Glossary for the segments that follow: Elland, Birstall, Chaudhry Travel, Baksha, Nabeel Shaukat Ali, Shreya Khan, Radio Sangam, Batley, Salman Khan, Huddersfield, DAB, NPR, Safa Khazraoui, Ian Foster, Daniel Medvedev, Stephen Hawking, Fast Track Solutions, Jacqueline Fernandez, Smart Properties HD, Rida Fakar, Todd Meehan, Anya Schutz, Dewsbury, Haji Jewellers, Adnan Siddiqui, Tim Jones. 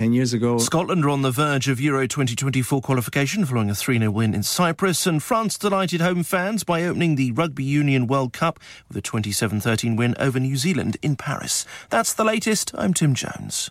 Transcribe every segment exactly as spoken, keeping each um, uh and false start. Ten years ago... Scotland were on the verge of Euro twenty twenty-four qualification following a three nil win in Cyprus, and France delighted home fans by opening the Rugby Union World Cup with a twenty-seven thirteen win over New Zealand in Paris. That's the latest. I'm Tim Jones.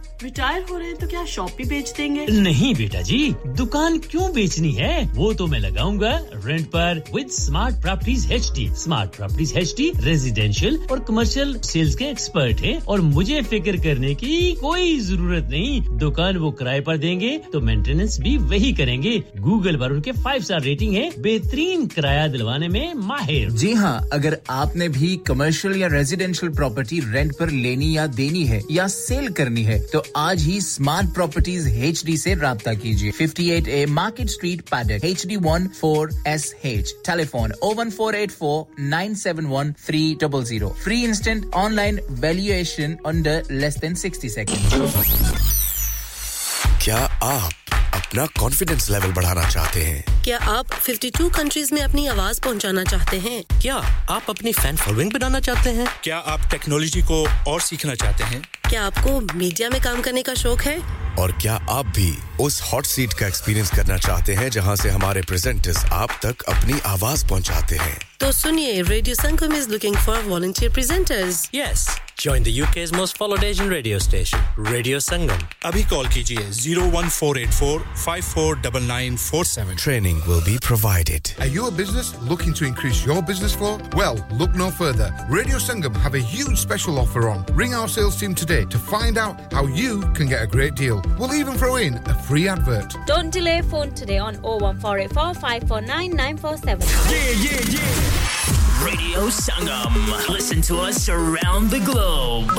Retire हो रहे हैं तो क्या shop भी बेच देंगे? नहीं बेटा जी, दुकान क्यों बेचनी है? वो तो मैं लगाऊंगा रेंट पर with smart properties HD. Smart properties HD residential और कमर्शियल सेल्स के एक्सपर्ट हैं और मुझे फिक्र करने की कोई जरूरत नहीं। दुकान वो किराए पर देंगे तो मेंटेनेंस भी वही करेंगे। गूगल पर उनके five star रेटिंग है, बेहतरीन किराया दिलवाने में माहिर। जी हां, अगर आपने भी कमर्शियल या रेजिडेंशियल प्रॉपर्टी रेंट पर लेनी या देनी है या सेल करनी है तो आज ही Smart Properties H D से राब्ता कीजिए. fifty-eight A Market Street, Paddock, H D one four S H. Telephone oh one four eight four nine seven one three zero zero. Free instant online valuation under less than sixty seconds. क्या आप अपना confidence level बढ़ाना चाहते हैं? क्या आप fifty-two countries में अपनी आवाज पहुंचाना चाहते हैं? क्या आप अपनी फैन फॉलोइंग बनाना चाहते हैं? क्या आप टेक्नोलॉजी को और सीखना चाहते हैं? क्या आपको मीडिया में काम करने का शौक है? और क्या आप भी उस हॉट सीट का एक्सपीरियंस करना चाहते हैं जहां से हमारे प्रेजेंटर्स आप तक अपनी आवाज पहुंचाते हैं? तो सुनिए, radio Sangam is looking for volunteer presenters. Yes. Join the U K's most followed Asian radio station, Radio Sangam. Abhi call kijiye oh one four eight four five four nine nine four seven. Training will be provided. Are you a business looking to increase your business flow? Well, look no further. Radio Sangam have a huge special offer on. Ring our sales team today to find out how you can get a great deal. We'll even throw in a free advert. Don't delay, phone today on oh one four eight four five four nine nine four seven. Yeah, yeah, yeah. Radio Sangam. Listen to us around the globe.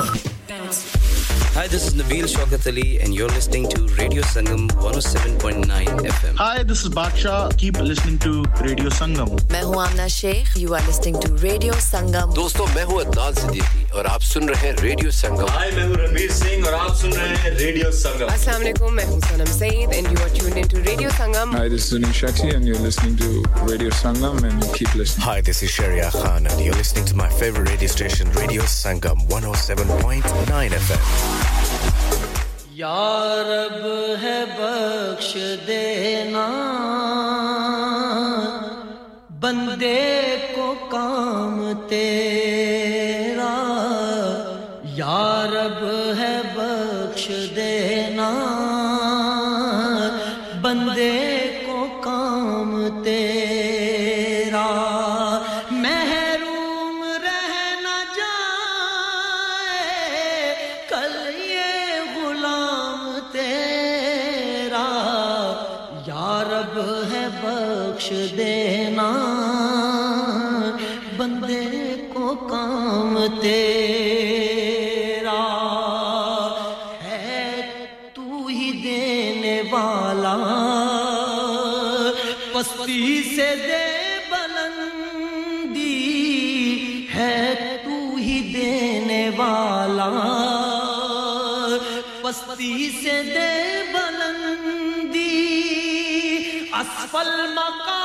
Hi, this is Nabeel Shaukat Ali and you're listening to Radio Sangam one oh seven point nine F M. Hi, this is Baksha. Keep listening to Radio Sangam. मैं हूँ Amna Sheikh. You are listening to Radio Sangam. दोस्तों, मैं हूँ अदनान सिद्दीकी और आप सुन रहे हैं Radio Sangam. Hi, मैं हूँ रवि सिंह और आप सुन रहे हैं Radio Sangam. Assalamu alaikum. मैं हूँ सनम Saeed and you are tuned into Radio Sangam. Hi, this is Nishati and you're listening to Radio Sangam and you keep listening. Hi, this is Shreya Khan and you're listening to my favorite radio station, Radio Sangam one oh seven point nine F M. या रब है बख्श देना बंदे को काम तेरा या रब है बख्श देना बंदे को काम तेरा देना बंदे को काम तेरा है तू ही देने वाला पस्ती से दे बुलंदी है तू ही देने वाला पस्ती से दे बुलंदी असफल रहूं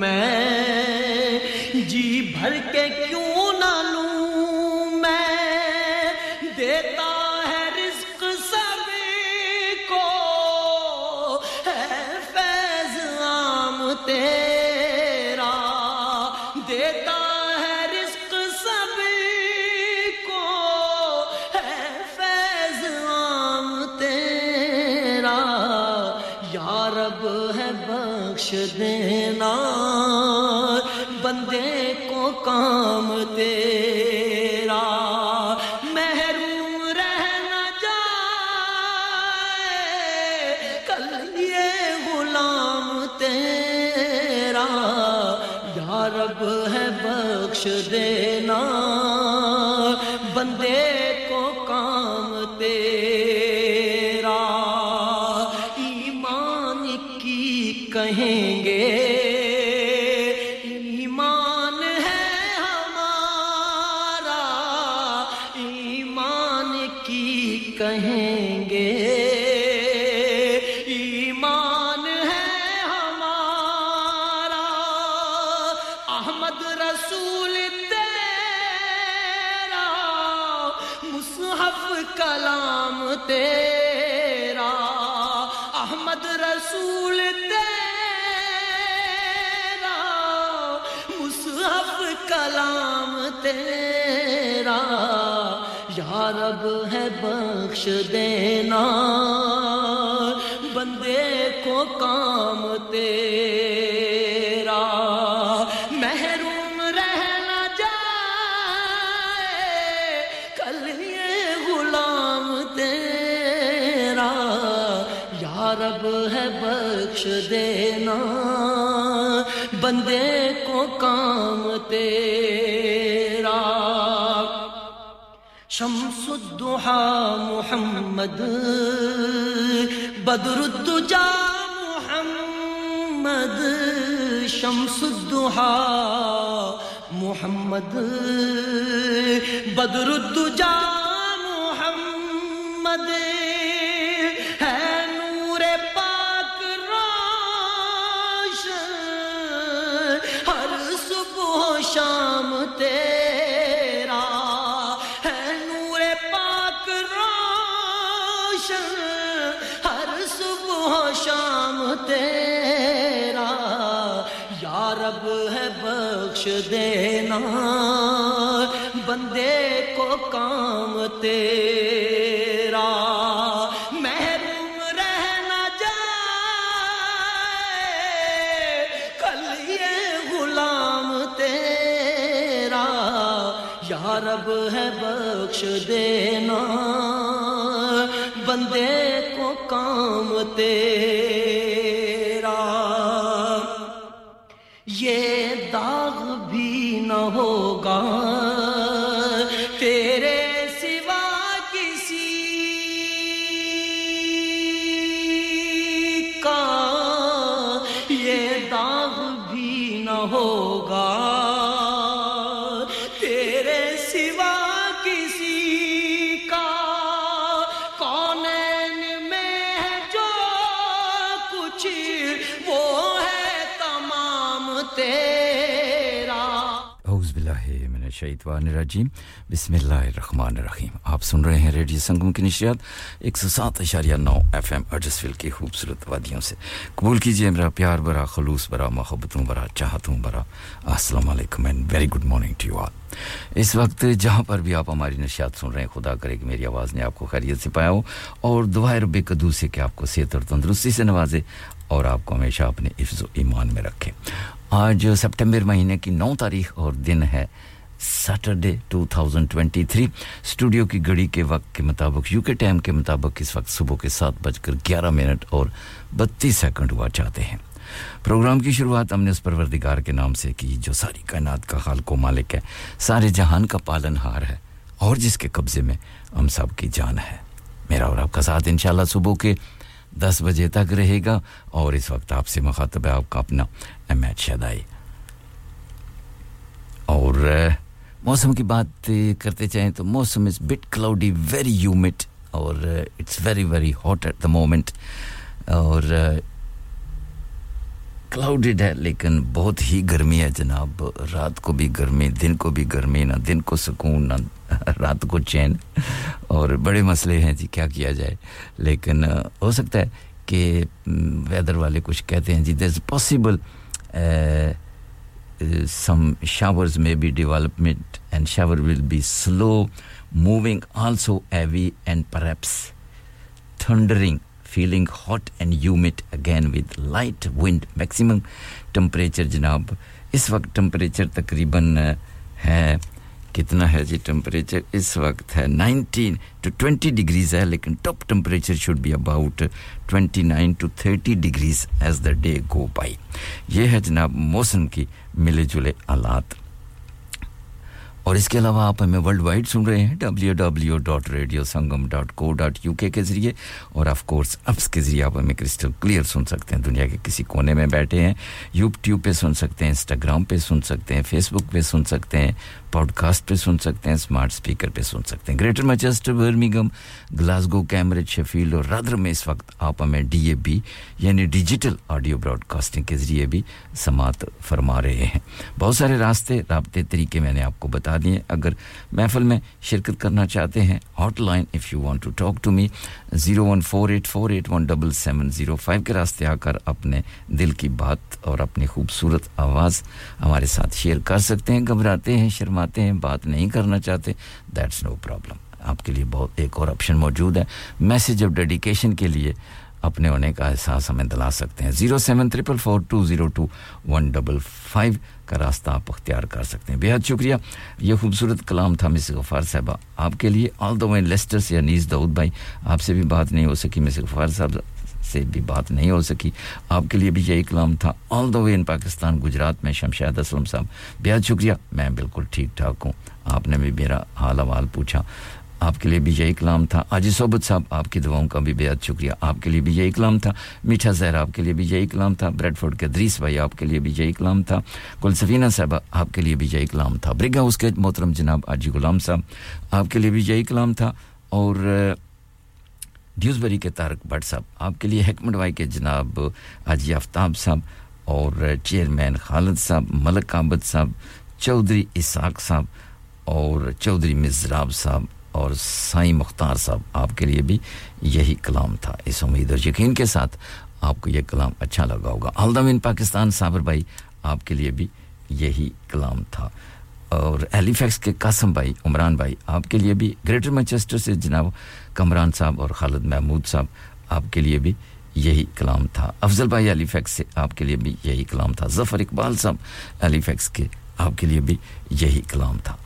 मैं बिस्मिल्लाहिर्रहमानिर्रहीम आप सुन रहे हैं रेडियो संगम की निश्चित एक सौ सात दशमलव नौ एफएम अर्जस्विल की खूबसूरत वादियों से कबूल कीजिए मेरा प्यार भरा खुलूस भरा मोहब्बतों भरा चाहतों भरा अस्सलाम वालेकुम and very good morning to you all इस वक्त जहां पर भी आप हमारी नशियात सुन रहे हैं खुदा करे कि मेरी आवाज ने आपको खैरियत से पाया हो और दुआ रब कद्दूस से कि आपको सेहत और तंदुरुस्ती से नवाजे और आपको हमेशा अपने हिफ्ज़ और ईमान में रखे आज सितंबर महीने की नौ तारीख और दिन है सैटरडे दो हज़ार तेईस स्टूडियो की घड़ी के वक्त के मुताबिक यूके टाइम के मुताबिक इस वक्त सुबह के सात बजकर ग्यारह मिनट और बत्तीस सेकंड हुआ चाहते हैं प्रोग्राम की शुरुआत हमने उस परवरदिगार के नाम से की जो सारी कायनात का खालिक व मालिक है सारे जहान का पालनहार है और जिसके कब्जे में हम सब की जान है मेरा और आपका साथ इंशाल्लाह सुबह के दस बजे तक रहेगा और इस वक्त आपसे मुखातिब है आपका अपना अहमद शदाई और मौसम की बात करते चाहें तो मौसम is bit cloudy very humid और it's very very hot at the moment और क्लाउडेड है लेकिन बहुत ही गर्मी है जनाब रात को भी गर्मी दिन को भी गर्मी ना दिन को सुकून ना रात को चैन और बड़े मसले हैं जी क्या किया जाए लेकिन हो सकता है कि वेदर वाले कुछ कहते हैं जी there is possible some showers may be development and shower will be slow moving also heavy and perhaps thundering feeling hot and humid again with light wind maximum temperature janab is waqt temperature takriban hai kitna hai ji temperature is waqt hai nineteen to twenty degrees hai lekin top temperature should be about twenty-nine to thirty degrees as the day go by ye hai janab मौसम की मिले जुले हालात और इसके अलावा आप हमें वर्ल्ड वाइड सुन रहे हैं w w w dot radio sangam dot co dot u k के जरिए और ऑफ कोर्स एप्स के जरिए आप हमें क्रिस्टल क्लियर सुन सकते हैं दुनिया के किसी कोने में बैठे हैं YouTube पे सुन सकते हैं Instagram पे सुन सकते हैं Facebook पे सुन सकते हैं पॉडकास्ट पे सुन सकते हैं स्मार्ट स्पीकर पे सुन सकते हैं Greater Manchester Birmingham Glasgow Cambridge Sheffield और रदर में इस वक्त आप हमें डीएबी यानी डिजिटल ऑडियो ब्रॉडकास्टिंग के जरिए भी समाअत फरमा रहे हैं बहुत सारे रास्ते राब्ते तरीके मैंने आपको बता दिए अगर महफिल में शिरकत करना चाहते हैं hotline if you want to talk to me zero one four eight four eight one seven seven zero five के रास्ते आकर अपने दिल की बात और अपनी खूबसूरत आवाज हमारे साथ शेयर कर सकते हैं घबराते हैं शर्मा आते हैं बात नहीं करना चाहते दैट्स नो प्रॉब्लम आपके लिए बहुत एक और ऑप्शन मौजूद है मैसेज ऑफ डेडिकेशन के लिए अपने होने का एहसास हमें दिला सकते हैं zero seven four four two zero two one five five का रास्ता आप अख्तियार कर सकते हैं बेहद शुक्रिया यह खूबसूरत कलाम था मिस गफार साहब आपके लिए ऑल द वे लेस्टर से अनीस दाऊद भाई आपसे भी बात नहीं हो सकी मिस गफार साहब से भी बात नहीं हो सकी आपके लिए भी यही कलाम था all the way in Pakistan Gujarat में शमशाद असलम साहब बेहद शुक्रिया मैं बिल्कुल ठीक ठाक हूं आपने भी मेरा हाल हवाल पूछा आपके लिए भी यही कलाम था आजी सोबत साहब आपकी दुआओं का भी बेहद शुक्रिया आपके लिए भी यही कलाम था मीठा जहर आपके लिए भी यही कलाम था ब्रेडफोर्ड के दरीस भाई आपके लिए भी यही कलाम था कुलसफीना साहब आपके लिए भी यही कलाम था ब्रिग हाउस के मोहतरम जनाब आजी गुलाम साहब आपके लिए भी यही कलाम था और ड्यूसबरी के तारक भट्ट साहब आपके लिए हिकमत भाई के जनाब हाजी आफ्ताब साहब और चेयरमैन खालिद साहब मलक आबद साहब चौधरी इसाक साहब और चौधरी मिजराब साहब और साईं मुख्तार साहब आपके लिए भी यही कलाम था इस उम्मीद और यकीन के साथ आपको यह कलाम अच्छा लगा होगा all the way in Pakistan साबर भाई आपके लिए भी यही कलाम था और एलिफैक्स के कासिम भाई उमरान भाई आपके लिए भी ग्रेटर मैनचेस्टर से जनाब कमरान साहब और खालिद महमूद साहब आपके लिए भी यही कलाम था अफजल भाई एलिफैक्स से आपके लिए भी यही कलाम था ज़फर इकबाल साहब एलिफैक्स के आपके लिए भी यही कलाम था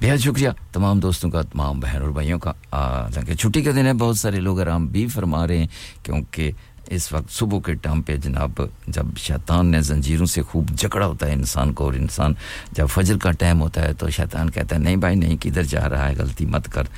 बेहद शुक्रिया तमाम दोस्तों का तमाम बहन और भाइयों का हालांकि छुट्टी के दिन है बहुत सारे लोग आराम भी फरमा रहे हैं क्योंकि इस वक्त सुबह के टाइम पे जनाब जब शैतान ने जंजीरों से खूब जकड़ा होता है इंसान को और इंसान जब फजर का टाइम होता है तो शैतान कहता है नहीं भाई नहीं किधर जा रहा है गलती मत कर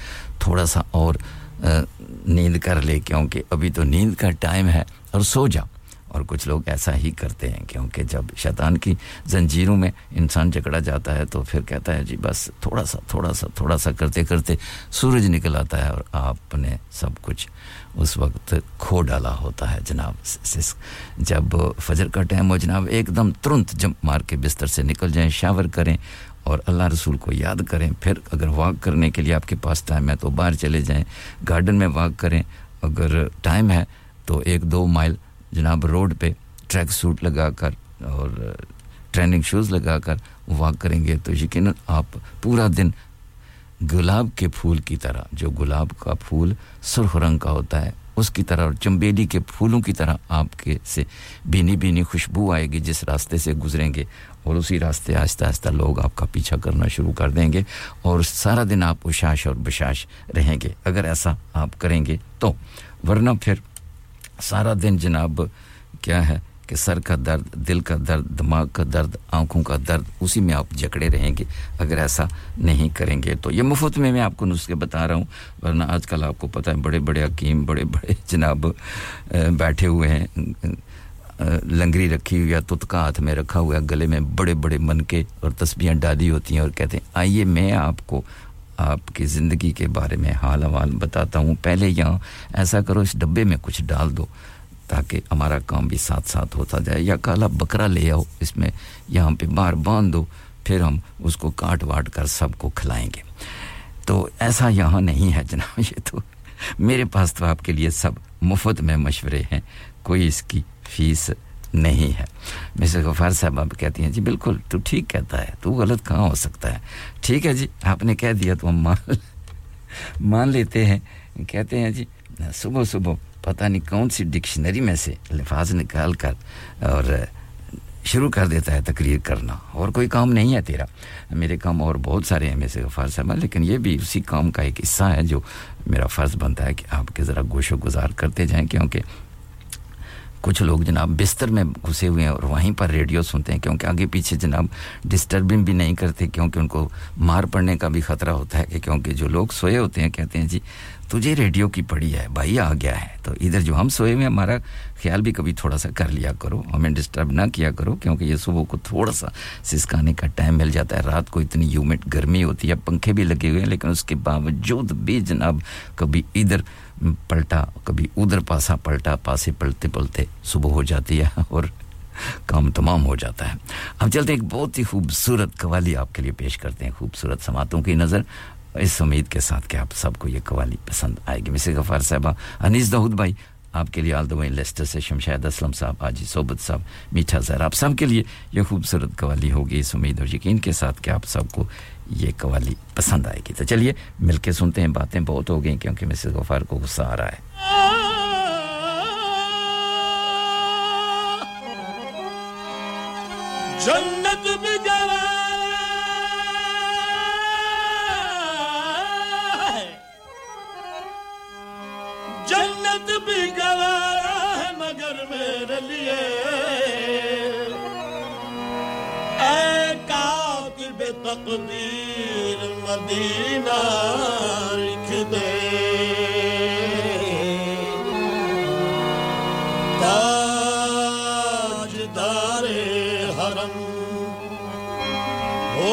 थोड़ा सा और नींद कर ले क्योंकि अभी तो नींद का टाइम है और सो जा और कुछ लोग ऐसा ही करते हैं क्योंकि जब शैतान की जंजीरों में इंसान जकड़ा जाता है तो फिर कहता है जी बस थोड़ा सा थोड़ा सा थोड़ा सा करते करते सूरज निकल आता है और आपने सब कुछ उस वक्त खो डाला होता है जनाब जब फजर का टाइम हो जनाब एकदम तुरंत जंप मार के बिस्तर से निकल जाएं शावर करें और अल्लाह रसूल को याद करें फिर अगर वॉक करने के लिए आपके पास टाइम है तो बाहर चले जाएं गार्डन में वॉक करें अगर टाइम है तो एक दो माइल जनाब रोड पे ट्रैक सूट लगाकर और ट्रेनिंग शूज लगाकर वॉक करेंगे तो यकीनन आप पूरा दिन गुलाब के फूल की तरह जो गुलाब का फूल सुर्ख रंग का होता है उसकी तरह और चंबेली के फूलों की तरह आपके से भीनी भीनी खुशबू आएगी जिस रास्ते से गुजरेंगे और उसी रास्ते आहिस्ता-आहिस्ता लोग आपका पीछा करना शुरू कर देंगे और सारा दिन आप उशाश और बशाश रहेंगे अगर ऐसा आप करेंगे तो वरना फिर सारा दिन जनाब क्या है कि सर का दर्द दिल का दर्द दिमाग का दर्द आंखों का दर्द उसी में आप जकड़े रहेंगे अगर ऐसा नहीं करेंगे तो ये मुफ्त में मैं आपको नुस्खे बता रहा हूँ वरना आजकल आपको पता है बड़े-बड़े हकीम बड़े-बड़े जनाब बैठे हुए हैं लंगरी रखी हुई है तुतका हाथ में रखा हुआ है गले में बड़े-बड़े मनके और तस्बीहें डाली होती हैं और कहते हैं आइए मैं आपको आपकी ज़िंदगी के बारे में हाल-हवाल बताता हूँ पहले यहाँ ऐसा करो इस डब्बे में कुछ डाल दो ताकि हमारा काम भी साथ-साथ होता जाए या काला बकरा ले आओ इसमें यहां पे बार बांध दो फिर हम उसको काट-वाट कर सबको खिलाएंगे तो ऐसा यहां नहीं है जनाब ये तो मेरे पास तो आपके लिए सब मुफ्त में मशवरे हैं कोई इसकी फीस नहीं है मिस्टर गफार साहब आप कहती हैं जी बिल्कुल तू ठीक कहता है तू गलत कहां हो सकता है ठीक है जी आपने कह दिया तो हम मान मान लेते हैं कहते हैं जी सुबह-सुबह पता नहीं कौन सी डिक्शनरी में से अल्फाज निकाल कर और शुरू कर देता है तकरीर करना और कोई काम नहीं है तेरा मेरे काम और बहुत सारे हैं मिस्टर गफार साहब लेकिन ये भी उसी काम का एक हिस्सा है जो मेरा फर्ज बनता है कि आपके जरा गोशो गुजार करते जाएं क्योंकि कुछ लोग जनाब बिस्तर में घुसे हुए हैं और वहीं पर रेडियो सुनते हैं क्योंकि आगे पीछे जनाब डिस्टर्बिंग भी नहीं करते क्योंकि उनको मार पड़ने का भी खतरा होता है क्योंकि जो लोग सोए होते हैं कहते हैं जी तुझे रेडियो की पड़ी है भाई आ गया है तो इधर जो हम सोए हुए हमारा ख्याल भी कभी थोड़ा सा कर लिया करो हमें डिस्टर्ब ना किया करो क्योंकि ये सुबह को थोड़ा सा सिसकाने का टाइम मिल जाता है रात को इतनी ह्यूमिड गर्मी होती है पंखे भी लगे हुए हैं लेकिन उसके बावजूद भी जनाब कभी इधर पलटा कभी उधर पासा पलटा पासे पलते-पलते सुबह हो जाती है और काम तमाम हो जाता है अब चलते एक बहुत ही खूबसूरत कव्वाली आपके लिए पेश करते हैं खूबसूरत समातों की नजर इस उम्मीद के साथ कि आप सबको ये कव्वाली पसंद आएगी मिसेस गफार साहब अनीस दाऊद भाई आपके लिए ऑल द वे लेस्टर से शमशाद असलम साहब हाजी सोबत साहब मीठा ज़हर आप सब के लिए ये खूबसूरत कव्वाली होगी इस उम्मीद और यकीन के साथ कि आप सबको ये कव्वाली पसंद आएगी तो चलिए मिलके सुनते हैं बातें बहुत हो गई क्योंकि मिसेस गफार को गुस्सा आ रहा है जन्नत में जावा जन्नत भी गवारा है मगर मेरे लिए ऐ कातिब तकदीर मदीना लिख दे ताजदारे हरम ओ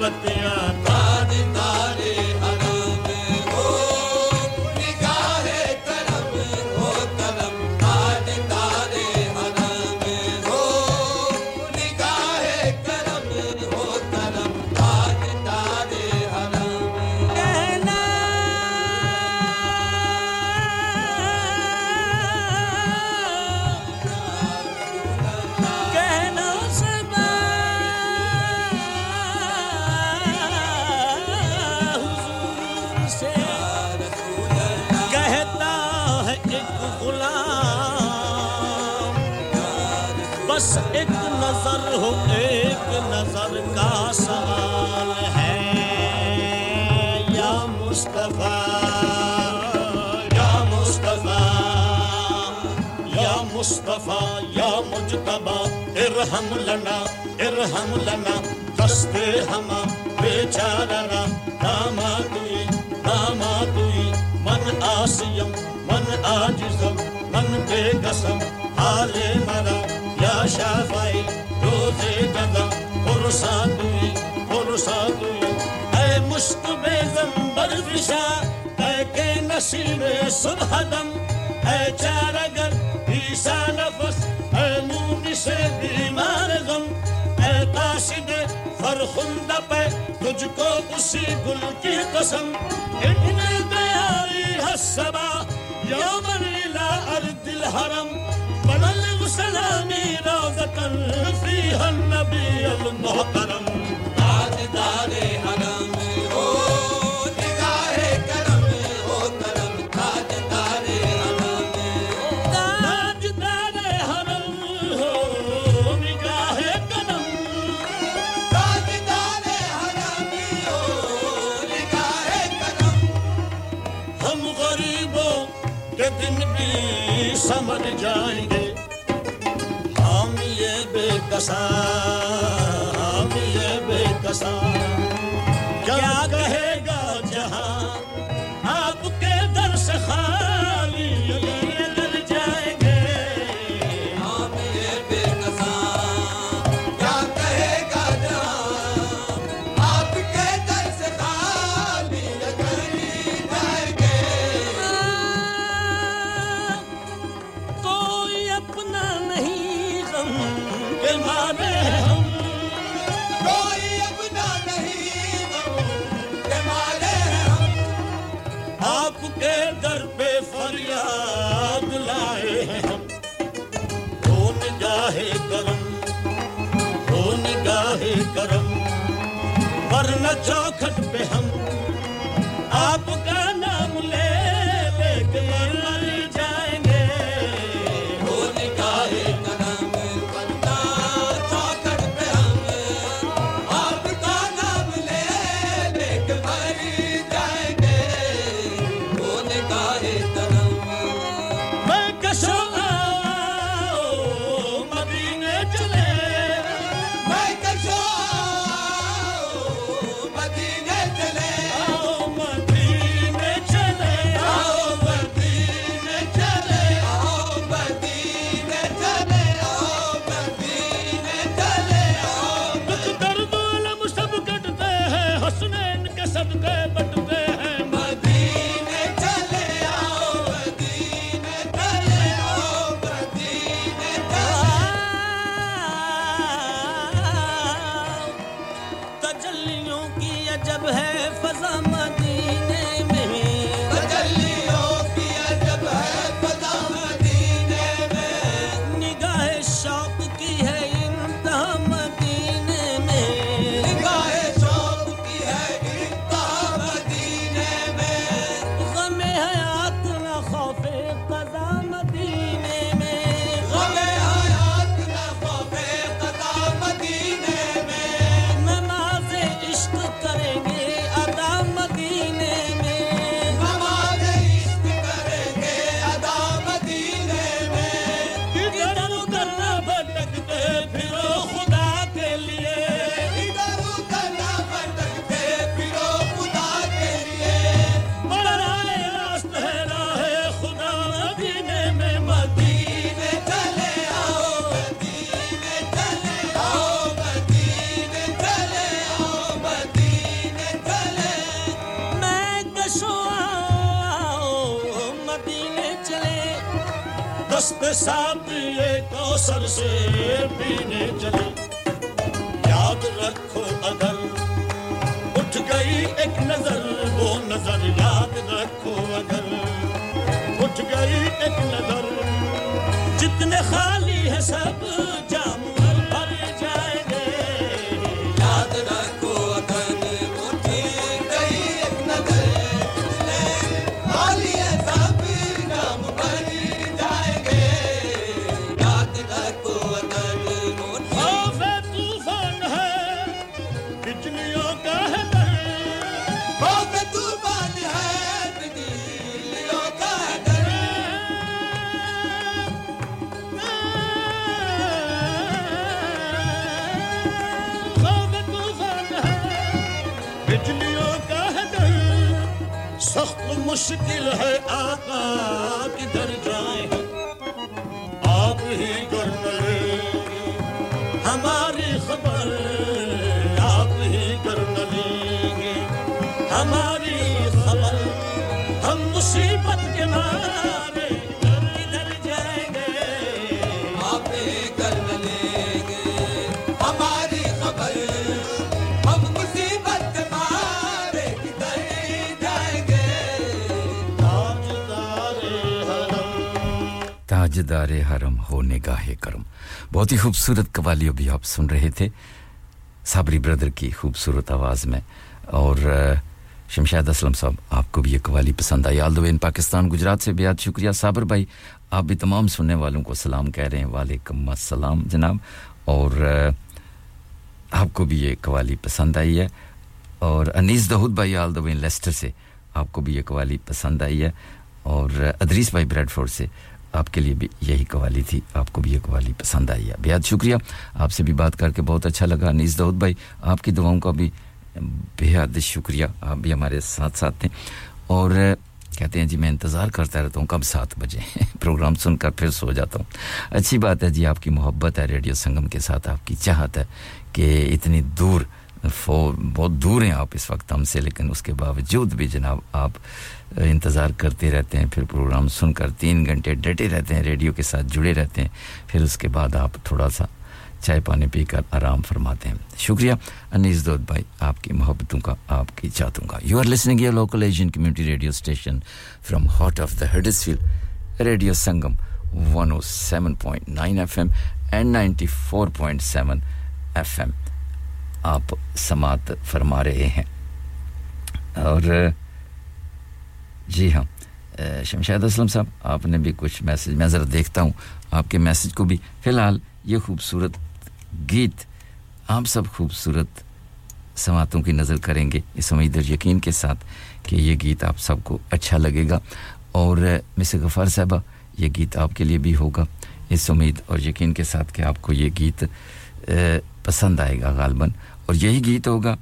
Madine chale, मस्त साथ ये कौसर से पीने चले याद रखो अगर उठ गई एक नजर वो नजर याद रखो अगर उठ गई एक नजर जितने खाली है सब जाम भर जाएंगे याद रखो अगर उठ गई एक नजर जितने खाली है सब जाम भर जाएंगे याद रखो अगर उठ तूफान है बिजलियों का है बहुत तूफान है मुश्किल है आका किधर जाए आप ही कर ले हमारी खबर आप ही कर लेंगे हमारी खबर हम मुसीबत के मारे किधर जाएंगे आप ही कर लेंगे हमारी खबर हम मुसीबत के ताजदारे हरम हो निगाहे करम बहुत ही खूबसूरत कवालियों भी आप सुन रहे थे साबरी ब्रदर की खूबसूरत आवाज में और शमशाद असलम साहब आपको भी ये कवाली पसंद आई all the way in Pakistan Gujarat से बेहद शुक्रिया साबर भाई आप भी तमाम सुनने वालों को सलाम कह रहे हैं वालेकुम अस्सलाम जनाब और आपको भी ये कवाली पसंद आई है और अनीस दाऊद भाई all the way in Leicester से आपको भी ये कवाली पसंद आई है और अदरीस भाई ब्रेडफोर्ड से आपके लिए भी यही कवाली थी आपको भी ये कवाली पसंद आई है बेहद शुक्रिया आपसे भी बात करके बहुत अच्छा लगा अनीस दाऊद भाई आपकी दुआओं का भी बेहद शुक्रिया आप भी हमारे साथ साथ थे और कहते हैं जी मैं इंतज़ार करता रहता हूँ कब सात बजे प्रोग्राम सुनकर फिर सो जाता हूँ अच्छी बात है जी आपकी मोहब्बत है रेडियो संगम के साथ आपकी चाहत है कि इतनी दूर फो बहुत दूर हैं आप इस वक्त हमसे लेकिन उसके बावजूद भी जनाब आप इंतज़ार करते रहते हैं फिर प्रोग्राम सुनकर तीन घंटे डटे रहते हैं रेडियो के साथ जुड़े रहते हैं फिर उसके बाद आप थोड़ा सा चाय पानी पीकर आराम फरमाते हैं शुक्रिया अनीस दाऊद भाई आपकी मोहब्बतों का आपकी चाहतों का you are listening your local Asian community radio station from heart of the Huddersfield radio Sangam one oh seven point nine FM and ninety-four point seven FM आप समात फरमा रहे हैं और जी हां शमशाद असलम साहब आपने भी कुछ मैसेज मैं जरा देखता हूं आपके मैसेज को भी फिलहाल ये खूबसूरत गीत आप सब खूबसूरत समातों की नजर करेंगे इस उम्मीद और यकीन के साथ कि ये गीत आप सबको अच्छा लगेगा और मिसेस गफार साहब ये गीत आपके लिए भी होगा इस उम्मीद और यकीन के साथ कि आपको ये गीत पसंद आएगा गालबन और यही गीत होगा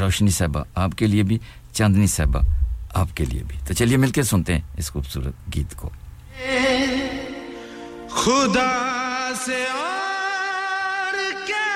रोशनी साहबा आपके लिए भी चांदनी साहबा आपके लिए भी तो चलिए मिलके सुनते हैं इस खूबसूरत गीत को खुदा से और क्या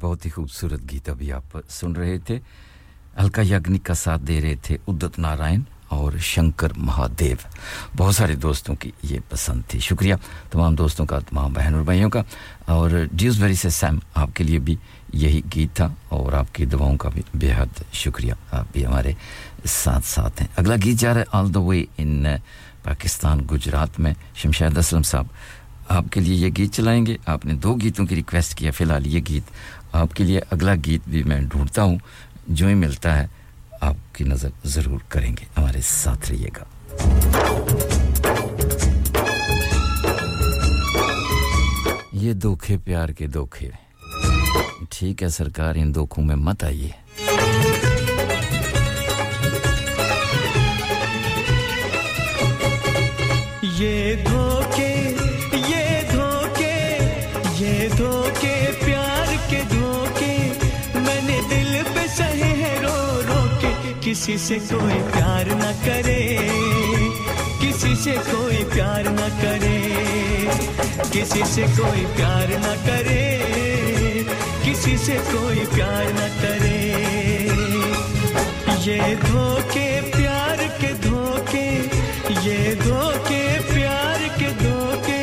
बहुत ही खूबसूरत गीत अभी आप सुन रहे थे अलका याग्निक का साथ दे रहे थे उदित नारायण और शंकर महादेव बहुत सारे दोस्तों की ये पसंद थी शुक्रिया तमाम दोस्तों का तमाम बहन और भाइयों का और ड्यूसबरी से सैम आपके लिए भी यही गीत था और आपकी दुआओं का भी बेहद शुक्रिया आप भी हमारे साथ साथ हैं अगला गीत जा रहा है all the way in Pakistan Gujarat में शमशाद असलम साहब आपके लिए ये गीत चलाएंगे आपने दो गीतों की रिक्वेस्ट किया फिलहाल ये गीत आपके लिए अगला गीत भी मैं ढूंढता हूं जो ही मिलता है आपकी नजर जरूर करेंगे हमारे साथ रहिएगा ये धोखे प्यार के धोखे ठीक है सरकार इन धोखों में मत आइए ये धोखे ये धोखे ये धोखे किसी से कोई प्यार न करे किसी से कोई प्यार न करे किसी से कोई प्यार न करे किसी से कोई प्यार न करे ये धोखे प्यार के धोखे ये धोखे प्यार के धोखे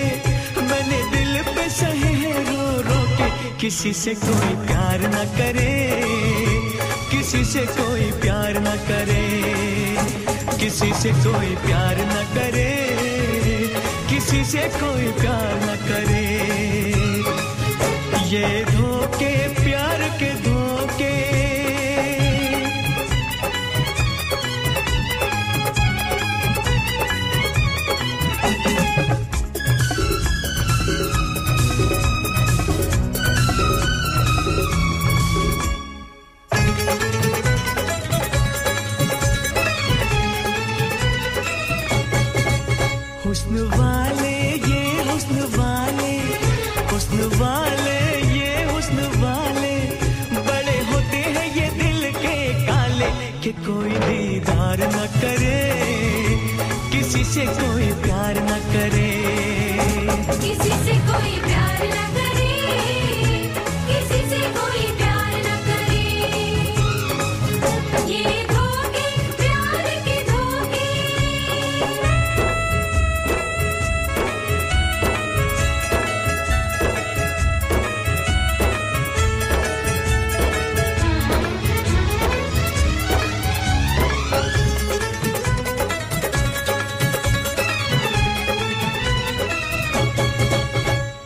मैंने दिल पे सहे हैं रो रो के किसी से कोई प्यार न करे किसी से कोई प्यार न करे किसी से कोई प्यार न करे किसी से कोई प्यार न करे ये धोखे प्यार के धोखे कि कोई दीदार न करे किसी से कोई प्यार न करे किसी से कोई प्यार न करे किसी से कोई प्यार न करे ये धोखे प्यार के धोखे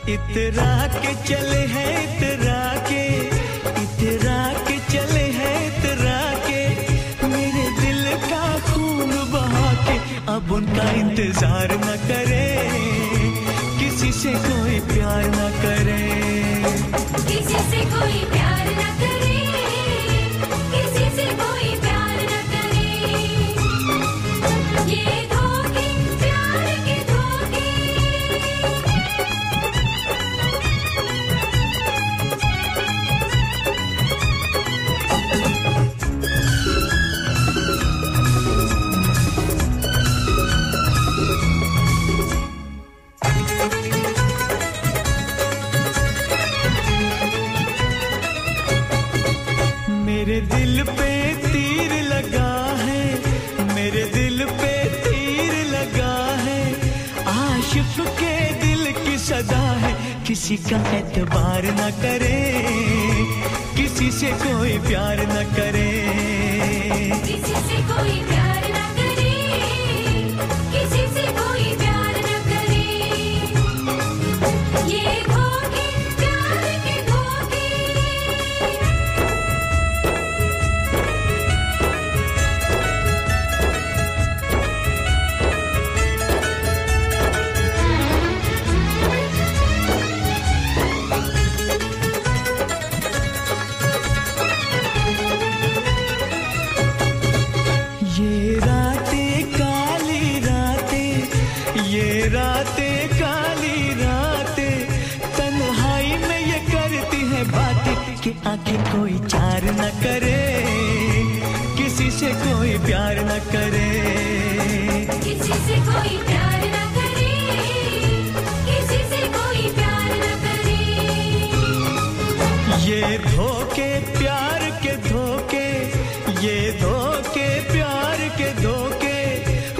इतरा के चले हैं इतरा के इतरा के चले हैं इतरा के मेरे दिल का खून बहा के अब उनका इंतजार न करे किसी से कोई प्यार न करे किसी से कोई प्यार न करे किसी से कोई प्यार न करे ये काशिफ के दिल की सदा है किसी का एतबार न करे किसी से कोई प्यार न करे किसी से कोई प्यार न करे किसी से कोई प्यार न करे ये धोखे प्यार के धोखे आंखें कोई चार न करे किसी से कोई प्यार न करे किसी से कोई प्यार न करे किसी से कोई प्यार न करे ये धोखे प्यार के धोखे ये धोखे प्यार के धोखे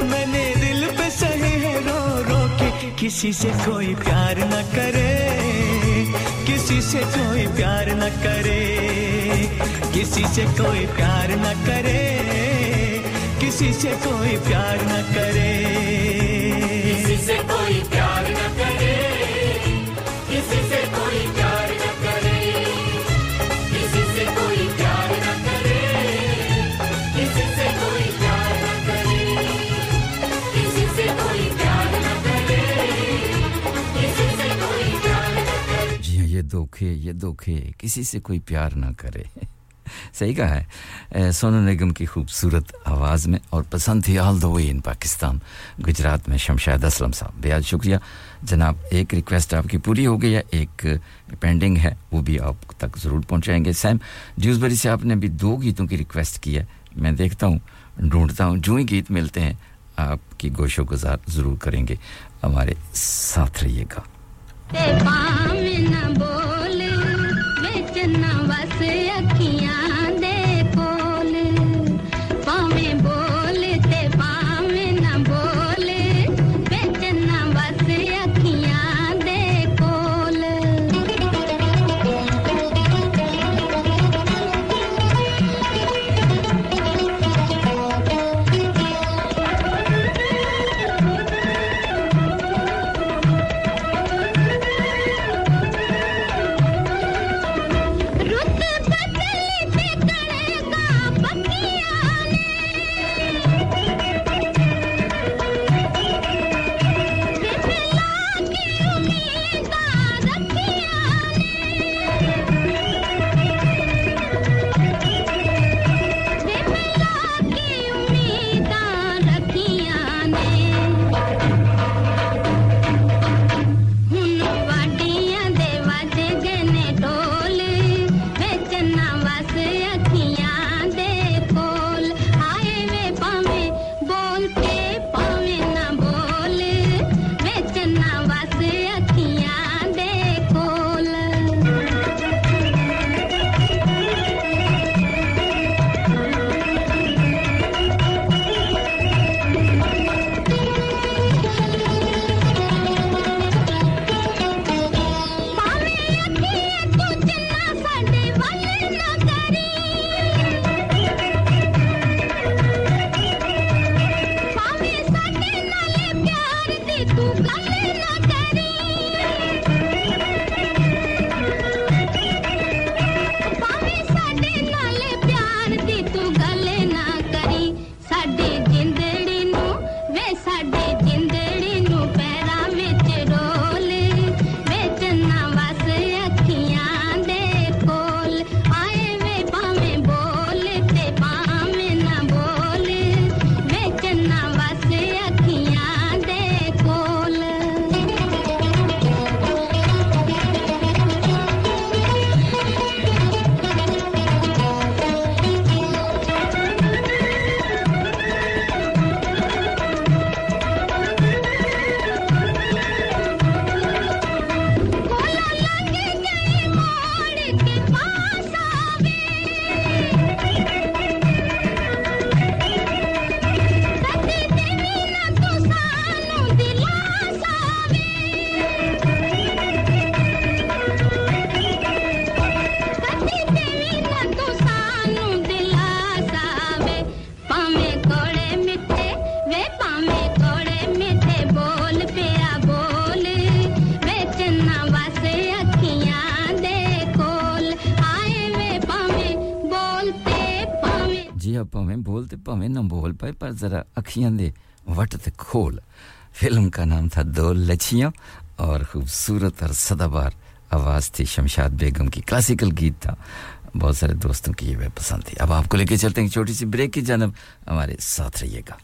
मैंने दिल पे सहे हैं रो रो के किसी से कोई प्यार न करे किसी से कोई प्यार न करे किसी से कोई प्यार न करे किसी से कोई प्यार न करे किसी से कोई प्यार न करे किसी से कोई प्यार न करे किसी से कोई प्यार न करे किसी से कोई प्यार न करे किसी से कोई प्यार न करे किसी से कोई ये धोखे ये धोखे किसी से कोई प्यार ना करे सही कहा है सोनू निगम की खूबसूरत आवाज में और पसंद थी all the way in Pakistan Gujarat में शमशाद असलम साहब बेहद शुक्रिया जनाब एक रिक्वेस्ट आपकी पूरी हो गई है एक पेंडिंग है वो भी आप तक जरूर पहुंचाएंगे सैम ड्यूसबरी से आपने भी दो गीतों की रिक्वेस्ट की है मैं देखता हूं ढूंढता हूं जो ही गीत मिलते हैं आपकी गोशोगुजार जरूर करेंगे हमारे साथ रहिएगा तेपाम न बोल विच न वस अखियां दे कोल पावे बोल तेपाम न बोल विच न वस अखियां दे कोल भावें बोल ते भावें ना बोल पाए पर जरा अखियां दे वट ते खोल फिल्म का नाम था दो लच्छियां और खूबसूरत और सदाबहार आवाज थी शमशाद बेगम की क्लासिकल गीत था बहुत सारे दोस्तों की ये पसंद थी अब आपको लेके चलते हैं छोटी सी ब्रेक की जानिब हमारे साथ रहिएगा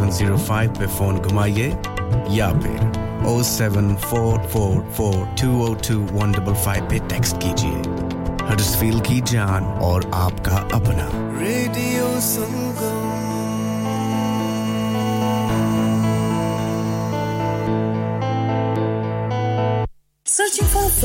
seven oh five पे फोन घुमाइए या फिर oh seven four four four two oh two one five five पे टेक्स्ट कीजिए हडर्सफील्ड की जान और आपका अपना radio Sangam Searching for a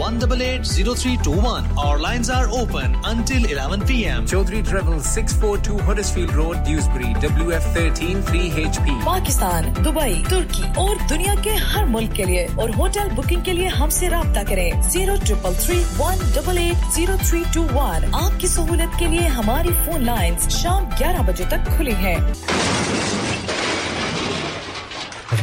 one eight eight zero three two one. Our lines are open until eleven p m Chaudhry Travel six forty-two Huddersfield Road, Dewsbury, W F one three three H P. Pakistan, Dubai, Turkey और दुनिया के हर मुल्क के लिए और hotel booking के लिए हमसे राब्ता करें zero triple three one eight eight zero three two one. आपकी सहूलियत के लिए हमारी फोन लाइंस शाम eleven बजे तक खुली हैं. Have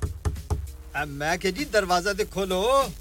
मैं कह जी दरवाजा ते खोलो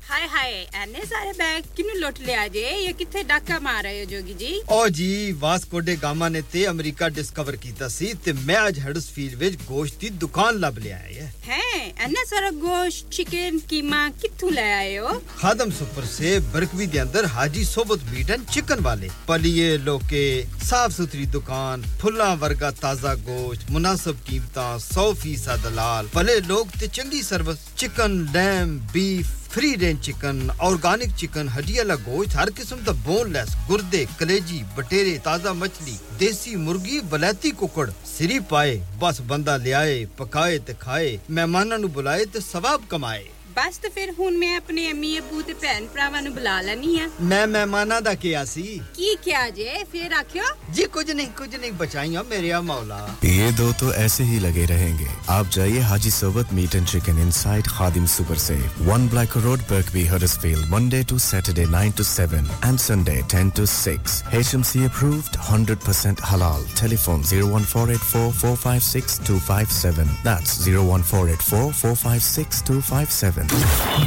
हाय हाय एने सारे बैग किनु लुट ले आजे ये किथे डाका मार रहे हो जोगी जी ओ जी वास्को डे गामा ने ते अमेरिका डिस्कवर कीता सी ते मैं आज हडर्सफील्ड विच गोश्त दी दुकान लब ले आए हैं एने सारा गोश्त चिकन कीमा किथु ले आए हो खादम सुपर से बरकवी दे अंदर हाजी सोबत मीट एंड चिकन वाले पलिए लोके साफ सुथरी दुकान फुल्ला वर्गा ताजा गोश्त मुनासिब कीमतां सौ फीसद दलाल भले लोग ते चंगी service Chicken, lamb, beef, free range chicken, organic chicken, हड्डियां ला गोश्त, हर किस्म दा boneless, गुर्दे, कलेजी, बटेरे, ताजा मछली, देसी मुर्गी, बलैती कुकड़, सिरी पाए, बस बंदा ले आए, पकाए ते खाए, मेहमानां नु बुलाए ते सवाब कमाए। बस तो फिर हुन मैं अपने अम्मी अब्बू ते भैन भरावां नु बुला लैनी है। मैं मेहमानां दा किया सी। की किया जे? फिर आखियो? जी कुछ नहीं, कुछ नहीं बचाइयां मेरे आ मौला। ये दो तो ऐसे ही लगे रहेंगे। आप जाइए हाजी सोबत meat and chicken inside Khadim super से one Black Road Berkby Huddersfield Monday to Saturday nine to seven and Sunday ten to six. HMC approved one hundred percent halal. Telephone zero one four eight four, four five six, two five seven. That's zero one four eight four, four five six, two five seven.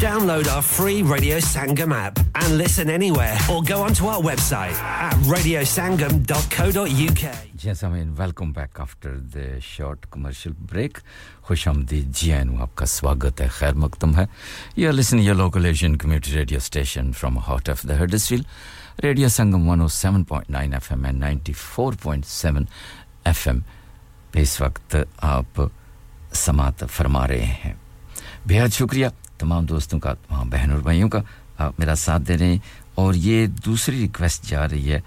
Download our free Radio Sangam app and listen anywhere or go onto our website at radio sangam dot co dot u k. Jasamin, welcome back after the short commercial break. Khushamdeed jian aapka swagat hai, khair maqdam hai. You are listening to your local Asian community radio station from heart of the Huddersfield. Radio Sangam one oh seven point nine F M and ninety-four point seven F M. Is waqt aap samaat farma rahe hain. बेहद शुक्रिया तमाम दोस्तों का तमाम बहन और भाइयों का आप मेरा साथ दे रहे हैं और ये दूसरी रिक्वेस्ट जा रही है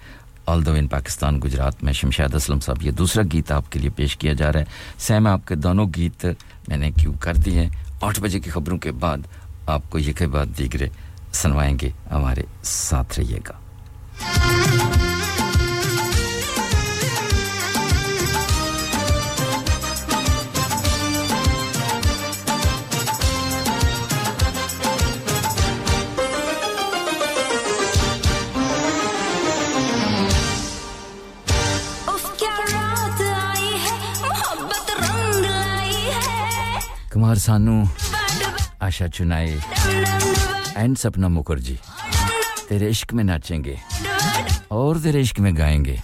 ऑल्दो इन पाकिस्तान गुजरात में शमशाद असलम साहब ये दूसरा गीत आपके लिए पेश किया जा रहा है सैम आपके दोनों गीत मैंने क्यों कर दिए हैं आठ बजे की खबरों के बाद आपको ये के बाद दीगरे सुनवाएंगे हमारे साथ रहिएगा कुमार सानू, आशा चुनाई एंड सपना मुखर्जी तेरे इश्क में नाचेंगे और तेरे इश्क में गाएंगे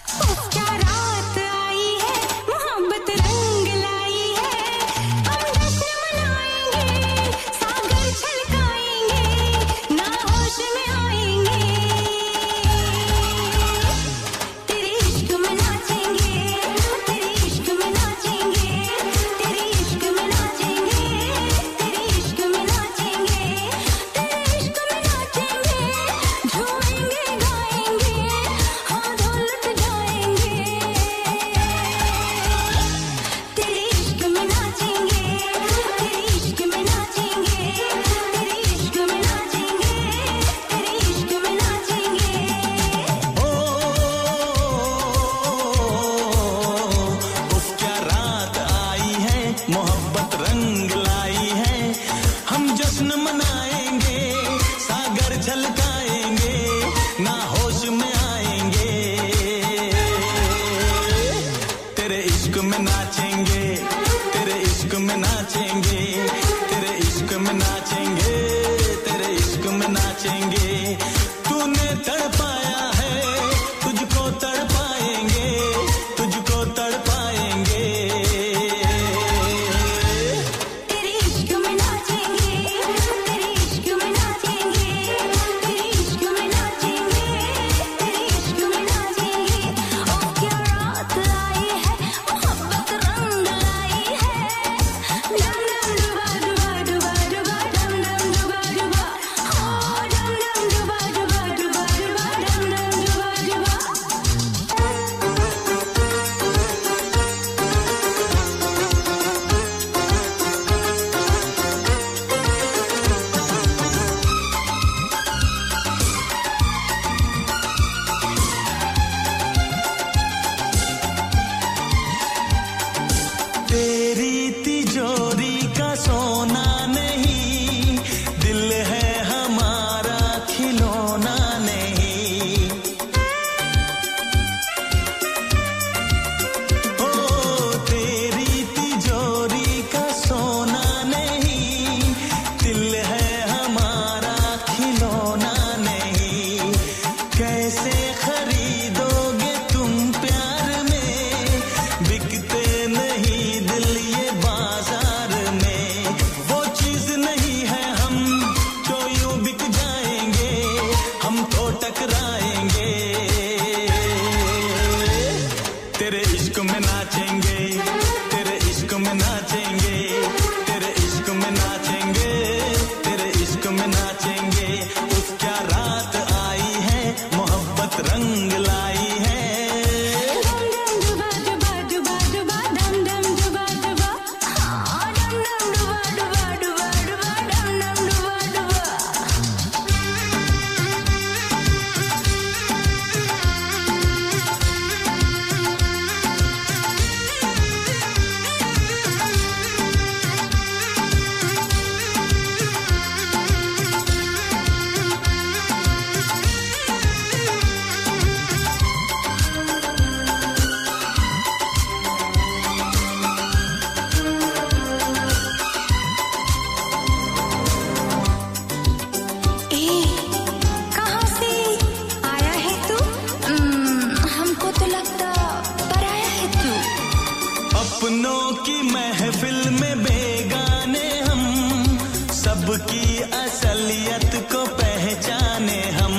सबकी असलियत को पहचाने हम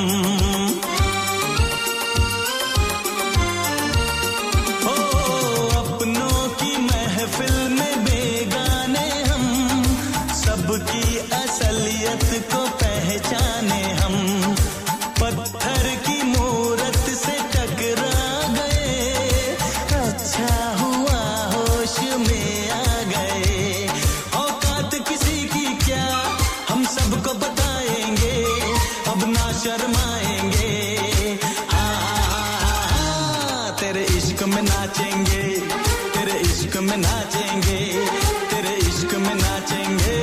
ओ अपनों की महफिल में बेगाने हम सबकी असलियत को पहचाने हम पत्थर की मूरत से टकरा गए अच्छा हुआ होश में आ गए औकात किसी की क्या हम सबको बताएंगे अब ना शर्माएंगे हां तेरे इश्क में नाचेंगे तेरे इश्क में नाचेंगे तेरे इश्क में नाचेंगे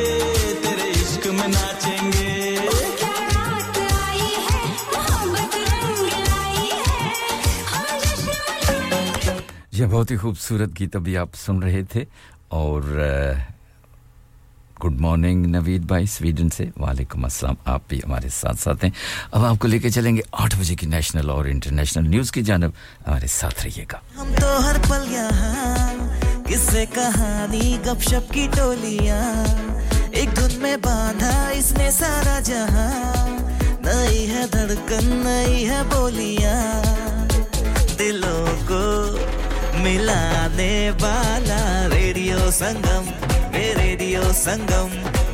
तेरे इश्क में नाचेंगे यह बहुत ही खूबसूरत गीत अभी आप सुन रहे थे और गुड मॉर्निंग नवीद भाई स्वीडन से वालेकुम अस्सलाम आप भी हमारे साथ-साथ हैं अब आपको लेके चलेंगे आठ बजे की नेशनल और इंटरनेशनल न्यूज़ की जानिब हमारे साथ रहिएगा हम तो हर पल यहां किससे कहानी गपशप की टोलियां एक धुन में बांधा इसने सारा जहां नई है धड़कन नई है बोलियां दिलों को मिलाने वाला रेडियो संगम मेरे रेडियो संगम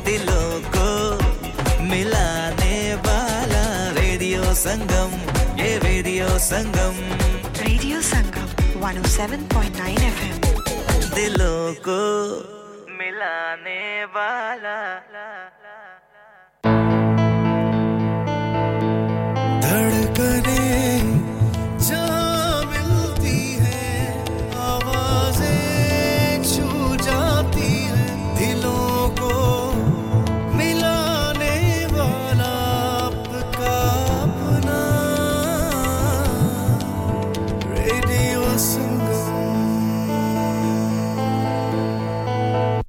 दिलों को मिलाने वाला रेडियो संगम ये radio Sangam radio Sangam one oh seven point nine F M दिलों को मिलाने वाला धड़कने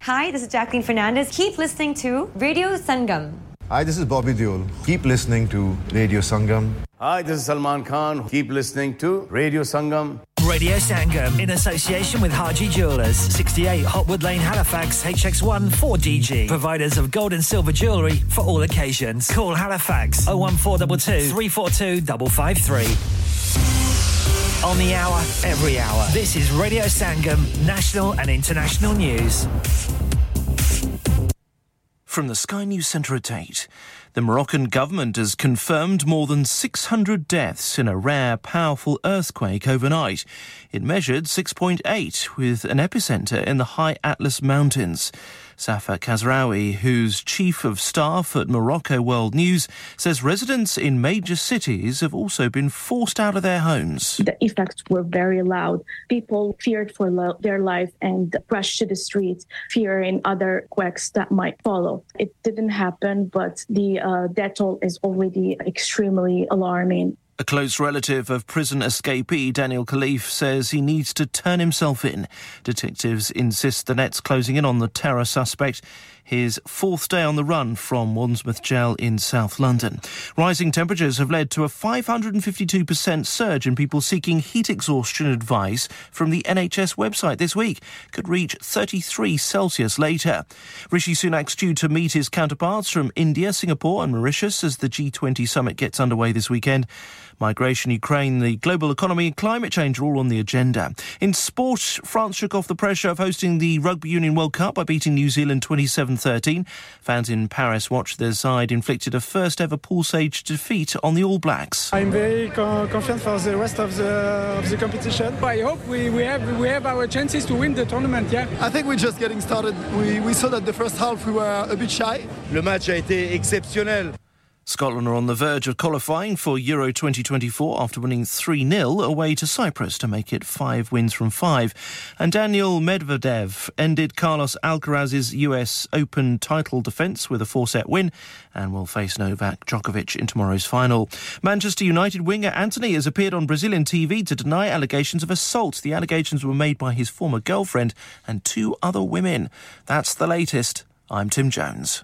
Hi, this is Jacqueline Fernandez. Keep listening to Radio Sangam. Hi, this is Bobby Deol. Keep listening to Radio Sangam. Hi, this is Salman Khan. Keep listening to Radio Sangam. Radio Sangam, in association with Haji Jewellers, sixty-eight Hotwood Lane, Halifax, H X one four D G. Providers of gold and silver jewellery for all occasions. Call Halifax oh one four two two, three four two five five three. On the hour, every hour. This is Radio Sangam, national and international news. From the Sky News Centre at eight, the Moroccan government has confirmed more than six hundred deaths in a rare, powerful earthquake overnight. It measured six point eight, with an epicentre in the high Atlas Mountains. Safa Khazraoui, who's chief of staff at Morocco World News, says residents in major cities have also been forced out of their homes. The effects were very loud. People feared for lo- their life and rushed to the streets, fearing other quakes that might follow. It didn't happen, but the uh, death toll is already extremely alarming. A close relative of prison escapee Daniel Khalife says he needs to turn himself in. Detectives insist the net's closing in on the terror suspect. His fourth day on the run from Wandsmouth Jail in South London. Rising temperatures have led to a five hundred fifty-two percent surge in people seeking heat exhaustion advice from the N H S website this week. Could reach thirty-three Celsius later. Rishi Sunak's due to meet his counterparts from India, Singapore and Mauritius as the G twenty summit gets underway this weekend. Migration, Ukraine, the global economy and climate change are all on the agenda. In sport, France shook off the pressure of hosting the Rugby Union World Cup by beating New Zealand twenty-seven thirteen. Fans in Paris watched their side inflicted a first-ever pool stage defeat on the All Blacks. I'm very co- confident for the rest of the of the competition. I hope we, we have we have our chances to win the tournament, yeah. I think we're just getting started. We, we saw that the first half we were a bit shy. Le match a été exceptionnel. Scotland are on the verge of qualifying for Euro twenty twenty-four after winning three nil away to Cyprus to make it five wins from five. And Daniel Medvedev ended Carlos Alcaraz's U S Open title defence with a four-set win and will face Novak Djokovic in tomorrow's final. Manchester United winger Antony has appeared on Brazilian T V to deny allegations of assault. The allegations were made by his former girlfriend and two other women. That's the latest. I'm Tim Jones.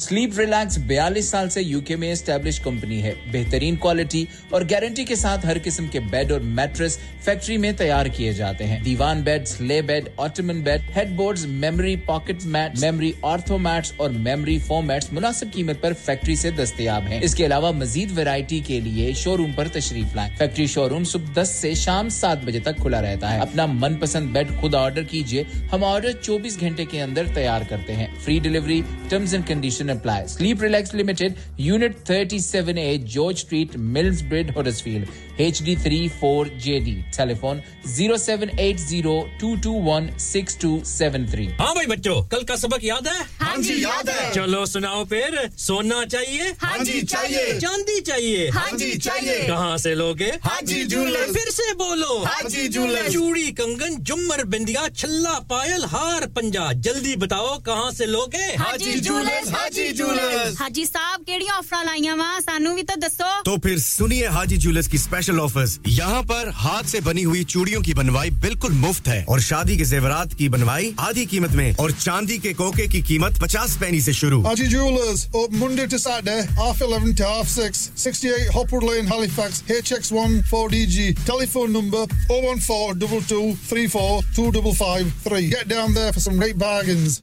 Sleep relax बयालीस साल से UK में establish company है बेहतरीन quality और guarantee के साथ हर किस्म के बेड और मैट्रेस फैक्ट्री में तैयार किए जाते हैं दीवान बेड्स ले bed ottoman bed headboards memory pocket mats memory ortho mats और मेमोरी फोम मैट्स मुनासिब कीमत पर फैक्ट्री से दस्तयाब हैं इसके अलावा मजीद वैरायटी के लिए शोरूम पर तशरीफ लाएं फैक्ट्री शोरूम सुबह दस से शाम सात बजे तक खुला रहता है अपना मनपसंद बेड खुद ऑर्डर कीजिए हम ऑर्डर चौबीस घंटे के अंदर तैयार करते हैं free delivery terms and conditions apply. Sleep Relax Limited, Unit thirty-seven A, George Street, Millsbridge, Huddersfield, H D three four J D. Telephone zero seven eight zero two two one six two seven three. हाँ भाई बच्चों, कल का सबक याद है? हाँ जी याद है. चलो सुनाओ फिर. सोना चाहिए? हाँ जी चाहिए. चांदी चाहिए? हाँ जी चाहिए. कहाँ से लोगे? हाजी जूलर्स. फिर से बोलो. हाजी जूलर्स. चूड़ी, कंगन, झुमर, बिंदिया, छल्ला, पायल, हार, पंजा. जल्दी बताओ कहाँ से लोगे? हाजी जूलर्स. हाजी जूलर्स. हाजी साहब केड़ी ऑफर लाईयां वा सानू भी तो दसो. तो फिर सुनिए हाजी जूलर्स की स्पेशल ऑफर्स. यहां पर हाथ से बनी हुई चूड़ियों की बनवाई बिल्कुल मुफ्त है और शादी के जेवरात की बनवाई आधी कीमत में और चांदी के कोके की कीमत पचास पैसे से शुरू. Haji jewellers open Monday to Saturday half eleven to half six, sixty-eight Hopwood Lane, Halifax, H X one four D G. Telephone number oh one four two two three four two five five three. Get down there for some great bargains.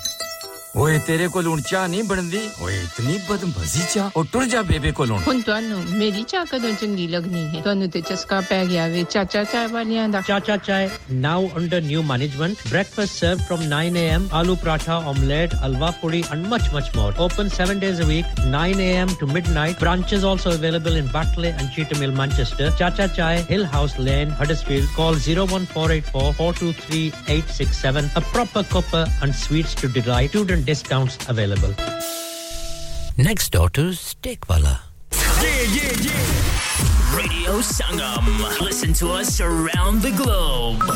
ओए तेरे को लूण चा नहीं बनदी ओए इतनी बदमजी चा और टुर जा बेबे को लूण हुन तानु मेरी चा कदों चंगी लगनी है तानु ते चस्का पै गया वे चाचा चाय वालियां दा Chacha Chai now under new management breakfast serve from nine A M aloo paratha omelette halwa puri and much much more open seven days a week nine A M to midnight branches also available in Batley and Cheetham Hill Manchester Chacha Chai Hill House Lane Huddersfield call zero one four eight four four two three eight six seven a proper copper and sweets to delight students discounts available. Next door to Steakwala. Yeah, yeah, yeah. Radio Sangam. Listen to us around the globe.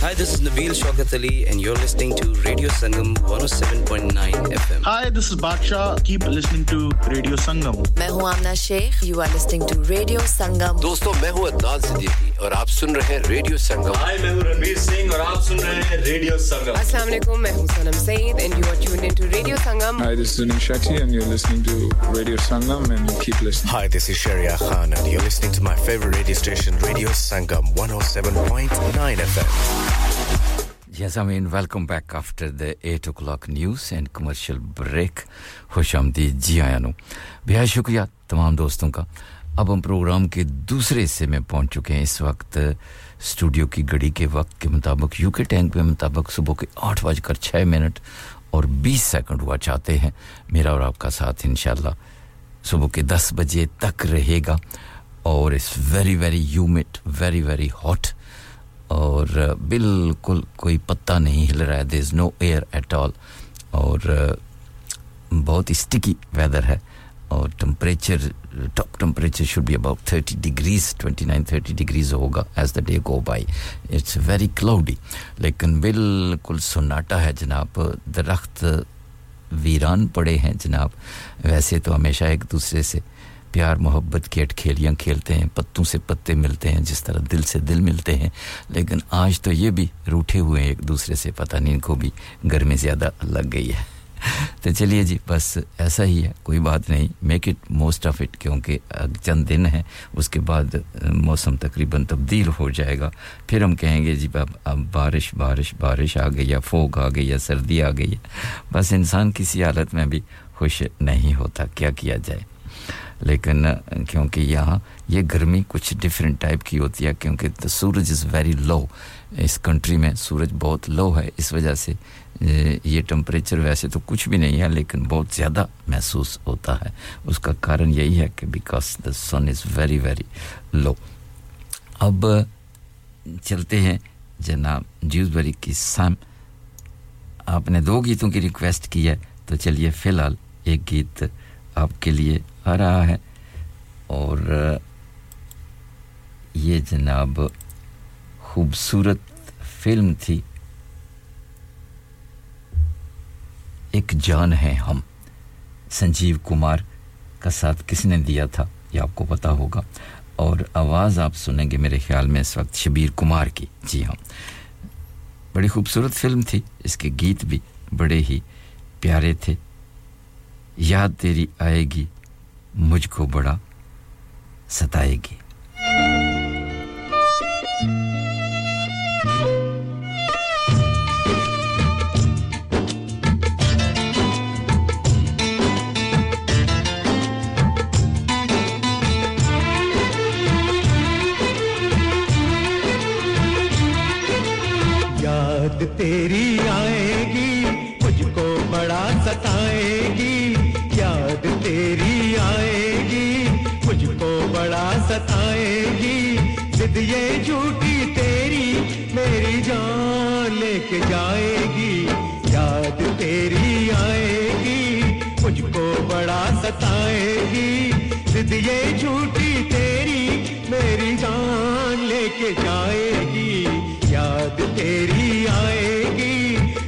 Hi, this is Nabeel Shaukat Ali and you're listening to Radio Sangam one oh seven point nine F M. Hi, this is Baksha. Keep listening to Radio Sangam. मैं हूँ Amna Sheikh. You are listening to Radio Sangam. दोस्तों, मैं हूँ अदनान सिद्दीकी और आप सुन रहे हैं Radio Sangam. Hi, मैं हूँ रवि सिंह और आप सुन रहे हैं Radio Sangam. Assalamu alaikum. मैं हूँ सनम Saeed and you are tuned into Radio Sangam. Hi, this is Sunim Shetty and you're listening to Radio Sangam and keep listening. Hi, this is Shreya Khan and you're listening to my favorite radio station Radio Sangam one oh seven point nine F M. Yes, I mean, welcome back after the eight o'clock news and commercial break. Khushamdeed ji aaya nu. Behad shukriya tamam doston ka. Ab hum program ke dusre hisse mein pahunch chuke hain. Is waqt studio ki ghadi ke waqt ke mutabik U K time ke mutabik subah ke eight bajkar six minute aur twenty second hua chahte hain. Mera aur aapka saath inshaallah subah ke ten baje tak rahega aur it's very very humid, very very hot. और बिल्कुल कोई पत्ता नहीं हिल रहा है there is no air at all और बहुत स्टिकी वेदर है और temperature top temperature should be about thirty degrees twenty-nine thirty degrees होगा as the day go by it's very cloudy लेकिन बिल्कुल सन्नाटा है जनाब दरख्त वीरान पड़े हैं जनाब वैसे तो हमेशा एक दूसरे से प्यार मोहब्बत की अटखेलियां खेलते हैं पत्तों से पत्ते मिलते हैं जिस तरह दिल से दिल मिलते हैं लेकिन आज तो ये भी रूठे हुए हैं एक दूसरे से पता नहीं इनको भी गर्मी ज्यादा लग गई है तो चलिए जी बस ऐसा ही है कोई बात नहीं make it most of it क्योंकि चंद दिन है उसके बाद मौसम तकरीबन तब्दील हो जाएगा फिर हम कहेंगे जी अब अब बारिश बारिश बारिश आ गई या फोग आ गई या सर्दी आ गई बस इंसान किसी हालत में भी खुश नहीं होता क्या किया जाए लेकिन क्योंकि यहाँ ये गर्मी कुछ डिफरेंट टाइप की होती है क्योंकि the suraj is very low इस कंट्री में सूरज बहुत लो है इस वजह से ये टेम्परेचर वैसे तो कुछ भी नहीं है लेकिन बहुत ज़्यादा महसूस होता है उसका कारण यही है कि because the sun is very very low अब चलते हैं जनाब ड्यूसबरी की सैम आपने दो गीतों की रिक्वेस्ट की है तो चलिए फिलहाल एक गीत आपके लिए आ रहा है और ये जनाब खूबसूरत फिल्म थी एक जान है हम संजीव कुमार का साथ किसने दिया था ये आपको पता होगा और आवाज़ आप सुनेंगे मेरे ख्याल में इस वक्त शबीर कुमार की जी हाँ बड़ी खूबसूरत फिल्म थी इसके गीत भी बड़े ही प्यारे थे याद तेरी आएगी मुझको बड़ा सताएगी याद तेरी आएगी मुझको बड़ा सताएगी याद तेरी आएगी मुझको बड़ा सताएगी जिद ये झूठी तेरी मेरी जान लेके जाएगी याद तेरी आएगी मुझको बड़ा सताएगी जिद ये झूठी तेरी मेरी जान लेके जाएगी याद तेरी आएगी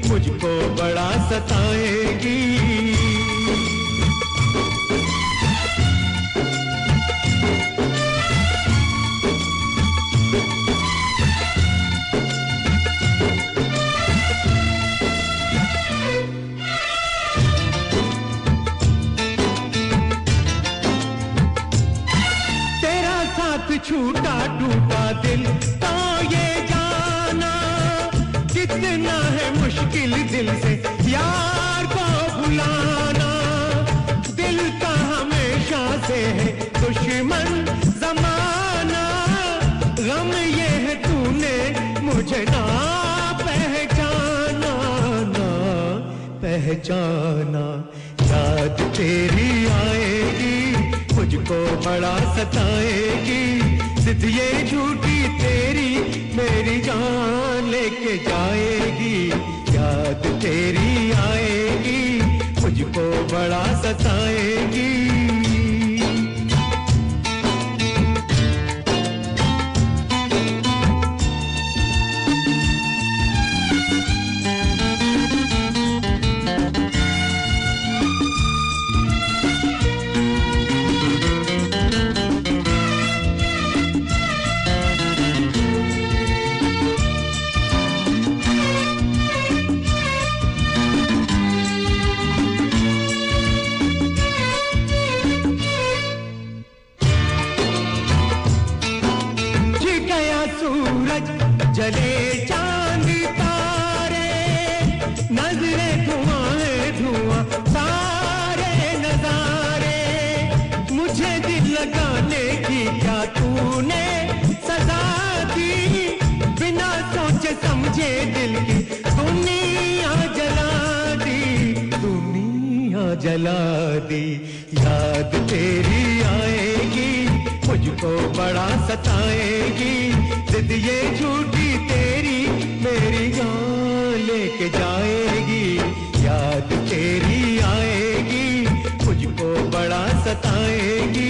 मुझको बड़ा सताएगी टूटा टूटा दिल तो ये जाना कितना है मुश्किल दिल से यार को भुलाना दिल का हमेशा से है दुश्मन जमाना गम ये है तूने मुझे ना पहचाना ना पहचाना याद तेरी आएगी मुझको बड़ा सताएगी जिद ये झूठी तेरी मेरी जान लेके जाएगी याद तेरी आएगी मुझको बड़ा सताएगी जला दी याद तेरी आएगी मुझको बड़ा सताएगी जिद ये झूठी तेरी मेरी जान लेके जाएगी याद तेरी आएगी मुझको बड़ा सताएगी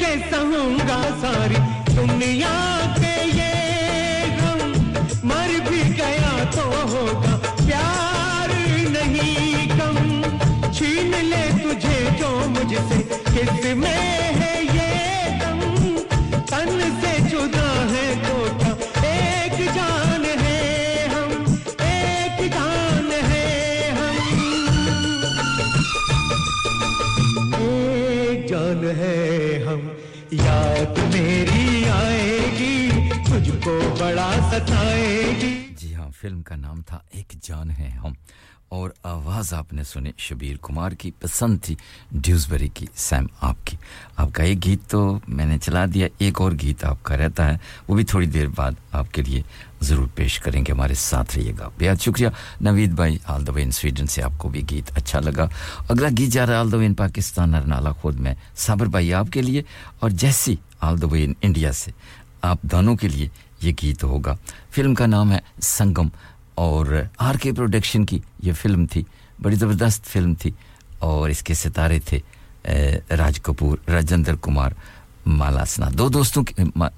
के सहूंगा सारी दुनिया के ये जी हां फिल्म का नाम था एक जान है हम और आवाज आपने सुनी शबीर कुमार की पसंद थी ड्यूसबरी की सैम आपकी आपका ये गीत तो मैंने चला दिया एक और गीत आपका रहता है वो भी थोड़ी देर बाद आपके लिए जरूर पेश करेंगे हमारे साथ रहिएगा बेहद शुक्रिया नवीद भाई all the way in Sweden से आपको भी गीत अच्छा लगा अगला गीत जा रहा है all the way in Pakistan Arnala खुद में साबर भाई आपके लिए और जैसी all the way in India से आप दोनों के लिए ये गीत होगा फिल्म का नाम है संगम और आरके प्रोडक्शन की ये फिल्म थी बड़ी जबरदस्त फिल्म थी और इसके सितारे थे राज कपूर राजेंद्र कुमार माला सिन्हा दो दोस्तों की मा,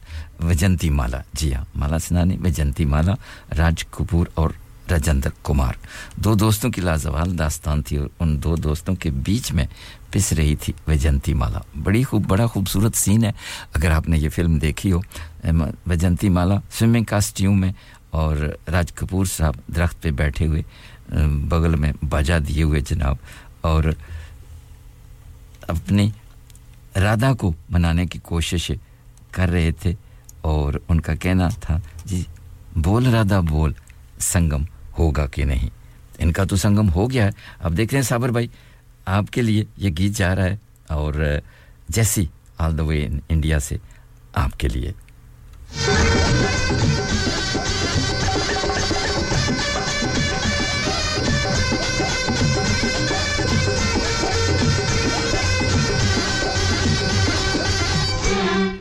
वैजंती माला जी हां माला सिन्हा ने वैजंती माला राज कपूर और राजेंद्र कुमार दो दोस्तों की लाजवाब दास्तान थी और उन दो दोस्तों के बीच में पिस रही थी वैजंती माला बड़ी खूब बड़ा खूबसूरत सीन है अगर आपने ये फिल्म देखी हो वैजंती माला स्विमिंग कॉस्ट्यूम में और राज कपूर साहब दरख्त पे बैठे हुए बगल में बाजा दिए हुए जनाब और अपनी राधा को मनाने की कोशिश कर रहे थे और उनका कहना था जी बोल राधा बोल संगम होगा कि नहीं इनका तो संगम हो गया है आप देख रहे हैं साबर भाई आपके लिए ये गीत जा रहा है और जैसी all the way in India से आपके लिए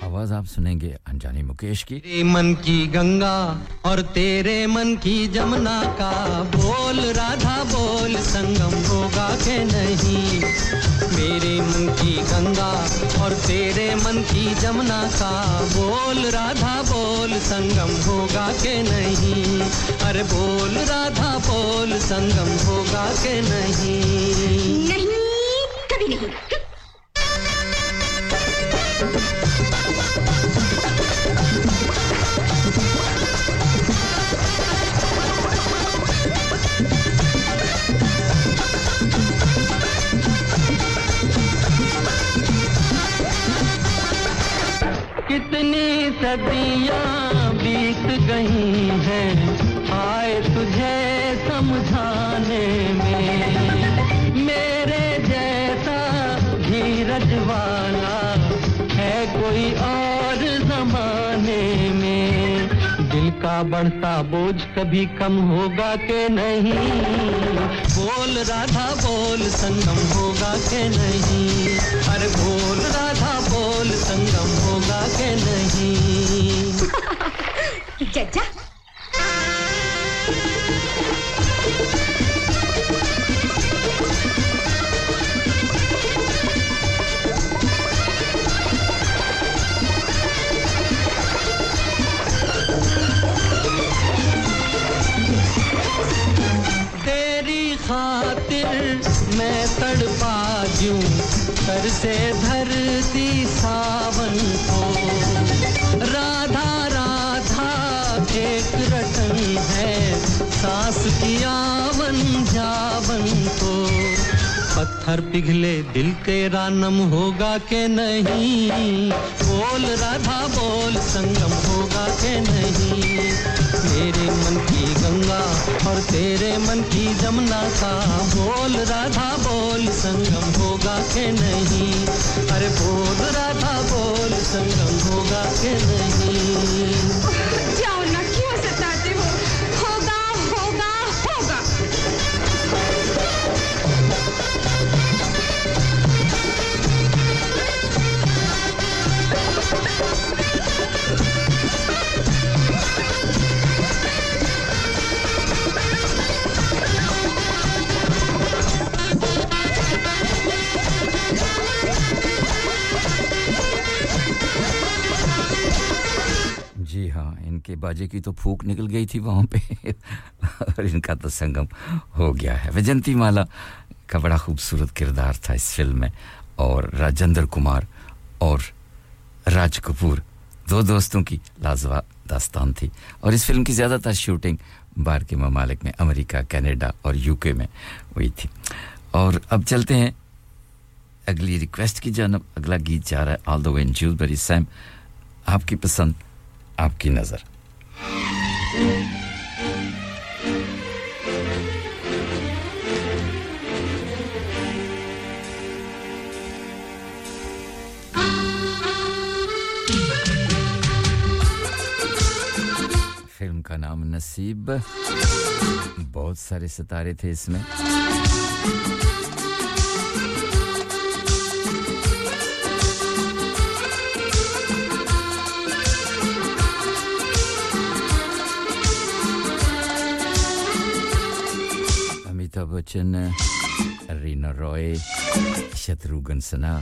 आवाज आप सुनेंगे अनजानी मुकेश की तेरे मन की गंगा और तेरे मन की जमुना का बोल राधा बोल संगम होगा के नहीं मेरे मन की गंगा और तेरे मन की जमुना का बोल राधा बोल संगम होगा के नहीं अरे बोल राधा बोल संगम होगा के नहीं नहीं कभी नहीं कितनी सदियां बीत गई हैं आए तुझे समझाने में मेरे जैसा धीरज वाला है कोई और जमाने में दिल का बढ़ता बोझ कभी कम होगा के नहीं बोल राधा बोल संगम होगा के नहीं अरे बोल राधा बोल संगम होगा के नहीं चाचा तेरी खातिर मैं तड़पा दूं सर से धरती सावन को राधा राधा एक रतन है सांस की आवन जावन को पत्थर पिघले दिल तेरा नम होगा के नहीं बोल राधा बोल संगम होगा के नहीं मेरे मन की गंगा और तेरे मन की जमुना का बोल राधा बोल संगम होगा के नहीं अरे बोल राधा बोल संगम होगा के नहीं जाओ ना क्यों सताते हो होगा होगा होगा बाजे की तो फूंक निकल गई थी वहां पे और इनका तो संगम हो गया है वैजंती माला का बड़ा खूबसूरत किरदार था इस फिल्म में और राजेंद्र कुमार और राज कपूर दो दोस्तों की लाजवाब दास्तान थी और इस फिल्म की ज्यादातर शूटिंग बाहर के ममालिक में अमेरिका कनाडा और यूके में हुई थी और अब चलते हैं अगली रिक्वेस्ट की जानिब अगला गीत जा रहा है all the way in Dewsbury Sam आपकी पसंद आपकी नजर फिल्म का नाम नसीब बहुत सारे सितारे थे इसमें बच्चन रीना रॉय शत्रुघ्न सिन्हा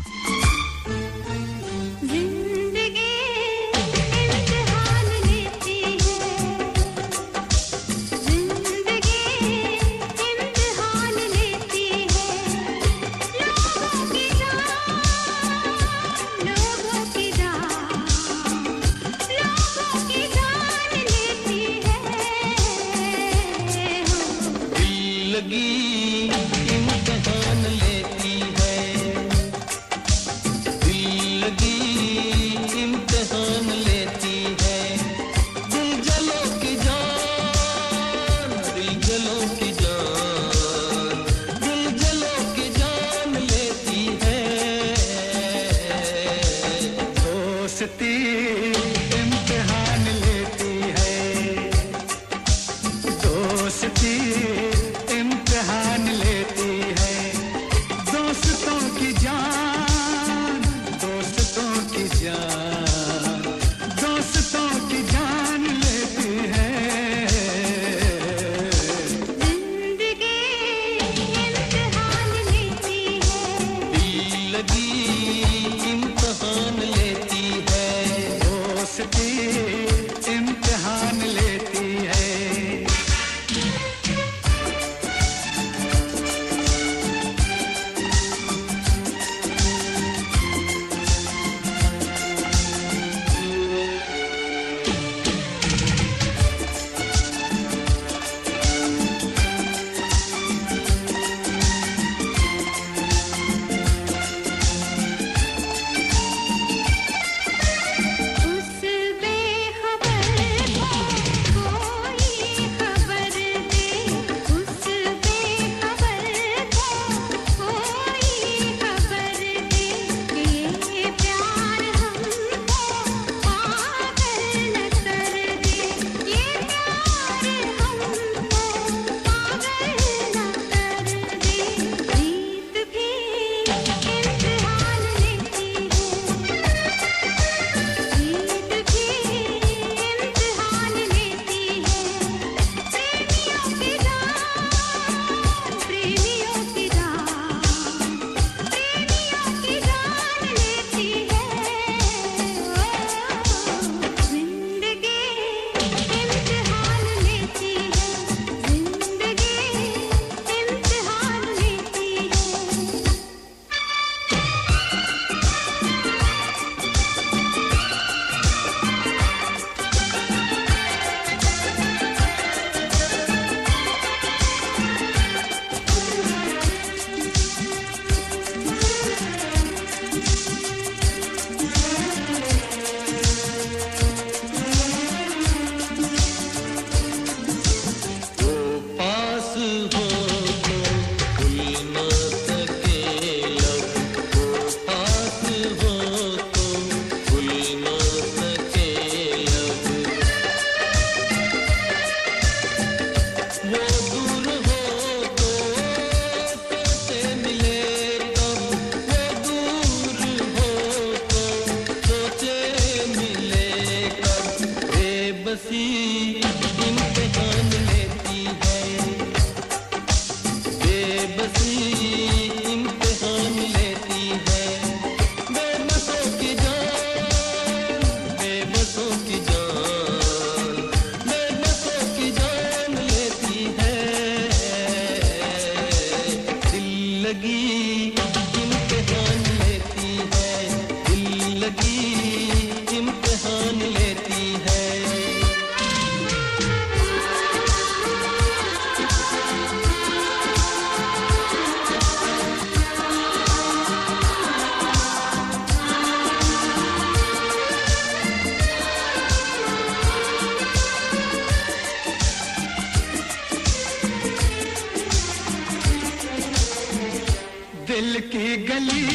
दिल की गली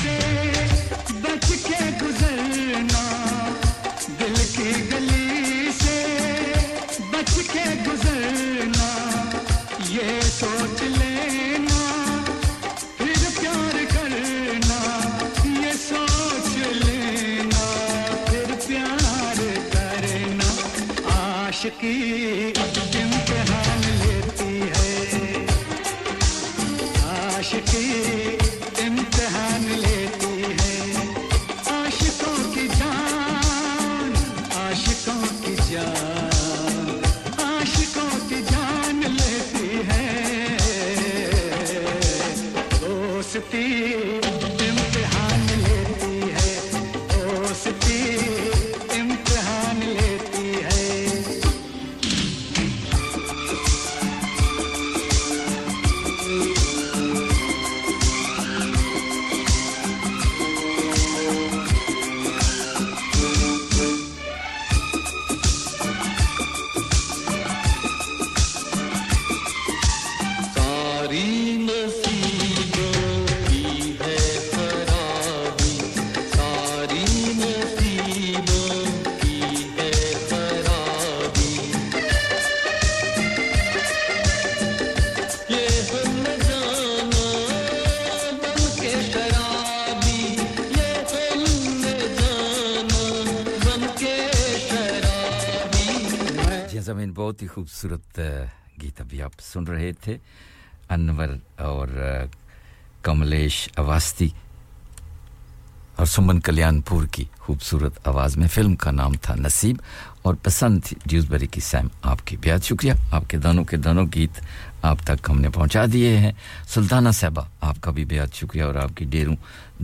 से बच के गुजरना दिल की गली से बच के गुजरना ये सोच लेना फिर प्यार करना ये सोच लेना फिर प्यार करना आशिकी बहुत ही खूबसूरत गीत अभी आप सुन रहे थे अनवर और कमलेश अवस्थी और सुमन कल्याणपुर की खूबसूरत आवाज में फिल्म का नाम था नसीब और पसंद थी ड्यूसबरी की सैम आपकी बेहद शुक्रिया आपके दानों के दानों गीत आप तक हमने पहुंचा दिए हैं सुल्ताना साहबा आपका भी बेहद शुक्रिया और आपकी ढेरों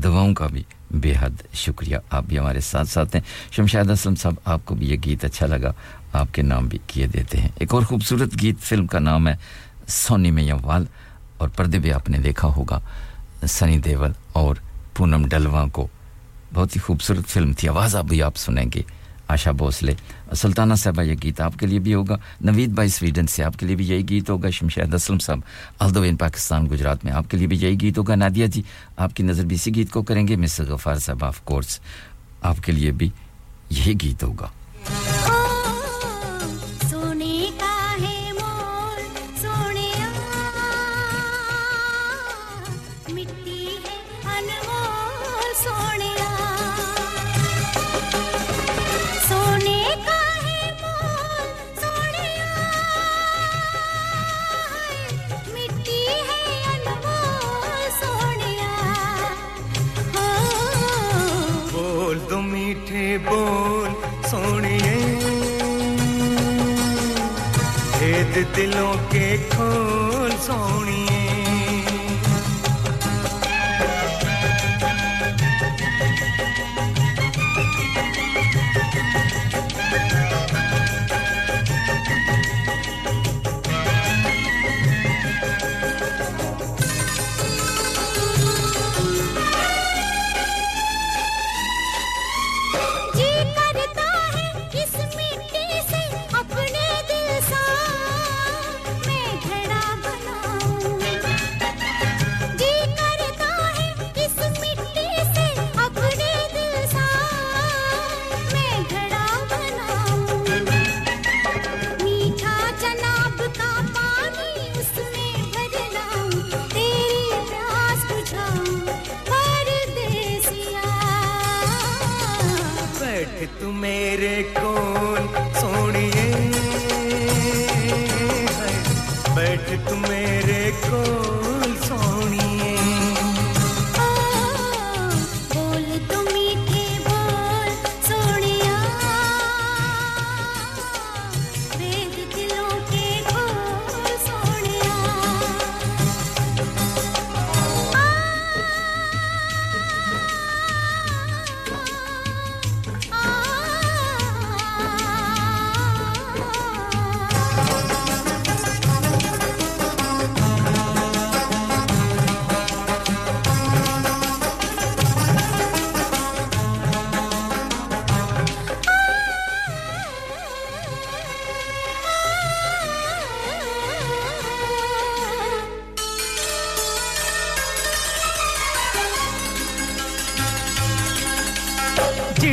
दुआओं का भी बेहद शुक्रिया आप भी हमारे साथ साथ हैं शमशाद असलम साहब आपको भी ये गीत अच्छा लगा आपके नाम भी किए देते हैं एक और खूबसूरत गीत फिल्म का नाम है सोनी में यवाल और पर्दे पे आपने देखा होगा सनी देओल और पूनम डलवा को बहुत ही खूबसूरत फिल्म थी आवाज अभी आप सुनेंगे आशा भोसले सुल्ताना साहबा ये गीत आपके लिए भी होगा नवीद भाई स्वीडन से आपके लिए भी यही गीत होगा शमशाद असलम साहब all the way in Pakistan Gujarat में आपके लिए भी यही गीत होगा नादिया जी आपकी नजर भी इसी गीत को करेंगे मिस्टर गफार साहब ऑफ कोर्स आपके लिए भी यही गीत होगा बोल सोनिए भेद दिलों के खोल सोनिए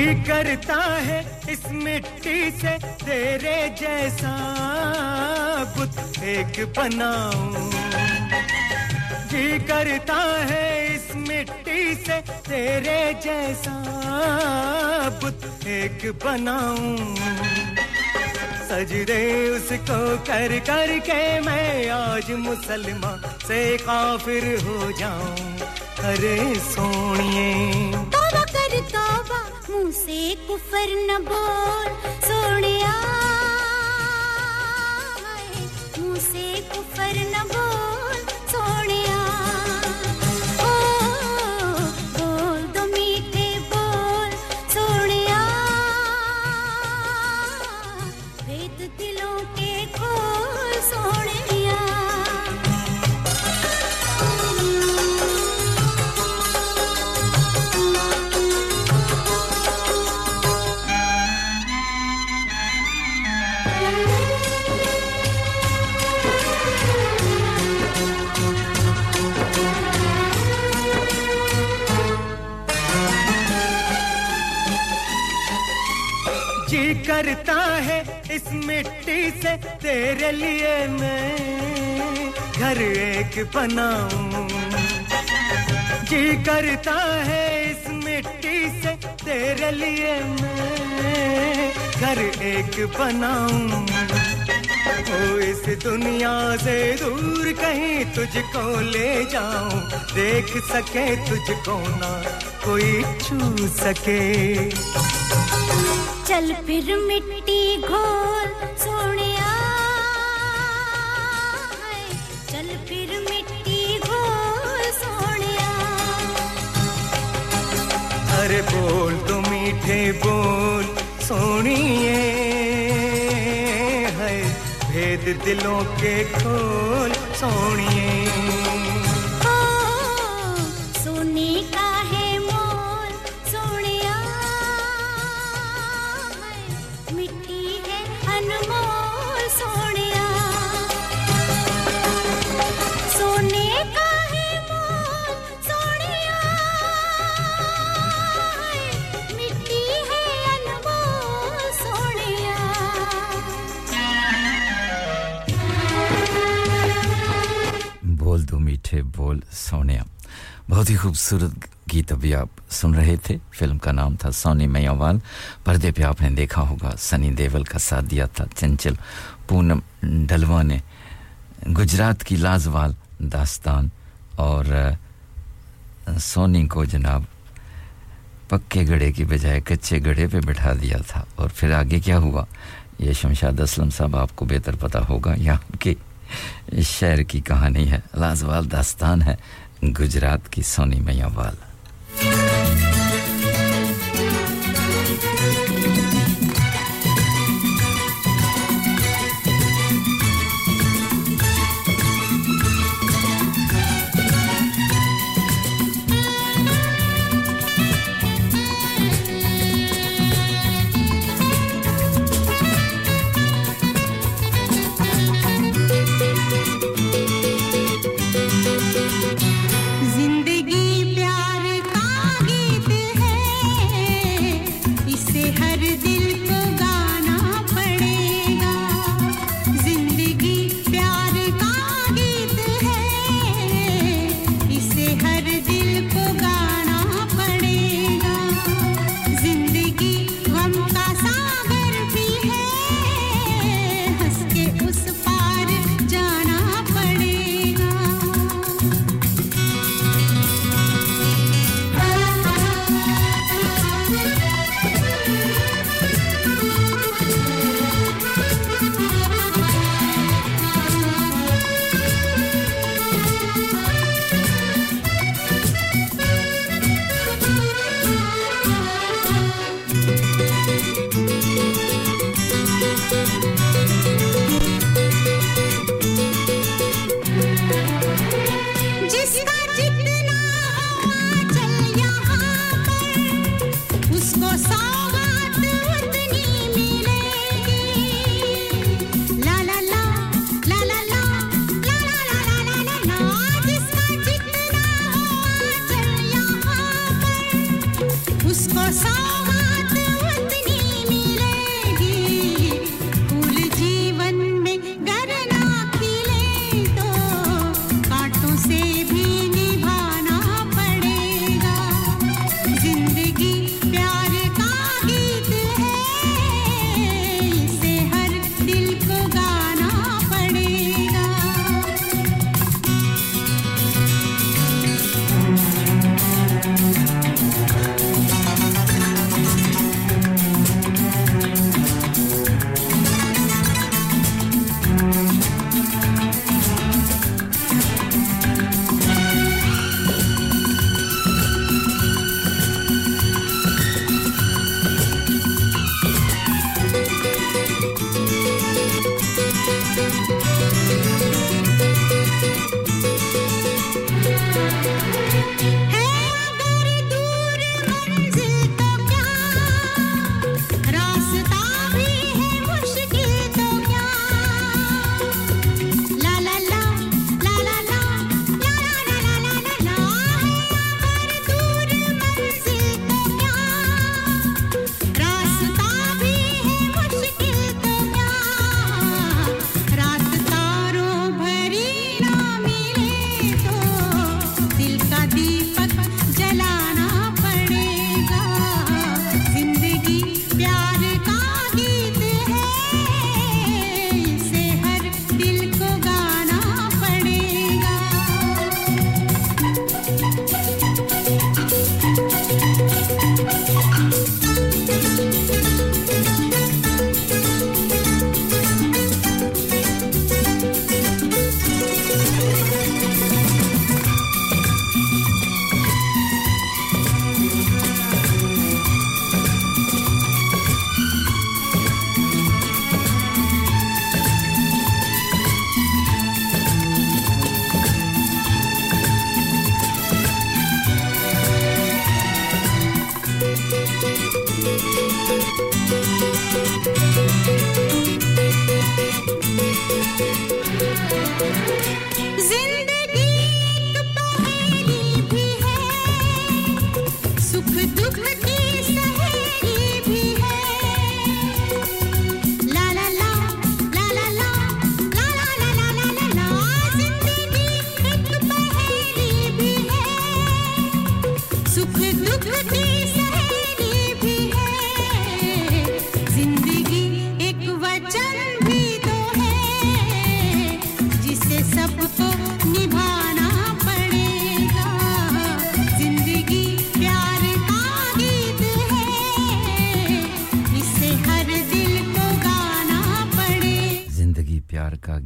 जी करता है इस मिट्टी से तेरे जैसा बुत एक बनाऊं जी करता है इस मिट्टी से तेरे जैसा बुत एक बनाऊं सजदे उसको कर कर के मैं आज मुसलमान से काफिर हो जाऊं अरे सोनिए तौबा कर तौबा मुंह से कुफर न बोल सोनिया मुंह से कुफर न बोल सोनिया करता है इस मिट्टी से तेरे लिए मैं घर एक बनाऊं जी करता है इस मिट्टी से तेरे लिए मैं घर एक बनाऊं ओ इस दुनिया से दूर कहीं तुझको ले जाऊं देख सके तुझको ना कोई छू सके चल फिर मिट्टी घोल सोनिया चल फिर मिट्टी घोल सोनिया अरे बोल तो मीठे बोल सोनिए है भेद दिलों के खोल सोनिए बोल सोनिया बहुत ही खूबसूरत गीत अभी आप सुन रहे थे फिल्म का नाम था सोनी मैयावाल पर्दे पे आपने देखा होगा सनी देओल का साथ दिया था चंचल पूनम ढलवा ने गुजरात की लाजवाल दास्तान और सोनी को जनाब पक्के गड़े की बजाय कच्चे गड़े पे बिठा दिया था और फिर आगे क्या हुआ ये शमशाद असलम साहब आपको बेहतर पता होगा यहाँ के इस शहर की कहानी है लाजवाल दास्तान है गुजरात की सोनी मैयावाल जिंदगी प्यार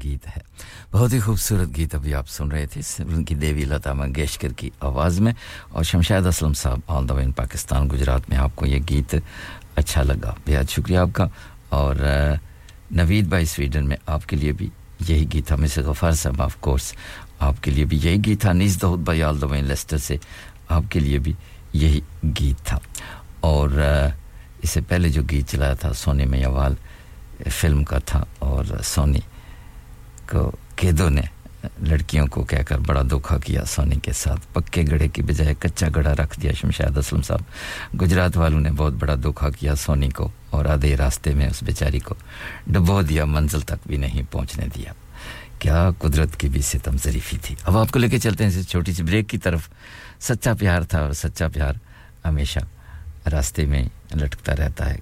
गीत है बहुत ही खूबसूरत गीत अभी आप सुन रहे थे सिमरन की देवी लता मंगेशकर की आवाज़ में और शमशाद असलम साहब all the way in Pakistan Gujarat में आपको ये गीत अच्छा लगा बेहद शुक्रिया आपका और नवीद भाई स्वीडन में आपके लिए भी यही गीत था मिसेस गफार साहब ऑफ कोर्स आपके लिए भी यही गीत था नीस दाऊद भाई all the way in Leicester से आपके लिए भी यही गीत था और इससे पहले जो गीत चलाया था सोने मेवाल फिल्म का था और सोनी को केदो ने लड़कियों को कहकर बड़ा धोखा किया सोनी के साथ पक्के गड़े की बजाय कच्चा गड़ा रख दिया शमशाद असलम साहब गुजरात वालों ने बहुत बड़ा धोखा किया सोनी को और आधे रास्ते में उस बेचारी को डुबो दिया मंजिल तक भी नहीं पहुंचने दिया क्या कुदरत की भी सितम ज़रीफी थी अब आपको लेके चलते हैं इस छोटी सी ब्रेक की तरफ सच्चा प्यार था और सच्चा प्यार हमेशा रास्ते में लटकता रहता है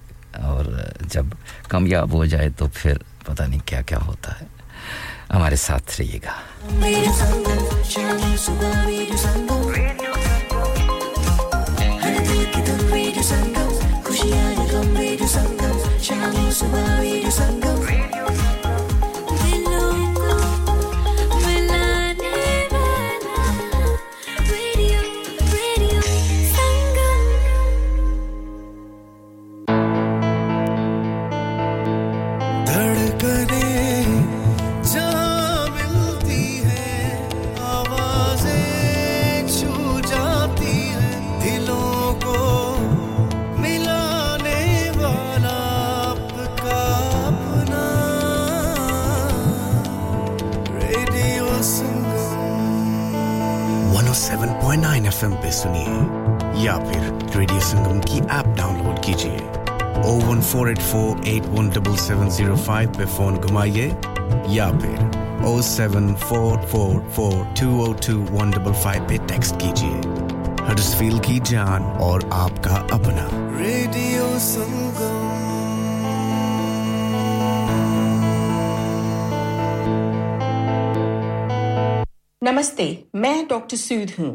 और जब कामयाब हो जाए तो फिर पता नहीं क्या-क्या होता है हमारे साथ रहिएगा एफएम पे सुनिए या फिर रेडियो संगम की ऐप डाउनलोड कीजिए zero one four eight four eight one seven seven zero five पे फोन घुमाइए या फिर zero seven four four four two zero two one five पे टेक्स्ट कीजिए हरसफील की जान और आपका अपना रेडियो संगम नमस्ते मैं डॉक्टर सूद हूं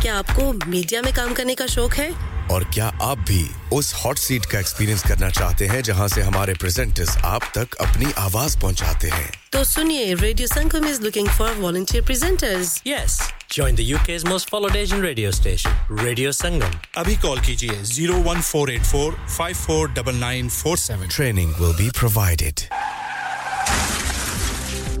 क्या आपको मीडिया में काम करने का शौक है और क्या आप भी उस हॉट सीट का एक्सपीरियंस करना चाहते हैं जहां से हमारे प्रेजेंटर्स आप तक अपनी आवाज पहुंचाते हैं तो सुनिए radio Sangam is looking for volunteer presenters yes Join the U K's most followed Asian radio station, Radio Sangam. Abhi call kijiye zero one four eight four five four nine nine four seven. Training will be provided.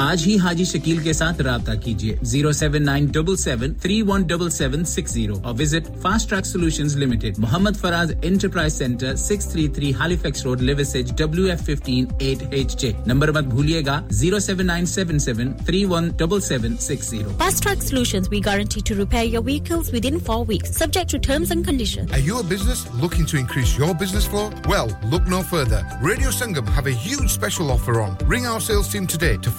आज ही हाजी शकील के साथ राबता कीजिए zero seven nine seven seven three one seven seven six zero और visit fast track solutions limited Mohammad Faraz enterprise centre six three three Halifax road Liversedge W F one five eight H J number मत भूलिएगा zero seven nine seven seven three one seven seven six zero Fast Track Solutions we guarantee to repair your vehicles within four weeks subject to terms and conditions Are you a business looking to increase your business flow? Well, look no further. Radio Sangam have a huge special offer on. Ring our sales team today to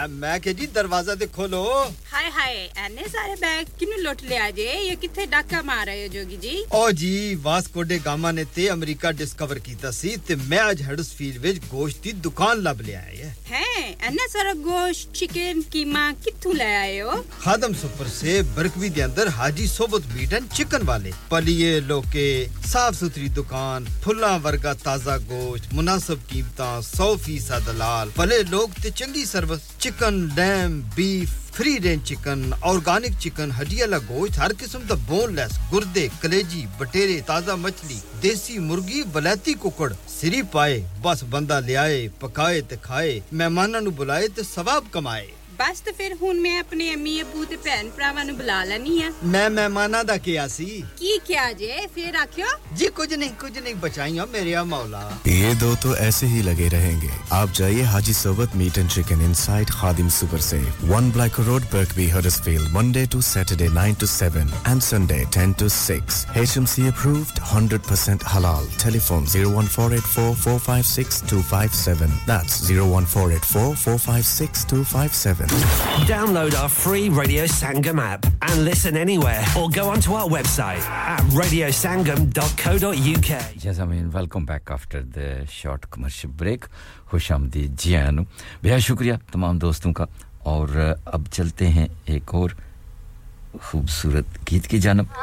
अब मैं के जी दरवाजा दे खोलो हाय हाय एने सारे bag किनु लुट ले आजे ये किथे डाका मार रहे हो जोगी जी ओ जी वास्को डे गामा ने ते अमेरिका डिस्कवर कीता सी ते मैं आज हेडसफील्ड विच गोश्त दी दुकान लभ ले आया है हैं इतना सारा गोश्त चिकन कीमा कित्थों लाया हो खादम सुपर से बरकवी के अंदर हाजी सोबत मीट एंड चिकन वाले पलिए लोके साफ सुथरी दुकान फुल्ला वर्गा ताजा गोश्त मुनासिब कीमतां सौ फीसद दलाल भले लोग ते चंगी service chicken lamb beef Free range chicken, organic chicken, hadiyala gosht, har kisam da boneless, gurde, kaleji, batere, taza machli, desi murgi, balati kukkad, siri paaye, bas banda le aaye, pakaye te khaye, mehmanan nu bulaye te sawab kamaye. बस तो फिर हुन मैं अपने अम्मी अबू ते भैन भरावां नु बुला लनी है मैं मेहमाना दा किया सी की क्या जे फिर आखियो जी कुछ नहीं कुछ नहीं बचाइयो मेरे मौला ये दो तो ऐसे ही लगे रहेंगे आप जाइए हाजी सोबत meat and chicken inside Khadim super से one Black Road Berkby Huddersfield Monday to Saturday nine to seven and Sunday ten to six HMC approved one hundred percent halal telephone zero one four eight four four five six two five seven that's zero one four eight four four five six two five seven Download our free Radio Sangam app and listen anywhere or go onto our website at radio sangam dot co dot u k Yes, I mean, welcome back after the short commercial break. Khushamdi Jianu. Bahut shukriya tamam doston ka aur ab chalte hain ek aur khoobsurat geet ki janab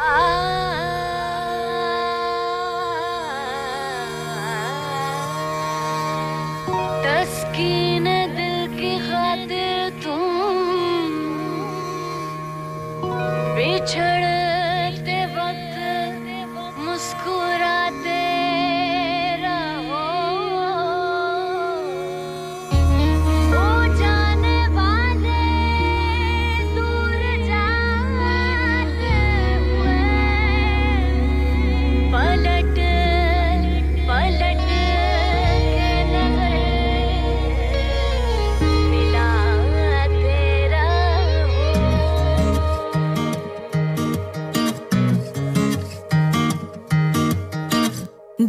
Taskin dil ki khatir बिछड़ते वक्त मुस्कुराते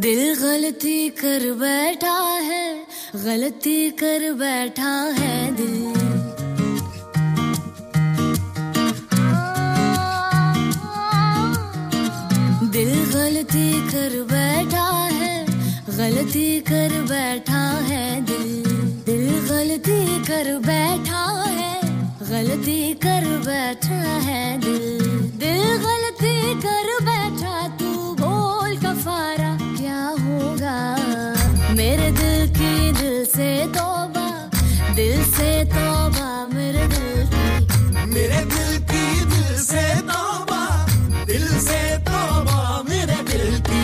दिल गलती कर बैठा है गलती कर बैठा है दिल दिल गलती कर बैठा है गलती कर बैठा है दिल दिल गलती कर बैठा है गलती कर बैठा है दिल दिल गलती कर बैठा तू बोल कफारा मेरे दिल की दिल से तौबा दिल से तौबा मेरे दिल की मेरे दिल की दिल से तौबा दिल से तौबा मेरे दिल की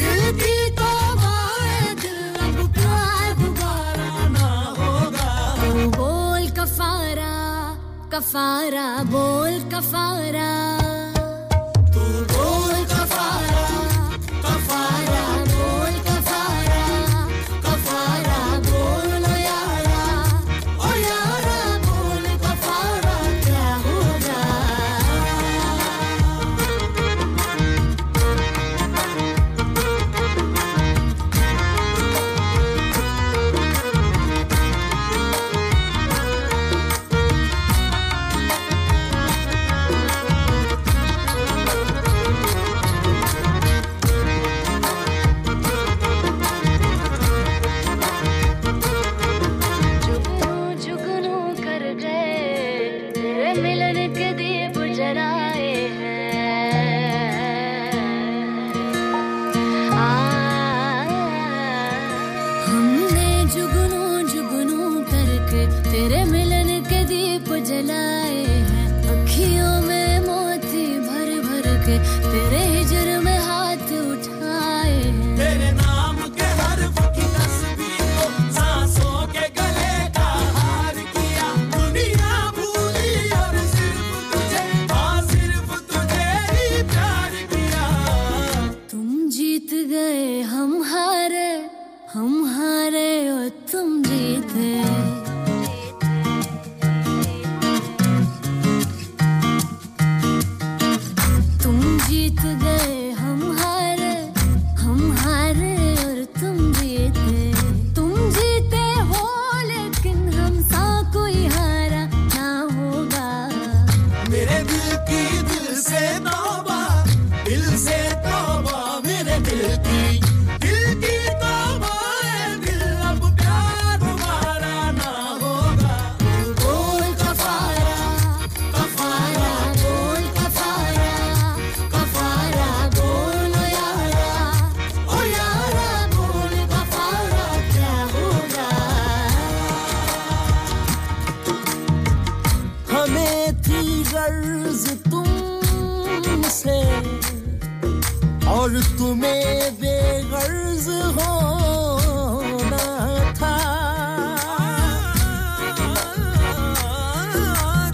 दिल की तौबा है दिल अब प्यार दोबारा ना होगा तू बोल कफारा कफारा बोल कफारा तू बोल कफारा कफारा तुम जीत गए तुम्हें बेगर्ज होना था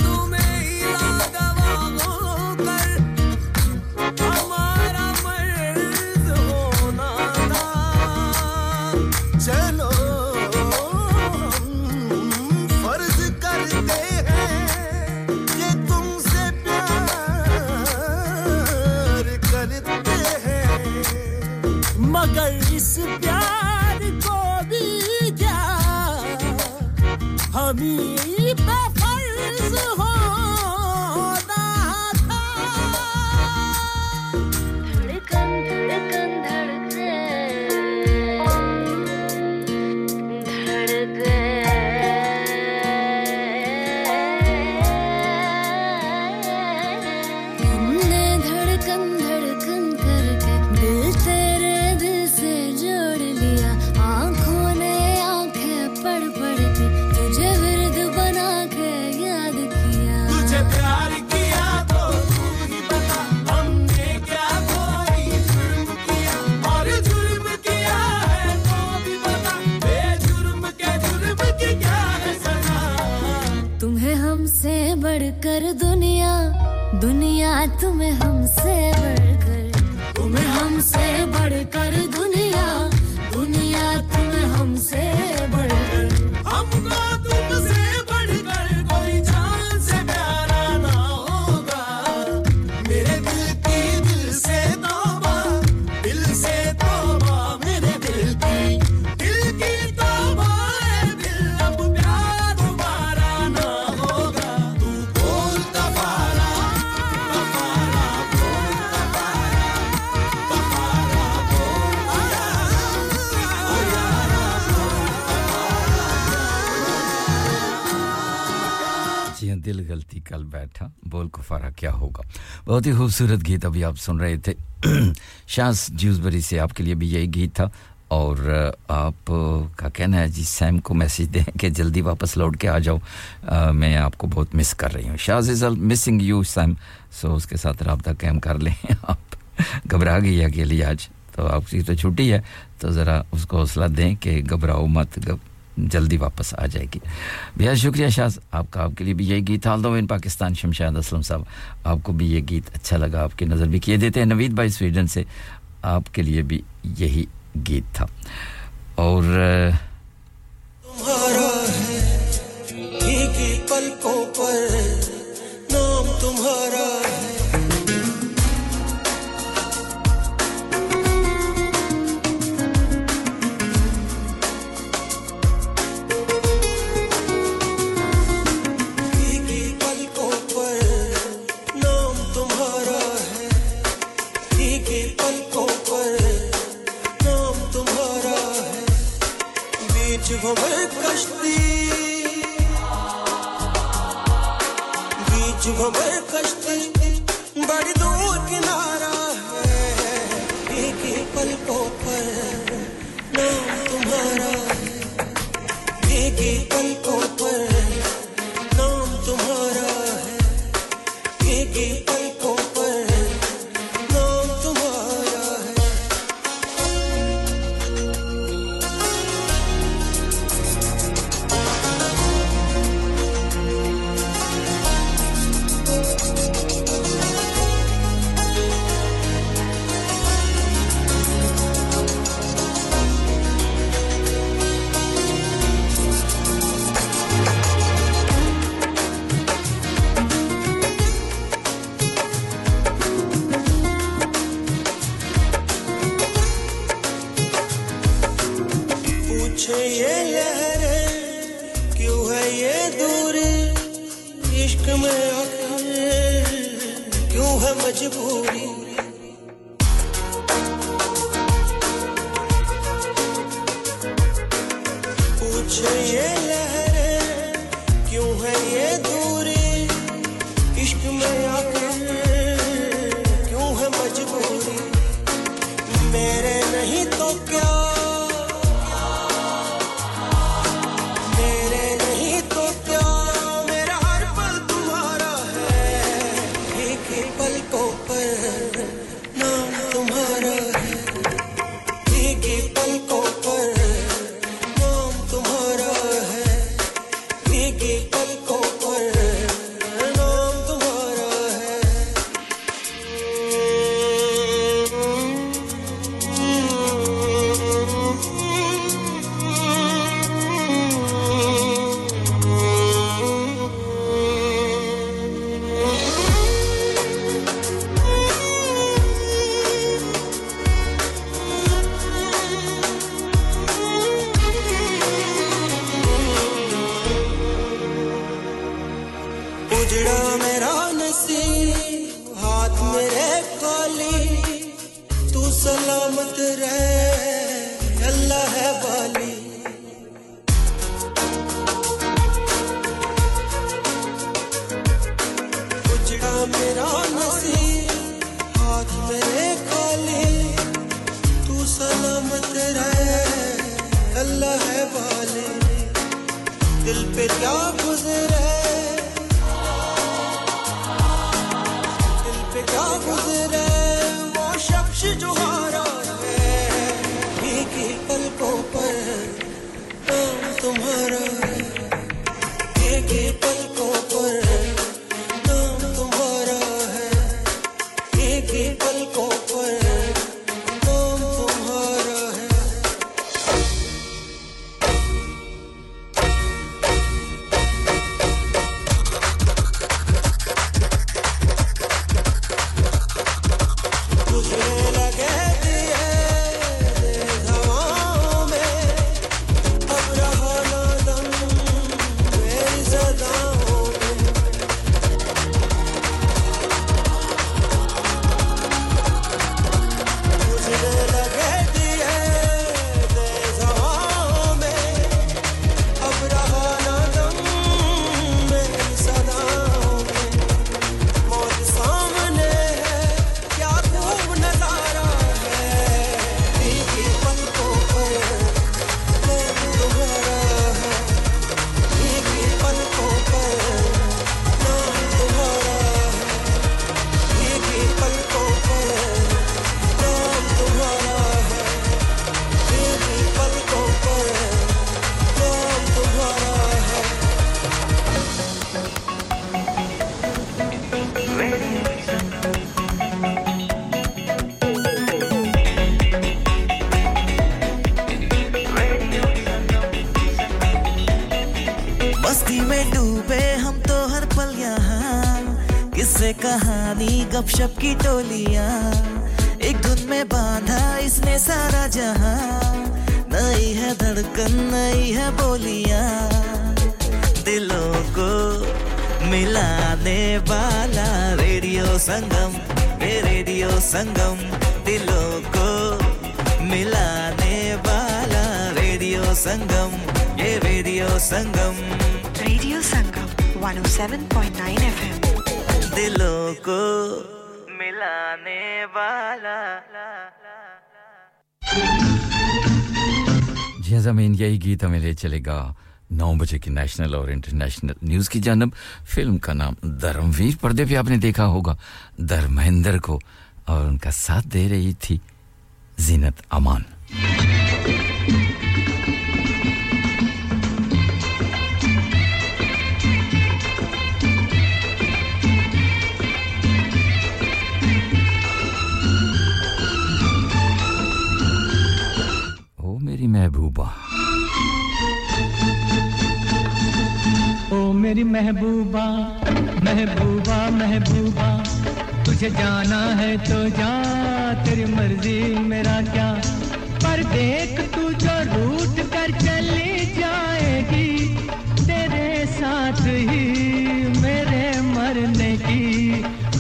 तुम्हें इलावा होकर हमारा मर्ज होना था चलो फर्ज करते हैं कि तुमसे प्यार करते हैं मगर इस प्यार को भी क्या हमें कर दुनिया दुनिया तुम्हें हमसे बढ़कर तुम्हें हमसे बढ़कर दुनिया दुनिया तुम्हें हमसे बढ़कर हमको तुमसे बढ़कर कोई जान से प्यारा ना होगा मेरे दिल की दिल से तौबा दिल से तौबा मेरे दिल की दिल की तौबा है दिल अब प्यार दोबारा ना होगा दिल गलती कल बैठा बोल कुफारा क्या होगा बहुत ही खूबसूरत गीत अभी आप सुन रहे थे शास ज्यूसबरी से आपके लिए भी यही गीत था और आप का कहना है जी सैम को मैसेज दें कि जल्दी वापस लौट के आ जाओ आ, मैं आपको बहुत मिस कर रही हूं शास is missing you Sam so उसके साथ राब्ता कायम कर लें आप घबरा गई है अकेली आज तो आपकी तो छुट्टी है तो जरा उसको हौसला दें कि घबराओ मत घब जल्दी वापस आ जाएगी बेहद शुक्रिया शाह आपका आपके लिए भी यही गीत ऑल्दो इन पाकिस्तान शमशाद असलम साहब आपको भी ये गीत अच्छा लगा आपकी नज़र भी किए देते हैं नवीद भाई स्वीडन से आपके लिए भी यही गीत था और तुम्हारा है भीगी पलकों पर नाम तुम्हारा कश्ती बीच भंवर कश्ती बड़ी दूर किनारा है एक ही पलकों पर नाम तुम्हारा है एक ही पलकों पर नाम तुम्हारा है एक ही पलकों पर नाम तुम्हारा है मजबूरी पूछे ये लहरें क्यों है ये दूरी इश्क में आखिर क्यों है मजबूरी मेरे नहीं तो क्या नाम तुम्हारा है मोहब्बत रहे अल्लाह है वाली उजड़ा मेरा नसीब हाथ मेरे खाली तू सलामत रहे अल्लाह है वाली दिल पे क्या गुजरे दिल पे क्या गुजरे जो हारा है भीगी पलकों पर नाम तुम्हारा है भीगी पलकों पर नाम तुम्हारा है भीगी पलकों पर नाम तुम्हारा है गपशप की टोलियां एक धुन में बांधा इसने सारा जहां नई है धड़कन नई है बोलियां दिलों को मिलाने वाला रेडियो संगम ये रेडियो संगम दिलों को मिलाने वाला रेडियो संगम ये radio Sangam radio Sangam one oh seven point nine F M दिलों को मिलाने वाला जी ज़मीन यही गीत हमें ले चलेगा nine बजे की नेशनल और इंटरनेशनल न्यूज़ की जानिब फिल्म का नाम धर्मवीर पर्दे पे आपने देखा होगा धर्मेंद्र को और उनका साथ दे रही थी जीनत अमान मेरी महबूबा ओ मेरी महबूबा महबूबा महबूबा तुझे जाना है तो जा तेरी मर्जी मेरा क्या पर देख तू जो रूठ कर चली जाएगी तेरे साथ ही मेरे मरने की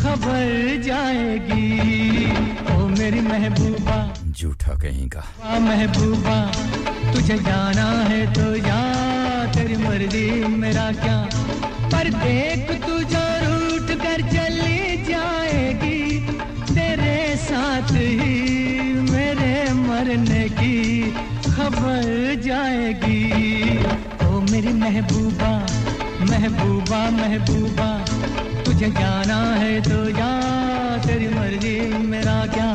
खबर जाएगी ओ मेरी महबूबा झूठा कहेगा महबूबा तुझे जाना है तो या तेरी मर्जी मेरा क्या पर देख तू जो रूठ कर चली जाएगी तेरे साथ ही मेरे मरने की खबर जाएगी ओ मेरी महबूबा महबूबा महबूबा तुझे जाना है तो या तेरी मर्जी मेरा क्या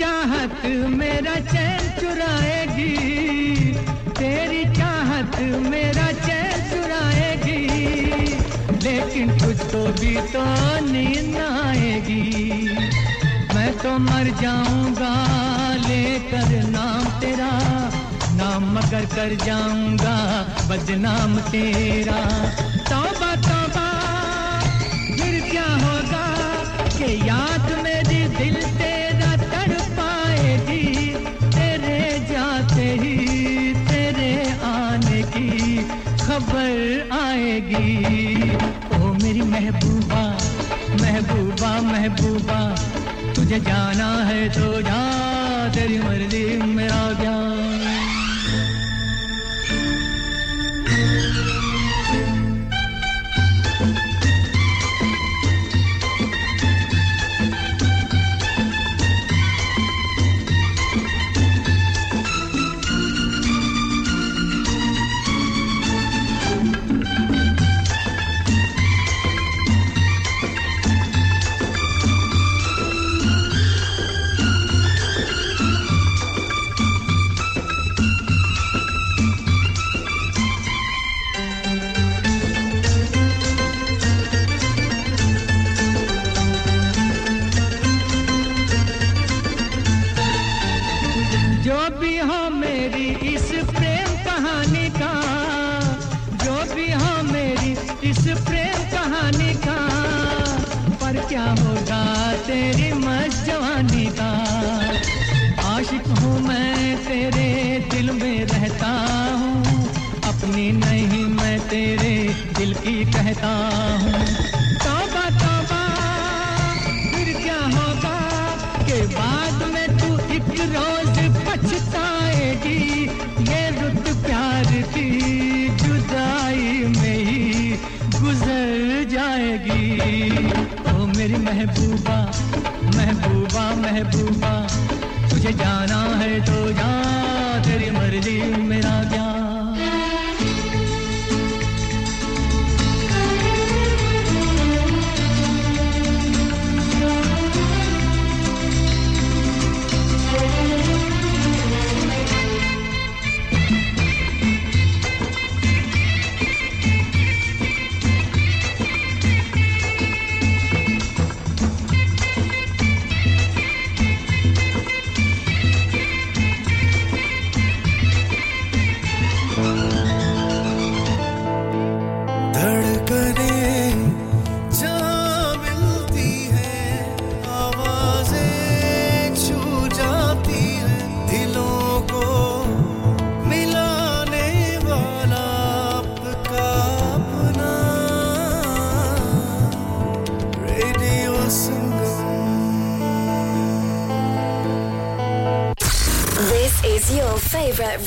चाहत मेरा चैन चुराएगी तेरी चाहत मेरा चैन चुराएगी लेकिन तुझको भी तो नींद आएगी मैं तो मर जाऊंगा लेकर नाम तेरा नाम मगर कर जाऊंगा बदनाम तेरा तौबा तौबा फिर क्या हो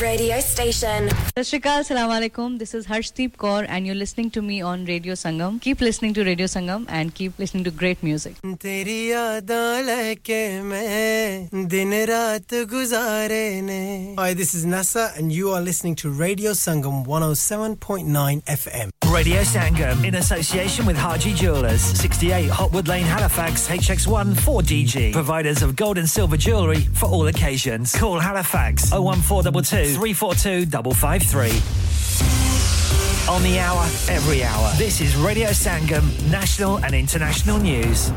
Radio station. Shrikal, Assalamu Alaikum. This is Harshdeep Kaur and you're listening to me on Radio Sangam. Keep listening to Radio Sangam and keep listening to great music. Teri yaadan leke main din raat guzare ne. Hi, this is Nasa and you are listening to Radio Sangam one oh seven point nine F M. Radio Sangam in association with Haji Jewellers, sixty-eight Hotwood Lane, Halifax, H X one four D G. Providers of gold and silver jewellery for all occasions. Call Halifax oh one four two two, three four two five five three. On the hour, every hour. This is Radio Sangam, national and international news.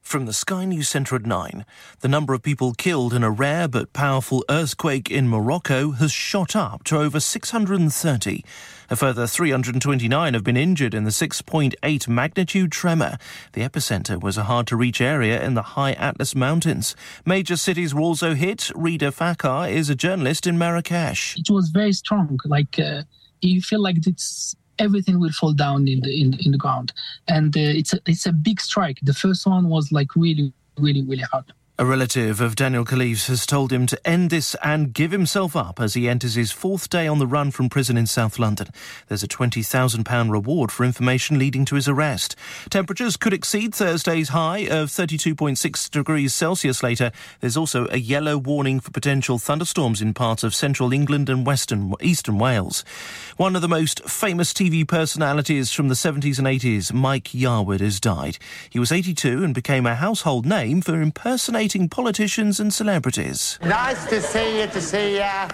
From the Sky News Centre at nine, the number of people killed in a rare but powerful earthquake in Morocco has shot up to over six hundred thirty. A further three hundred twenty-nine have been injured in the six point eight magnitude tremor. The epicentre was a hard-to-reach area in the high Atlas Mountains. Major cities were also hit. Rida Fakar is a journalist in Marrakesh. It was very strong. Like, uh, you feel like it's... everything will fall down in the in, in the ground, and uh, it's a, it's a big strike. The first one was like really, really, really hard. A relative of Daniel Khalife's has told him to end this and give himself up as he enters his fourth day on the run from prison in South London. There's a twenty thousand pounds reward for information leading to his arrest. Temperatures could exceed Thursday's high of thirty-two point six degrees Celsius later. There's also a yellow warning for potential thunderstorms in parts of central England and western eastern Wales. One of the most famous T V personalities from the seventies and eighties, Mike Yarwood, has died. He was eighty-two and became a household name for impersonating politicians and celebrities. Nice to see you, to see ya.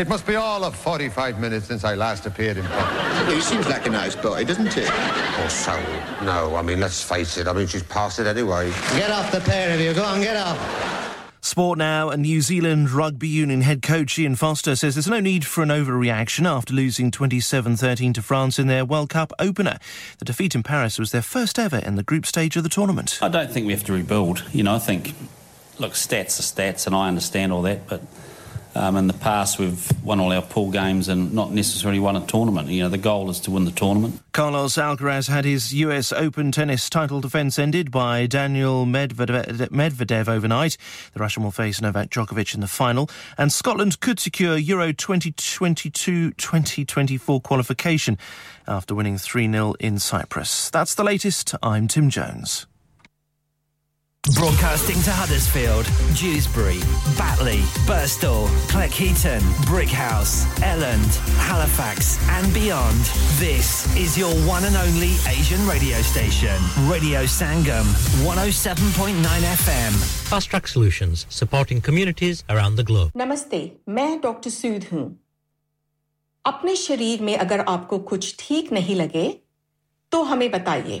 It must be all of forty-five minutes since I last appeared in public. He seems like a nice boy, doesn't he? Or so. No, I mean, let's face it. I mean, she's past it anyway. Get off the pair of you. Go on, get off. Sport now, and New Zealand Rugby Union head coach Ian Foster says there's no need for an overreaction after losing twenty-seven thirteen to France in their World Cup opener. The defeat in Paris was their first ever in the group stage of the tournament. I don't think we have to rebuild. You know, I think, look, stats are stats, and I understand all that, but um, in the past we've won all our pool games and not necessarily won a tournament. You know, the goal is to win the tournament. Carlos Alcaraz had his U S Open tennis title defence ended by Daniel Medvedev overnight. The Russian will face Novak Djokovic in the final. And Scotland could secure Euro twenty twenty-two twenty twenty-four qualification after winning three nil in Cyprus. That's the latest. I'm Tim Jones. Broadcasting to Huddersfield, Dewsbury, Batley, Birstall, Cleckheaton, Brickhouse, Elland, Halifax and beyond. This is your one and only Asian radio station. Radio Sangam, one oh seven point nine F M. Fast Track Solutions, supporting communities around the globe. Namaste, मैं Dr. Sood हूँ. अपने शरीर में अगर आपको कुछ ठीक नहीं लगे, तो हमें बताइए.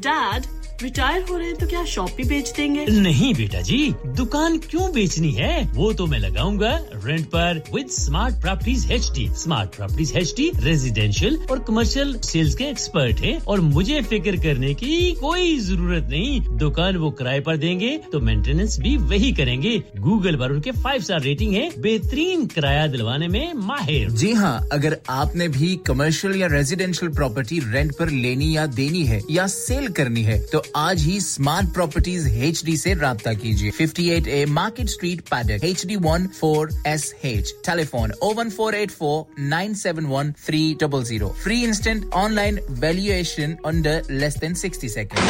Dad, retire हो रहे हैं तो क्या शॉप भी बेच देंगे? नहीं बेटा जी, दुकान क्यों बेचनी है? वो तो मैं लगाऊंगा रेंट पर with Smart Properties H D. Smart Properties H D residential और commercial sales के एक्सपर्ट हैं और मुझे फिक्र करने की कोई जरूरत नहीं। दुकान वो किराए पर देंगे तो मेंटेनेंस भी वही करेंगे। गूगल पर उनके five star रेटिंग है, बेहतरीन किराया दिलवाने में माहिर। जी हां, अगर आपने भी कमर्शियल या रेजिडेंशियल प्रॉपर्टी रेंट पर लेनी या देनी है या सेल करनी है तो आज ही Smart Properties H D से राब्ता कीजिए fifty-eight A Market Street Paddock H D one four S H telephone oh one four eight four nine seven one three zero zero free instant online valuation under less than sixty seconds.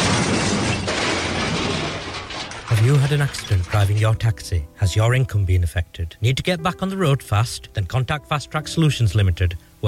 Have you had an accident driving your taxi? Has your income been affected? Need to get back on the road fast? Then contact Fast Track Solutions Limited, who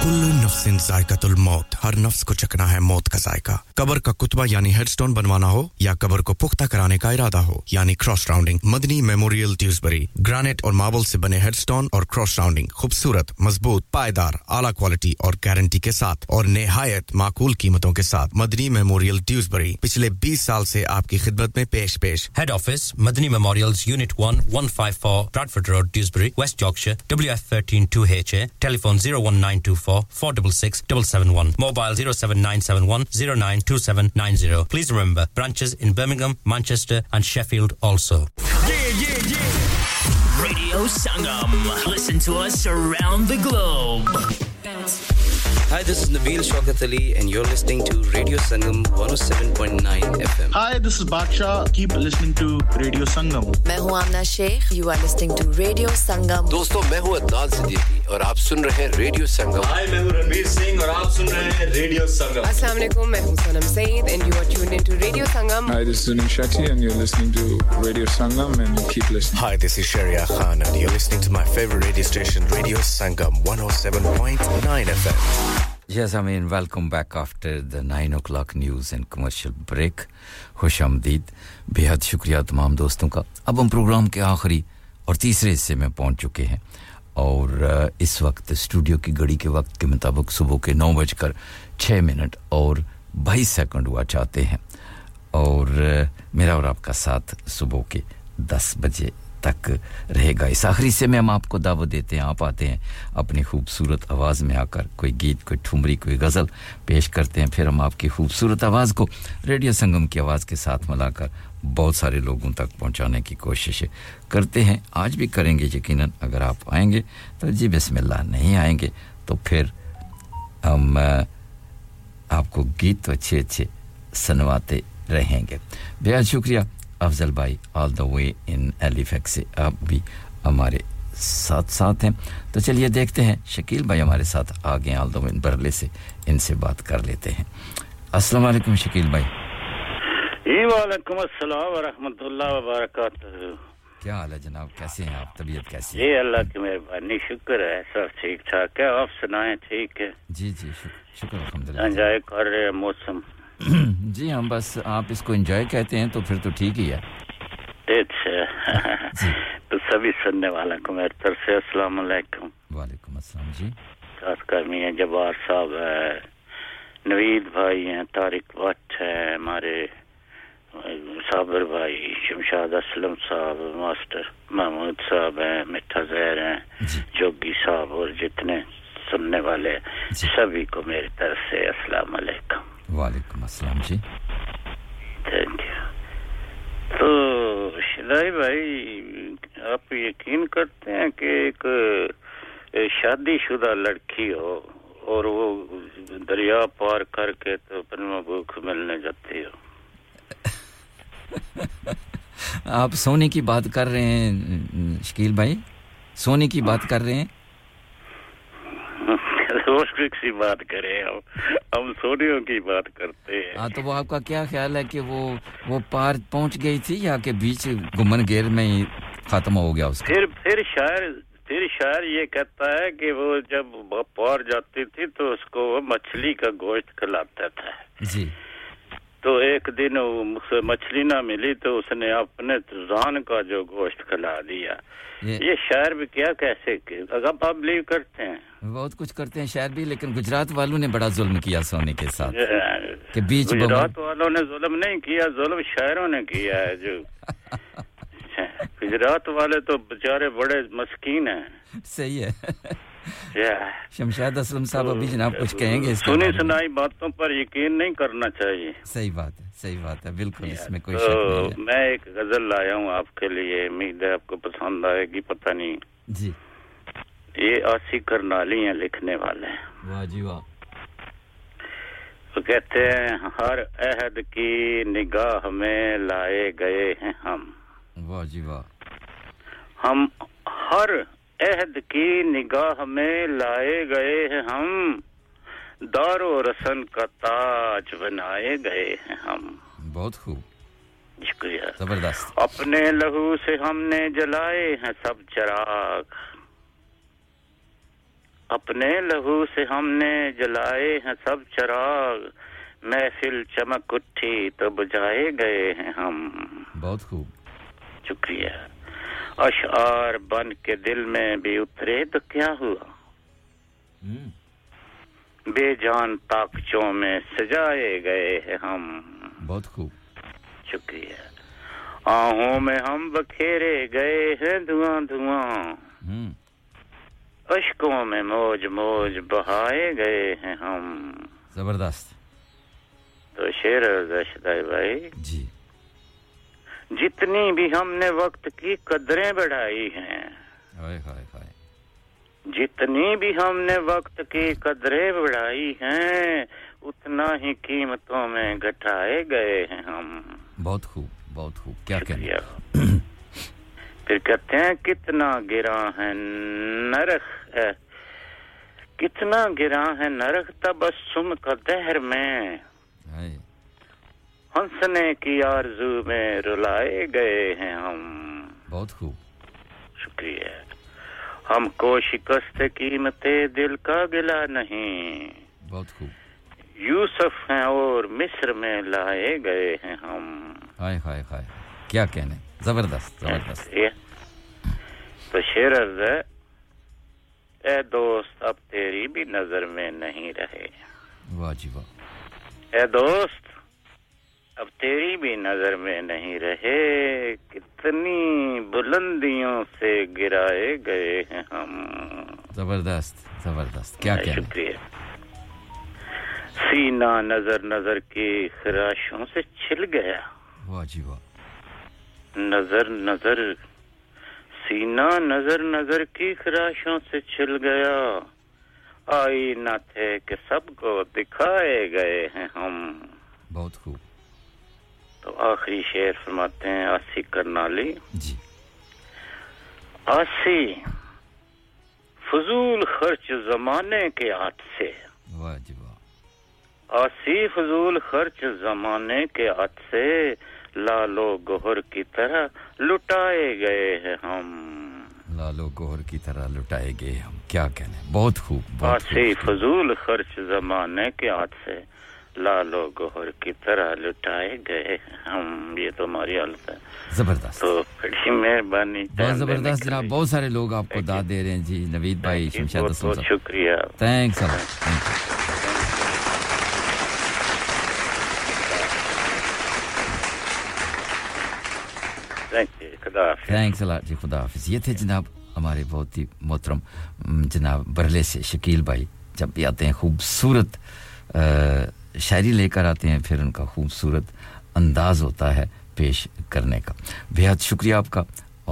कुल नफ्सिन जायकातुल मौत हर नफ्स को चखना है मौत का जायका कब्र का कुतबा यानी हेडस्टोन बनवाना हो या कब्र को पुख्ता कराने का इरादा हो यानी cross rounding Madani memorial Dewsbury granite और मार्बल से बने हेडस्टोन और क्रॉस राउंडिंग खूबसूरत मजबूत पायदार आला क्वालिटी और गारंटी के साथ और निहायत माकूल कीमतों के साथ मदनी मेमोरियल ड्यूसबरी पिछले बीस साल से आपकी खिदमत में पेश-पेश head office Madani memorials unit one one five four Bradford road Dewsbury waste Yorkshire W F one three two H A telephone oh one nine two four four six six seven seven one mobile oh seven nine seven one oh nine two seven nine oh. Please remember, branches in Birmingham, Manchester and Sheffield also. Yeah, yeah, yeah. Radio Sangam. Listen to us around the globe. Hi, this is Nabeel Shaukat Ali and you're listening to Radio Sangam one oh seven point nine F M. Hi, this is Baksha. Keep listening to Radio Sangam. Main hu Amna Sheikh. You are listening to Radio Sangam. Dosto, main hu Adnan Siddiqui aur aap sun rahe hain Radio Sangam. Hi, main hu Ravi Singh aur aap sun rahe hain Radio Sangam. Assalamu alaikum. Main hu Sanam Saeed and you are tuned into Radio Sangam. Hi, this is Sunil Shetty and you're listening to Radio Sangam and keep listening. Hi, this is Shreya Khan and you're listening to my favorite radio station Radio Sangam one oh seven point nine F M. Yes, I mean, welcome back after the nine o'clock news and commercial break. Khushamdeed, बेहद शुक्रिया तमाम दोस्तों का. अब हम programme के आखिरी और तीसरे हिस्से में पहुंच चुके हैं और इस वक्त स्टूडियो की घड़ी के वक्त के मुताबिक सुबह के नौ बजकर छह मिनट और बाईस सेकंड हुआ चाहते हैं और मेरा और आपका साथ सुबह के दस बजे तक रहेगा इस आखिरी हिस्से में हम आपको दावत देते हैं आप आते हैं अपनी खूबसूरत आवाज में आकर कोई गीत कोई ठुमरी कोई गजल पेश करते हैं फिर हम आपकी खूबसूरत आवाज को रेडियो संगम की आवाज के साथ मिलाकर बहुत सारे लोगों तक पहुंचाने की कोशिश करते हैं आज भी करेंगे यकीनन अगर आप आएंगे तो जी बिस्मिल्लाह नहीं आएंगे तो फिर हम आपको गीत अच्छे-अच्छे सुनवाते रहेंगे बेहद शुक्रिया अफजल भाई ऑल द वे इन एलिफैक्स से आप भी हमारे साथ साथ हैं तो चलिए देखते हैं शकील भाई हमारे साथ आ गए ऑल द वे इन बरले से इनसे बात कर लेते हैं अस्सलाम वालेकुम शकील भाई जी वालेकुम अस्सलाम व रहमतुल्लाह व बरकातहू क्या हाल है जनाब कैसे हैं आप तबीयत कैसी है जी अल्लाह की मेहरबानी शुक्र है सब ठीक-ठाक है आप सुनाएं ठीक है जी जी शुक्र अल्हम्दुलिल्लाह एंजॉय कर रहे हैं मौसम जी हम बस आप इसको एंजॉय कहते हैं तो फिर तो ठीक ही है अच्छा तो सभी सुनने वालों को मेरी तरफ से अस्सलाम वालेकुम वालेकुम अस्सलाम जी साथ कर्मी हैं जब्बार साहब है नवीद भाई हैं तारिक भट्ट है हमारे साबिर भाई शमशाद असलम साहब मास्टर महमूद साहब हैं मिठा जहर हैं जोगी साहब और जितने सुनने वाले सभी को मेरी तरफ से अस्सलाम वालेकुम वालेकुम अस्सलाम जी थैंक यू तो शिलाई भाई आप यकीन करते हैं कि एक शादीशुदा लड़की हो और वो दरिया पार करके तो अपने भूख मिलने जाती हो आप सोने की बात कर रहे हैं शकील भाई सोने की बात कर रहे हैं रोशनिक सी बात कर रहे हैं हम सोनियों की बात करते हैं हां तो वो आपका क्या ख्याल है कि वो वो पार पहुंच गई थी या के बीच घुमन घेर में ही खत्म हो गया उसका फिर फिर शायर फिर शायर ये कहता है कि वो जब पार जाती थी तो उसको मछली का गोश्त खिलाता था जी तो एक दिन उसे मछली ना मिली तो उसने अपने जान का जो गोश्त खिला दिया ये, ये शायर भी क्या कैसे अगर आप बिलीव करते हैं बहुत कुछ करते हैं शायर भी लेकिन गुजरात वालों ने बड़ा जुल्म किया सोने के साथ के बीच गुजरात वालों ने जुल्म नहीं किया जुल्म शायरों ने किया है जो गुजरात वाले तो बेचारे बड़े मस्कीन हैं सही है शमशाद असलम साहब अभी जनाब कुछ कहेंगे सुनी सुनाई बातों पर यकीन नहीं करना चाहिए सही बात है सही बात है बिल्कुल इसमें कोई शक नहीं है मैं एक गजल लाया हूं आपके लिए उम्मीद है आपको पसंद आएगी पता नहीं जी ये आसी करनाली हैं लिखने वाले वाह जी वाह वो कहते हैं हर अहद की निगाह में लाए गए हैं हम वाह जी वाह हम हर अहद की निगाह में लाए गए हैं हम दारो रसन का ताज बनाए गए हैं हम बहुत खूब शुक्रिया जबरदस्त अपने लहू से हमने जलाए हैं सब चिराग अपने लहू से हमने जलाए हैं सब चिराग महफिल चमक उठी तो बुझाए गए हैं हम बहुत खूब शुक्रिया अशआर बन के दिल में भी उतरे तो क्या हुआ बेजान ताकचों में सजाए गए हैं हम बहुत खूब शुक्रिया आहों में हम बखेरे गए हैं धुआं धुआं अश्कों में मौज मौज बहाए गए हैं हम जबरदस्त तो शेर रशदाई भाई जी जितनी भी हमने वक्त की कदरें बढ़ाई हैं हाय हाय हाय जितनी भी हमने वक्त की कदरें बढ़ाई हैं उतना ही कीमतों में घटाए गए हैं हम बहुत खूब बहुत खूब क्या कहें फिर कहते हैं कितना गिरा है नरक है कितना गिरा है नरक तबस्सुम का दहर में हाय हंसने की आरज़ू में रुलाए गए हैं हम बहुत खूब शुक्रिया हमको शिकस्त कीमतें दिल का गिला नहीं बहुत खूब यूसुफ हैं और मिस्र में लाए गए हैं हम हाय हाय हाय क्या कहने जबरदस्त जबरदस्त तो शेर अर्ज़ है ए दोस्त अब तेरी भी नजर में नहीं रहे वाह जी वाह ए दोस्त अब तेरी भी नजर में नहीं रहे कितनी बुलंदियों से गिराए गए हैं हम जबरदस्त जबरदस्त क्या क्या शुक्रिया सीना नजर नजर की खराशों से छिल गया वाह जी वाह नजर नजर सीना नजर नजर की खराशों से छिल गया आईना थे कि सबको दिखाए गए हैं हम बहुत खूब तो आखिरी शेर फरमाते हैं आसी करनाली जी आसी फजूल खर्च जमाने के हाथ से वाह जी वाह आसी फजूल खर्च जमाने के हाथ से लालो गोहर की तरह लुटाए गए हैं हम लालो गोहर की तरह लुटाए गए हम क्या कहने बहुत खूब आसी फजूल खर्च जमाने के हाथ से लालो गोहर की तरह लुटाए गए हम ये तो हमारी हालत है जबरदस्त तो बड़ी मेहरबानी बहुत जबरदस्त जनाब बहुत सारे लोग आपको दाद दे रहे हैं जी नवीद भाई शमशाद बहुत बहुत शुक्रिया थैंक्स थैंक यू खुदा हाफिज थैंक्स अल्लाह जी खुदा हाफिज ये थे जनाब हमारे बहुत ही मोहतरम जनाब बरले से शकील भाई जब भी आते हैं खूबसूरत शायरी लेकर आते हैं फिर उनका खूबसूरत अंदाज होता है पेश करने का बेहद शुक्रिया आपका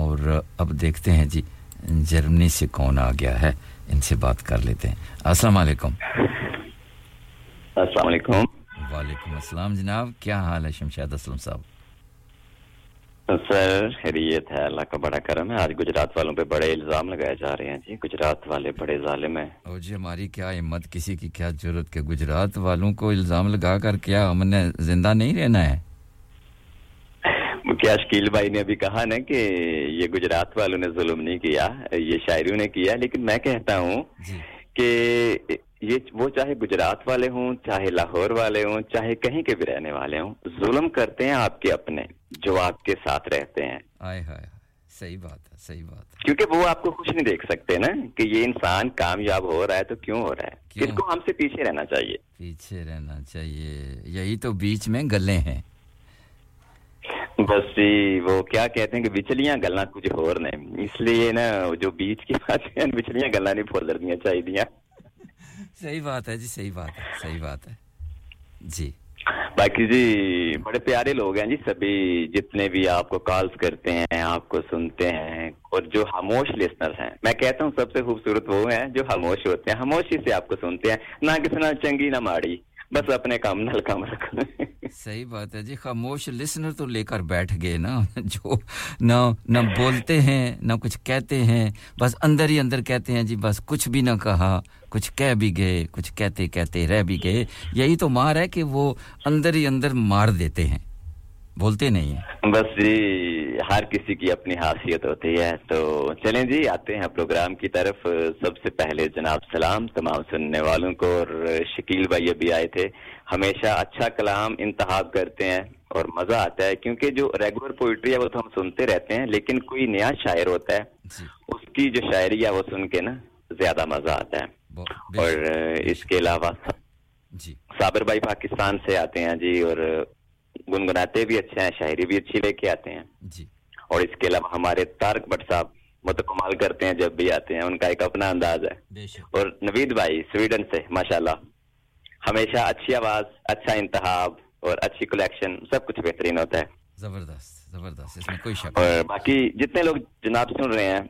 और अब देखते हैं जी जर्मनी से कौन आ गया है इनसे बात कर लेते हैं अस्सलाम वालेकुम अस्सलाम वालेकुम वालेकुम अस्सलाम जनाब क्या हाल है शमशाद असलम साहब सर खैरियत है अल्लाह का बड़ा करम है आज गुजरात वालों पे बड़े इल्जाम लगाए जा रहे हैं जी गुजरात वाले बड़े जालिम हैं और जी हमारी क्या हिम्मत किसी की क्या जरूरत के गुजरात वालों को इल्जाम लगा कर क्या हमने जिंदा नहीं रहना है मुकेश कील भाई ने अभी कहा ना कि ये गुजरात वालों ने जुल्म नहीं किया ये शायरों ने किया लेकिन मैं कहता हूं कि ये वो चाहे गुजरात वाले हों चाहे लाहौर वाले हों चाहे कहीं के भी रहने वाले हों जुल्म करते हैं आपके अपने जो आपके साथ रहते हैं आय हाय सही बात है सही बात है क्योंकि वो आपको खुश नहीं देख सकते ना कि ये इंसान कामयाब हो रहा है तो क्यों हो रहा है किसको हमसे पीछे रहना चाहिए पीछे रहना चाहिए यही तो बीच में गल्ले हैं बस जी वो क्या कहते हैं कि बिचलियां गल्ला कुछ और नहीं इसलिए ना जो बीच की बातें हैं बिचलियां गल्ला नहीं फोलरनियां चाहिए सही बात है जी सही बात है सही बात है जी बाकी जी बड़े प्यारे लोग हैं जी सभी जितने भी आपको कॉल्स करते हैं आपको सुनते हैं और जो खामोश लिसनर्स हैं मैं कहता हूं सबसे खूबसूरत वो हैं जो खामोश होते हैं खामोशी से आपको सुनते हैं ना किसी ना चंगी ना माड़ी बस अपने काम नल काम रखो सही बात है जी खामोश लिसनर तो लेकर बैठ गए ना जो ना ना बोलते हैं ना कुछ कहते हैं बस अंदर ही अंदर कहते हैं जी बस कुछ भी ना कहा कुछ कह भी गए कुछ कहते कहते रह भी गए यही तो मार है कि वो अंदर ही अंदर मार देते हैं बोलते नहीं है बस जी हर किसी की अपनी खासियत होती है तो चलें जी आते हैं प्रोग्राम की तरफ सबसे पहले जनाब सलाम तमाम सुनने वालों को और शकील भाई भी आए थे हमेशा अच्छा कलाम इंतखाब करते हैं और मजा आता है क्योंकि जो रेगुलर पोएट्री है वो तो हम सुनते रहते हैं लेकिन कोई नया शायर होता है उसकी जो शायरी है वो सुन के ना ज्यादा मजा आता है और इसके अलावा जी साबिर भाई पाकिस्तान से आते हैं जी और गुनगुनाते भी अच्छे हैं शायरी भी अच्छी लेके आते हैं जी और इसके अलावा हमारे तारक भट्ट साहब बहुत कमाल करते हैं जब भी आते हैं उनका एक अपना अंदाज है और नवीद भाई स्वीडन से माशाल्लाह हमेशा अच्छी आवाज अच्छा इंतखाब और अच्छी कलेक्शन सब कुछ बेहतरीन होता है जबरदस्त जबरदस्त इसमें कोई शक और बाकी जितने लोग जनाब सुन रहे हैं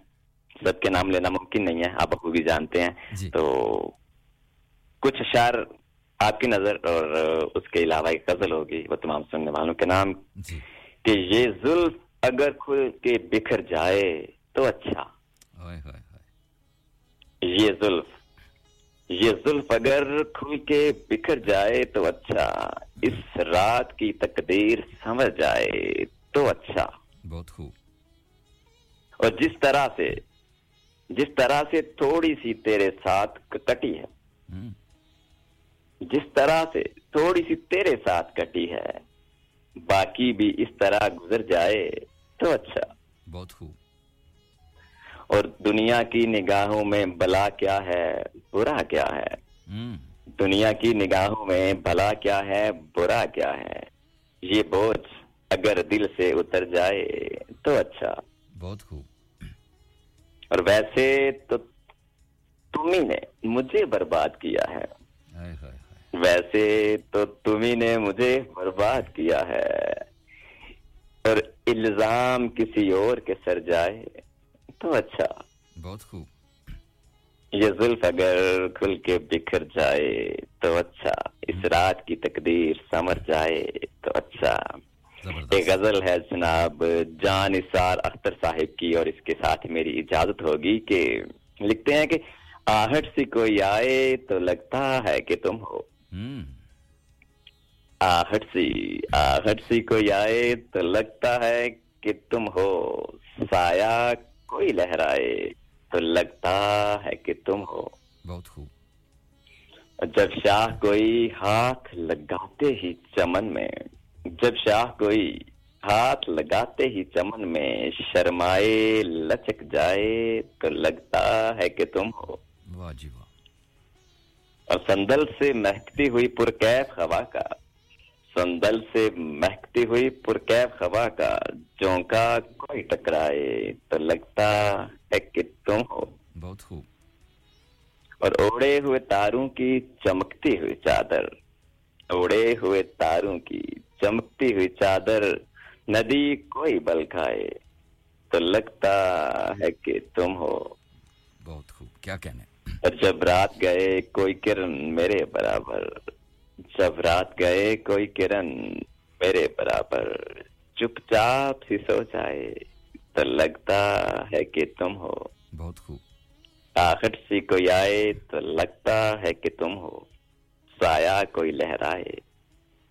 सबके नाम लेना मुमकिन नहीं है आप बखूबी जानते हैं तो कुछ अशआर आपकी नजर और उसके अलावा एक गजल होगी वो तमाम सुनने वालों के नाम कि ये जुल्फ अगर खुल के बिखर जाए तो अच्छा हाय हाय हाय ये जुल्फ ये जुल्फ अगर खुल के बिखर जाए तो अच्छा इस रात की तकदीर समझ जाए तो अच्छा बहुत खूब और जिस तरह से जिस तरह से थोड़ी सी तेरे साथ कटी है जिस तरह से थोड़ी सी तेरे साथ कटी है बाकी भी इस तरह गुजर जाए तो अच्छा बहुत खूब और दुनिया की निगाहों में भला क्या है बुरा क्या है दुनिया की निगाहों में भला क्या है बुरा क्या है ये बोझ अगर दिल से उतर जाए तो अच्छा बहुत खूब और वैसे तो तुम ही ने मुझे बर्बाद किया है हाय हाय वैसे तो तुम ही ने मुझे बर्बाद किया है और इल्जाम किसी और के सर जाए तो अच्छा बहुत खूब ये जुल्फ अगर खुल के बिखर जाए तो अच्छा इस रात की तकदीर समर जाए तो अच्छा एक गजल है जनाब जान निसार अख्तर साहिब की और इसके साथ मेरी इजाजत होगी कि लिखते हैं कि आहट से कोई आए तो लगता है कि तुम हो आहट से आहट से कोई आए तो लगता है कि तुम हो साया कोई लहराए तो लगता है कि तुम हो बहुत खूब जब शाह कोई हाथ लगाते ही चमन में जब शाह कोई हाथ लगाते ही चमन में शर्माए लचक जाए तो लगता है कि तुम हो वाह जी वाह और संदल से महकती हुई पुरकैफ हवा का संदल से महकती हुई पुरकैफ हवा का झोंका कोई टकराए तो लगता है कि तुम हो बहुत खूब और ओढ़े हुए तारों की चमकती हुई चादर ओढ़े हुए तारों की चमकती हुई चादर नदी कोई बल खाए तो लगता है कि तुम हो बहुत खूब क्या कहने और जब रात गए कोई किरण मेरे बराबर जब रात गए कोई किरण मेरे बराबर चुपचाप सी सो जाए तो लगता है कि तुम हो बहुत खूब आहट सी कोई आए तो लगता है कि तुम हो साया कोई लहराए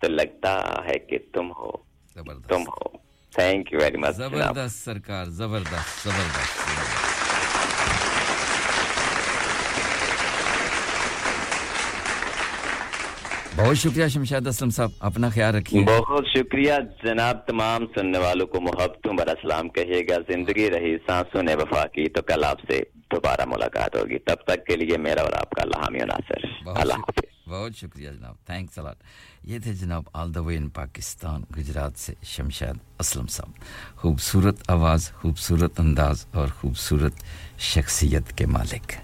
तो लगता है कि तुम हो तुम हो थैंक यू वेरी मच जबरदस्त सरकार जबरदस्त जबरदस्त बहुत शुक्रिया शमशाद असलम साहब अपना ख्याल रखिए बहुत शुक्रिया जनाब तमाम सुनने वालों को मोहब्बतों भरा सलाम कहिएगा जिंदगी रही सांसों ने वफा की तो कल आपसे दोबारा मुलाकात होगी तब तक के लिए मेरा और आपका लाहमी नासिर अल्लाह हाफिज बहुत शुक्रिया जनाब थैंक्स अ लॉट ये थे जनाब all the way in Pakistan Gujarat से शमशाद असलम साहब खूबसूरत आवाज खूबसूरत अंदाज और खूबसूरत शख्सियत के मालिक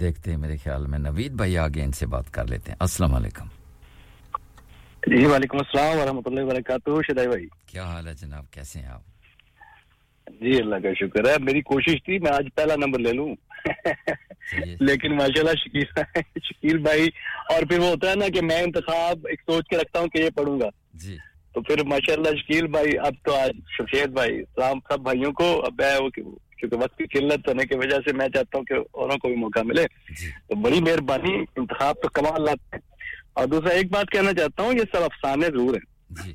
देखते हैं मेरे ख्याल में नवीद भाई आगे इनसे बात कर लेते हैं अस्सलाम वालेकुम जी वालेकुम अस्सलाम व रहमतुल्लाहि व बरकातहू शदाई भाई क्या हाल है जनाब कैसे हैं आप जी अल्लाह का शुक्र है मेरी कोशिश थी मैं आज पहला नंबर ले लूं लेकिन माशाल्लाह शकील शकील भाई और फिर वो होता है ना कि मैं इंतखाब एक सोच के रखता हूं कि ये पढ़ूंगा जी तो फिर माशाल्लाह शकील भाई अब तो आज शमशेद भाई सलाम सब भाइयों को अब है वो क्योंकि वक्त की किल्लत होने की वजह से मैं चाहता हूं कि औरों को भी मौका मिले तो बड़ी मेहरबानी इंतखाब तो कमाल लाते हैं और दूसरा एक बात कहना चाहता हूं ये सब अफसाने जरूर हैं जी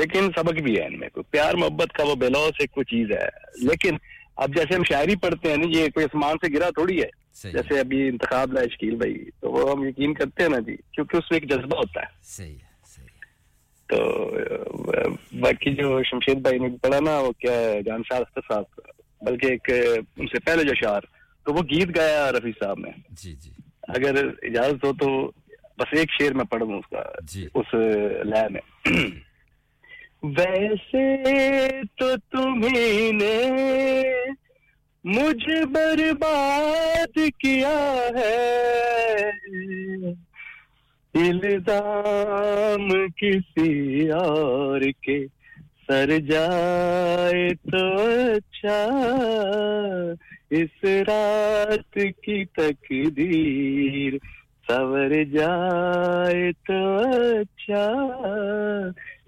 लेकिन सबक भी है इनमें कोई प्यार मोहब्बत का वो बेलौस एक कोई चीज है लेकिन अब जैसे हम शायरी पढ़ते हैं ना ये कोई आसमान से गिरा थोड़ी है जैसे अभी इंतखाब लाए शकील भाई तो वो हम यकीन करते हैं ना जी क्योंकि उसमें एक जज्बा होता है सही है तो बाकी जो शमशेद भाई ने पढ़ा ना वो क्या जानसार साहब बल्कि एक उनसे पहले जो शायर तो वो गीत गाया रफी साहब ने जी जी अगर इजाजत हो तो बस एक शेर में पढ़ दूं उसका उस लय में वैसे तो तुमने मुझे बर्बाद किया है इल्जाम किसी और के सर जाए तो अच्छा इस रात की तकदीर सवर जाए तो अच्छा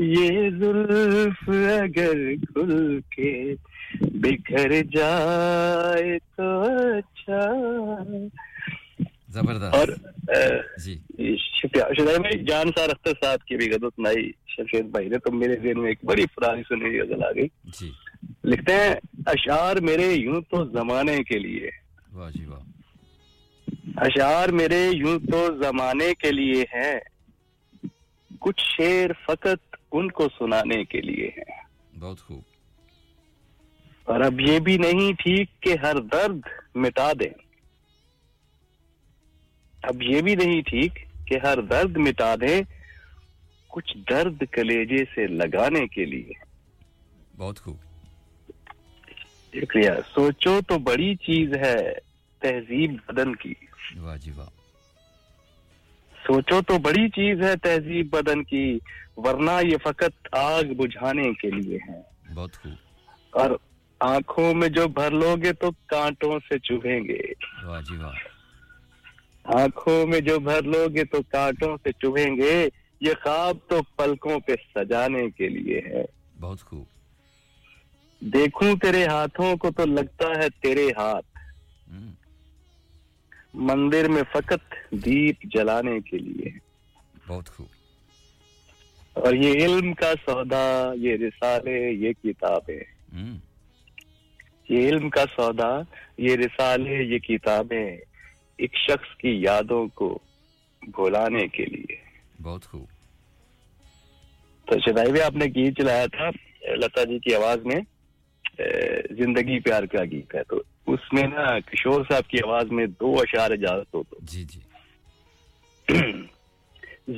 ये जुल्फ अगर खुल के बिखर जाए तो अच्छा जबरदस्त और आ, जी शुक्रिया शुदाई भाई जान सार अख्तर साहब की भी गज़ल सुनाई शमशेद भाई ने तो मेरे ज़हन में एक बड़ी पुरानी सुनी गज़ल आ गई जी लिखते हैं अशआर मेरे यूं तो जमाने के लिए वाह जी वाह अशआर मेरे यूं तो जमाने के लिए हैं कुछ शेर फकत उनको सुनाने के लिए हैं बहुत खूब और अब ये भी नहीं ठीक कि हर दर्द मिटा दें अब ये भी नहीं ठीक कि हर दर्द मिटा दें कुछ दर्द कलेजे से लगाने के लिए बहुत खूब शुक्रिया सोचो तो बड़ी चीज है तहजीब बदन की वाह जी वाह सोचो तो बड़ी चीज है तहजीब बदन की वरना ये फकत आग बुझाने के लिए है बहुत खूब और आंखों में जो भर लोगे तो कांटों से चुभेंगे वाह जी वाह आंखों में जो भर लोगे तो कांटों से चुभेंगे ये ख्वाब तो पलकों पे सजाने के लिए है बहुत खूब देखूं तेरे हाथों को तो लगता है तेरे हाथ मंदिर में फकत दीप जलाने के लिए बहुत खूब और ये इल्म का सौदा ये रिसाले ये किताबें ये इल्म का सौदा ये रिसाले ये किताबें एक शख्स की यादों को भुलाने के लिए बहुत खूब तो शदाई भी आपने गीत चलाया था लता जी की आवाज में जिंदगी प्यार का गीत है तो उसमें ना किशोर साहब की आवाज में दो अशआर इजाजत हो तो जी जी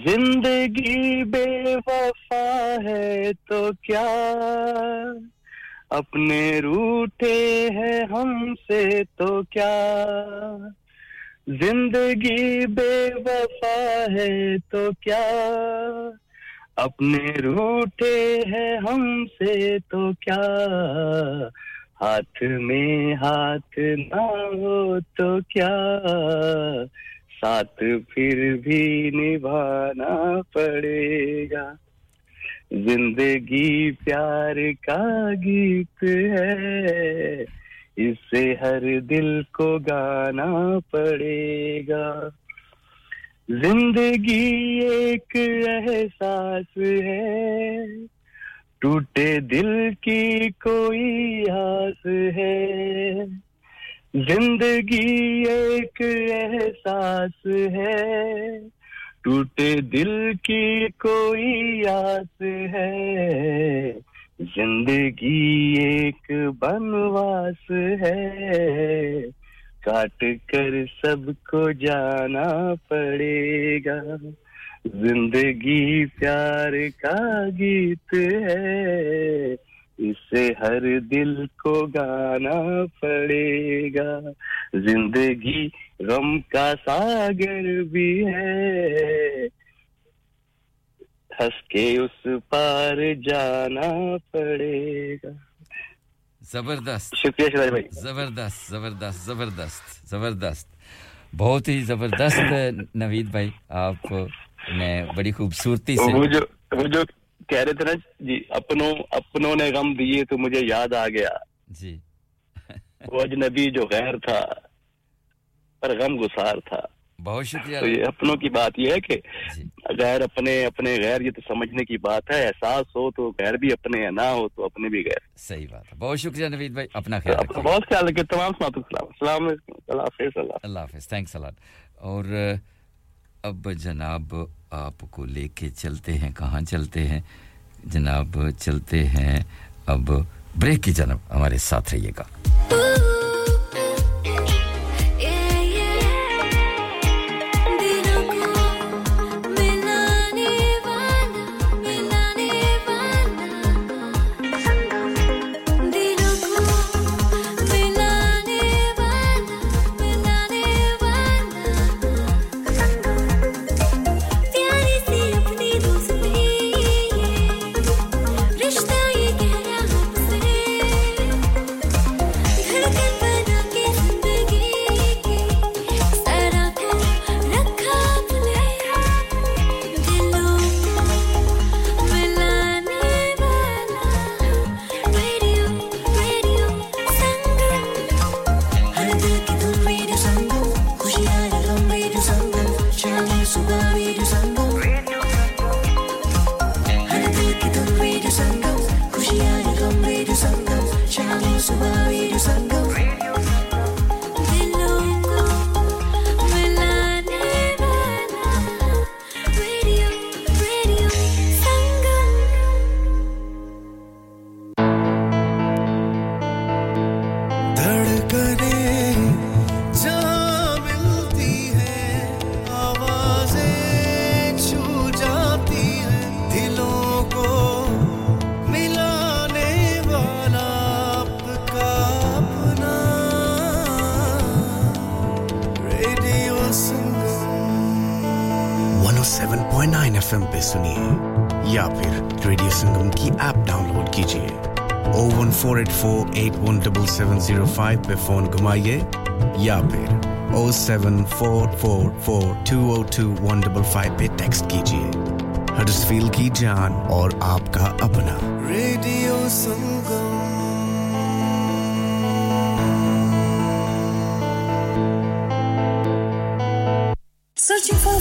जिंदगी बेवफा है तो क्या अपने रूठे हैं हमसे तो क्या जिंदगी बेवफा है तो क्या अपने रूठे हैं हमसे तो क्या हाथ में हाथ ना हो तो क्या साथ फिर भी निभाना पड़ेगा जिंदगी प्यार का गीत है इससे हर दिल को गाना पड़ेगा जिंदगी एक एहसास है टूटे दिल की कोई आस है जिंदगी एक एहसास है टूटे दिल की कोई आस है जिंदगी एक बनवास है काट कर सबको जाना पड़ेगा जिंदगी प्यार का गीत है इसे हर दिल को गाना पड़ेगा जिंदगी गम का सागर भी है हंस के उस पार जाना पड़ेगा जबरदस्त शुक्रिया शराय भाई जबरदस्त जबरदस्त जबरदस्त जबरदस्त बहुत ही जबरदस्त नवीद भाई आप ने बड़ी खूबसूरती से वो जो वो जो कह रहे थे ना जी अपनों अपनों ने गम दिए तो मुझे याद आ गया जी वो अजनबी जो गैर था पर गम गुसार था बहुत शुक्रिया तो ये अपनों की बात ये है कि गैर अपने अपने गैर ये तो समझने की बात है एहसास हो तो गैर भी अपने है ना हो तो अपने भी गैर सही बात है बहुत शुक्रिया नवीद भाई अपना ख्याल रखिए बहुत ख्याल रखिए तमाम समातुल सलाम सलाम अल्लाह हाफिज़ अल्लाह हाफिज़ थैंक्स अ लॉट और अब जनाब आपको लेके चलते हैं कहां चलते हैं जनाब चलते हैं अब ब्रेक की जनाब हमारे साथ रहिएगा Look at one oh seven point nine F M पे सुनिए या फिर रेडियो संगम की ऐप डाउनलोड कीजिए zero one four eight four eight one seven seven zero five पे फोन घुमाइए या फिर zero seven four four four two zero two one five five पे टेक्स्ट कीजिए हरसफील्ड की जान और आपका अपना radio Sangam Searching for a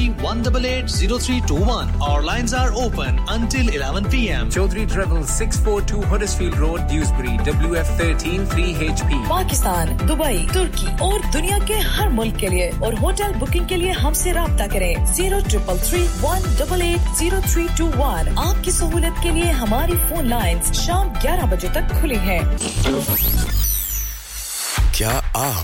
one eight eight zero three two one. Our lines are open until eleven p m Chaudhry Travel six forty-two Huddersfield Road, Dewsbury, W F one three three H P. Pakistan, Dubai, Turkey और दुनिया के हर मुल्क के लिए और hotel booking के लिए हमसे राब्ता करें zero triple three one eight eight zero three two one. आपकी सहूलियत के लिए हमारी फोन लाइंस शाम eleven बजे तक खुली हैं. क्या आप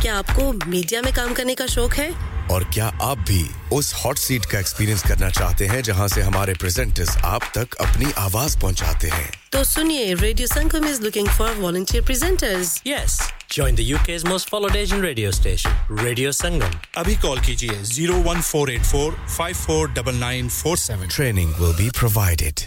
क्या आपको मीडिया में काम करने का शौक है और क्या आप भी उस हॉट सीट का एक्सपीरियंस करना चाहते हैं जहां से हमारे प्रेजेंटर्स आप तक अपनी आवाज पहुंचाते हैं तो सुनिए radio Sangam is looking for volunteer presenters yes join the U K's most followed Asian radio station Radio Sangam abhi call कीजिए zero one four eight four five four nine nine four seven training will be provided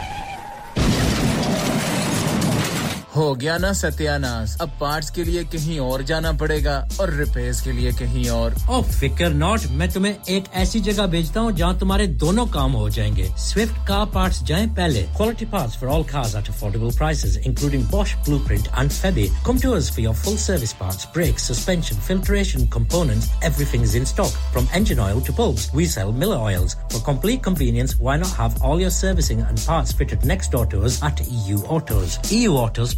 हो गया ना सत्यानाश अब parts के लिए कहीं और जाना पड़ेगा और रिपेयर्स के लिए कहीं और ओ फिकर नॉट मैं तुम्हें एक ऐसी जगह भेजता हूं जहां तुम्हारे दोनों काम हो जाएंगे स्विफ्ट कार पार्ट्स जाएं पहले quality parts for all cars at affordable prices including Bosch Blueprint and Febi come to us for your full service parts brakes suspension filtration components everything is in stock from engine oil to bulbs we sell Miller oils for complete convenience why not have all your servicing and parts fitted next door to us at E U Autos E U Autos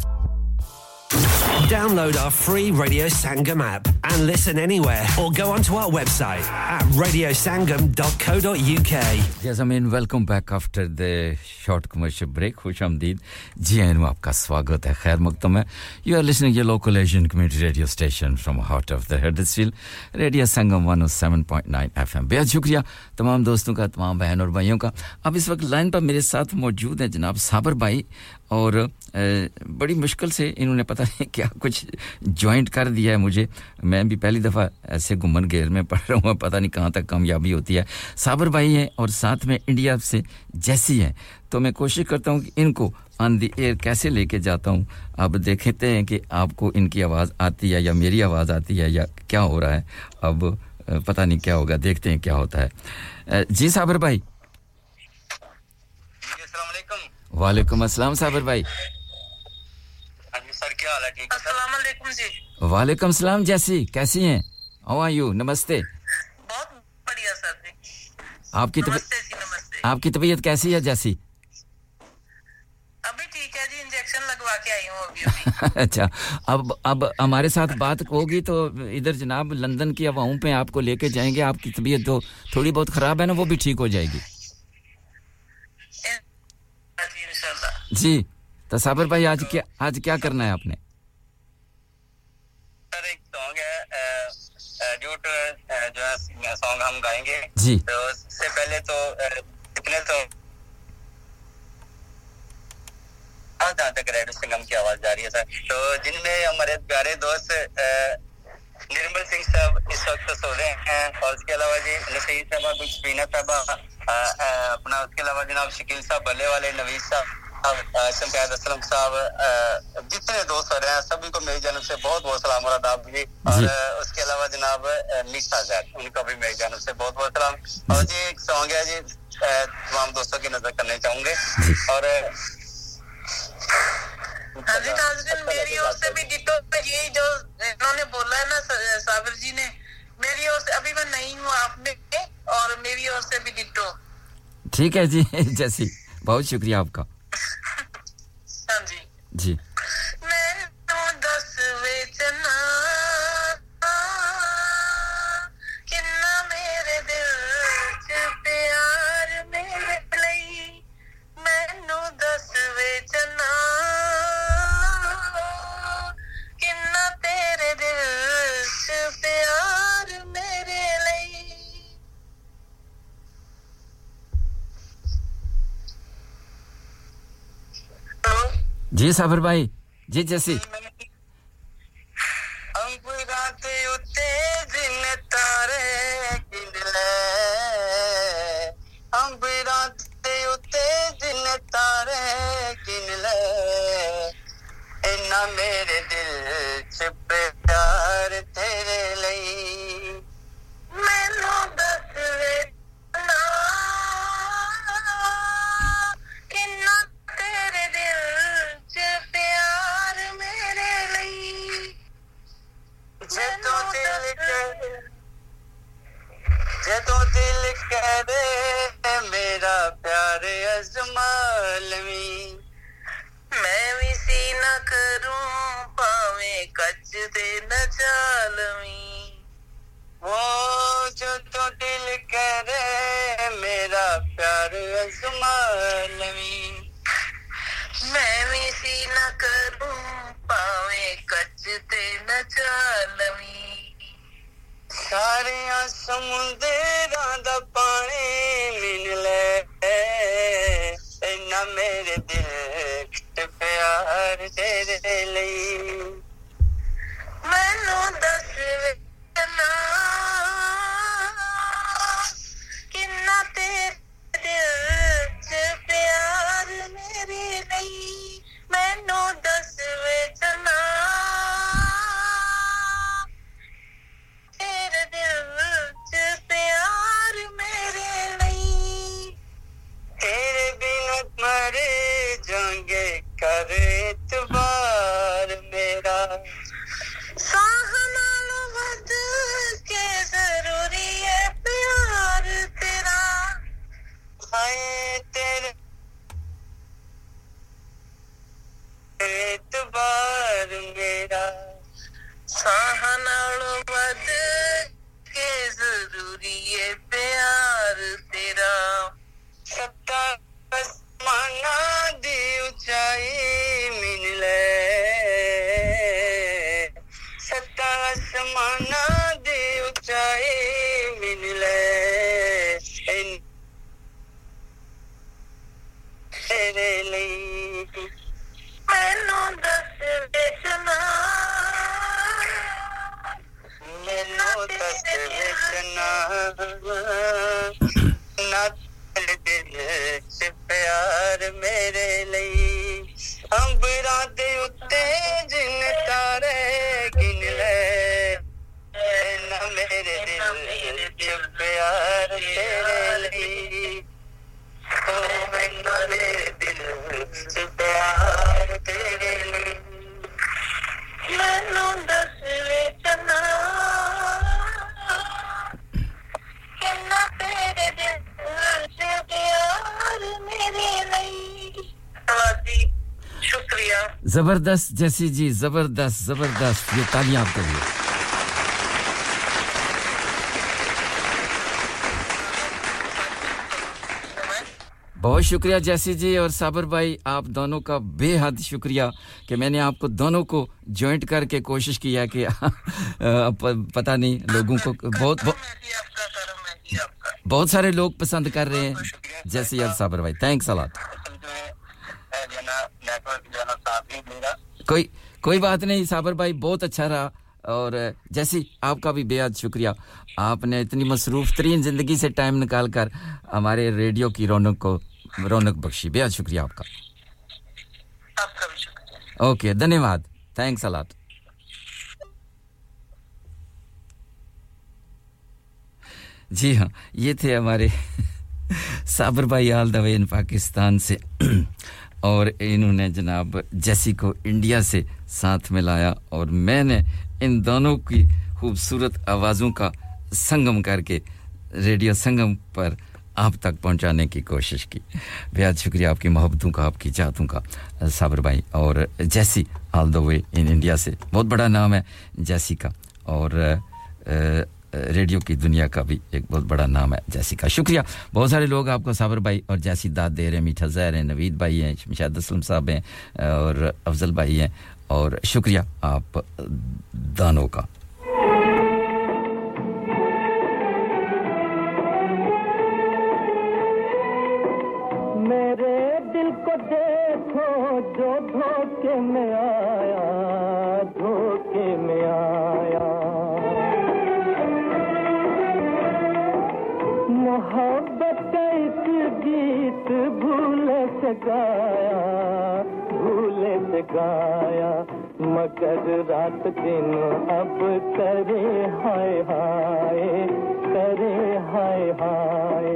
Download our free Radio Sangam app and listen anywhere or go onto our website at radio sangam dot co dot U K. Yes, I mean, welcome back after the short commercial break. Khush amdeed. Ji aanu aapka swagat hai. Khair maqdam hai. You are listening to your local Asian community radio station from the heart of the Huddersfield. Radio Sangam one oh seven point nine F M. Behad shukriya. Tamam doston ka, tamam behan aur bhaiyon ka. Ab is waqt line par mere saath maujood hai janab Sabr bhai. और बड़ी मुश्किल से इन्होंने पता नहीं क्या कुछ joint कर दिया है मुझे मैं भी पहली दफा ऐसे गुमन घेर में पड़ रहा हूं पता नहीं कहां तक कामयाबी होती है साबर भाई हैं और साथ में इंडिया से जैसी हैं तो मैं कोशिश करता हूं कि इनको ऑन द एयर कैसे लेके जाता हूं अब देखते हैं कि आपको इनकी आवाज आती है या मेरी आवाज आती है या क्या हो रहा है अब पता नहीं क्या होगा देखते हैं क्या होता है जी साबर भाई वालेकुम अस्सलाम साबिर भाई अजी सर क्या हाल है ठीक है अस्सलाम वालेकुम जी वालेकुम सलाम जैसी कैसी हैं हाउ आर यू नमस्ते बहुत बढ़िया सर जी आपकी तबीयत आपकी तबीयत कैसी है जैसी अच्छा अब अब हमारे साथ बात होगी तो इधर जनाब लंदन की हवाओं पे आपको लेके जाएंगे आपकी तबीयत तो थोड़ी बहुत खराब है ना वो भी ठीक हो जाएगी इंशाल्लाह जी तो साबर भाई आज क्या आज क्या करना है आपने सर एक सॉन्ग है ड्यू टू जो है सॉन्ग हम गाएंगे जी तो उससे पहले तो कितने तो आज तक रेडियो संगम की आवाज जा रही है सर तो जिनमें हमारे प्यारे दोस्त निर्मल सिंह साहब इस वक्त सो रहे हैं और उसके अलावा जी नसीर साहब कुछ पीना साहब अपना उसके अलावा जनाब शकील साहब बल्ले वाले नवीद साहब शमकायद असलम साहब जितने दोस्त हो रहे हैं सभी को मेरी जानिब से बहुत-बहुत सलाम और आदाब जी और उसके अलावा जनाब मीसा साहब उनको भी मेरी जानिब से बहुत-बहुत सलाम और जी एक सॉन्ग है जी तमाम दोस्तों की नजर करने चाहूंगे और हाजी नाज़रीन मेरी ओर से भी डिटो यही जो इन्होंने बोला है ना साबिर जी ने मेरी ओर से अभी मैं नहीं हूं आप में और मेरी ओर से भी डिटो ठीक है जी जैसी बहुत शुक्रिया आपका हां जी जी मैं तो दस वेचना कितना मेरे दिल से प्यार मेरे लई मैं तो दस वेचना जी साबर भाई जी जैसी अंग राते उते दिन तारे किनले अंग राते उते दिन तारे किनले इन्ना मेरे दिल से प्यार तेरे लई मैनू दस वे ना किन्ना तेरे दिल प्यार मेरे लई जे तो दिल करे जे तो दिल करे मेरा प्यार अजमालवी मैं भी सीना करूं पावे कच दे न जालवी वो जो तो दिल करे मेरा प्यार अजमालवी मैं भी सीना करूं पावे कच ते न चालवी सारे समुंदरां दा पानी मिल ले इन्ना मेरे दिल ते प्यार तेरे लई मैनू दस वेचना किन्ना तेरे दिल ते प्यार मेरे मैंनो दस वेचना तेरे दिल च प्यार मेरे लई तेरे बिना मरे जाएंगे कर इतबार मेरा साह नालों वध के जरूरी है प्यार तेरा हाय तेरे एतबार मेरा साह नालों वध के जरूरी है प्यार तेरा सत्ता आसमाना दी ऊंचाई मिले सत्ता आसमाना दी ऊंचाई मिले तेरे लिए मैनू दस वेचना मैनू दस वेचना ना तेरे दिल से प्यार मेरे लई अंबरां दे उत्ते जिन तारे गिन ले ना मेरे दिल से प्यार तेरे लई ओ मैनू मेरे दिल से प्यार तेरे लिए मैनू दस वेचना किन्ना तेरे दिल से प्यार मेरे लिए शुक्रिया जबरदस्त जैसी जी जबरदस्त जबरदस्त ये तालियां आपके लिए बहुत शुक्रिया जैसी जी और साबर भाई आप दोनों का बेहद शुक्रिया कि मैंने आपको दोनों को जॉइंट करके कोशिश किया कि पता नहीं लोगों को बहुत बहुत सारे लोग पसंद कर रहे हैं जैसी और साबर भाई थैंक्स अ लॉट कोई कोई बात नहीं साबर भाई बहुत अच्छा रहा और जैसी आपका भी बेहद शुक्रिया आपने इतनी मसरूफ तरीन जिंदगी से टाइम निकाल कर हमारे रेडियो की रौनक को रौनक बख्शी बेहद शुक्रिया आपका आपका भी शुक्रिया ओके धन्यवाद थैंक्स अ लॉट जी हां ये थे हमारे साबर भाई all the way in Pakistan से और इन्होंने जनाब जैसी को इंडिया से साथ में लाया और मैंने इन दोनों की खूबसूरत आवाज़ों का संगम करके रेडियो संगम पर आप तक पहुंचाने की कोशिश की बेहद शुक्रिया आपकी मोहब्बतों का आपकी चाहतों का साबर भाई और जैसी all the way in India से बहुत बड़ा नाम है जैसी का और आ, रेडियो की दुनिया का भी एक बहुत बड़ा नाम है जैसी का शुक्रिया बहुत सारे लोग आपको साबर भाई और जैसी दाद दे रहे हैं मीठा ज़हर हैं नवीद भाई हैं मिशाद असलम साहब हैं और अफजल भाई हैं और शुक्रिया आप दानों का मेरे दिल को देखो जो धोखे में आया धोखे में आया मोहब्बत के गीत भूल से गाया भूल से गाया मगर रात दिन अब करे हाय हाय करे हाय हाय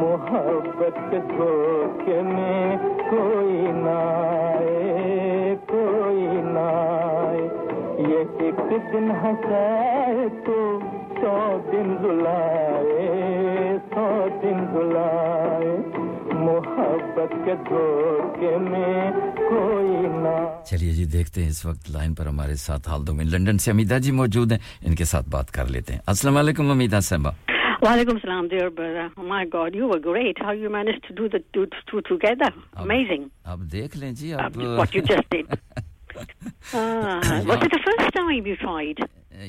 मोहब्बत धोखे में कोई ना आए कोई ना आए ये एक दिन हंसाए तो सौ दिन रुलाए सौ दिन बुलाए मोहब्बत के धोखे में कोई ना चलिए जी देखते हैं इस वक्त लाइन पर हमारे साथ हालदो में लंदन से अमीदा जी मौजूद हैं इनके साथ बात कर लेते हैं अस्सलाम वालेकुम अमीदा साहबा Walaikum salam dear brother. Oh my God, you were great. How you managed to do the two, two together? Ab, Amazing. अब देख लें जी अब what you just did. ah, was it the first time you tried?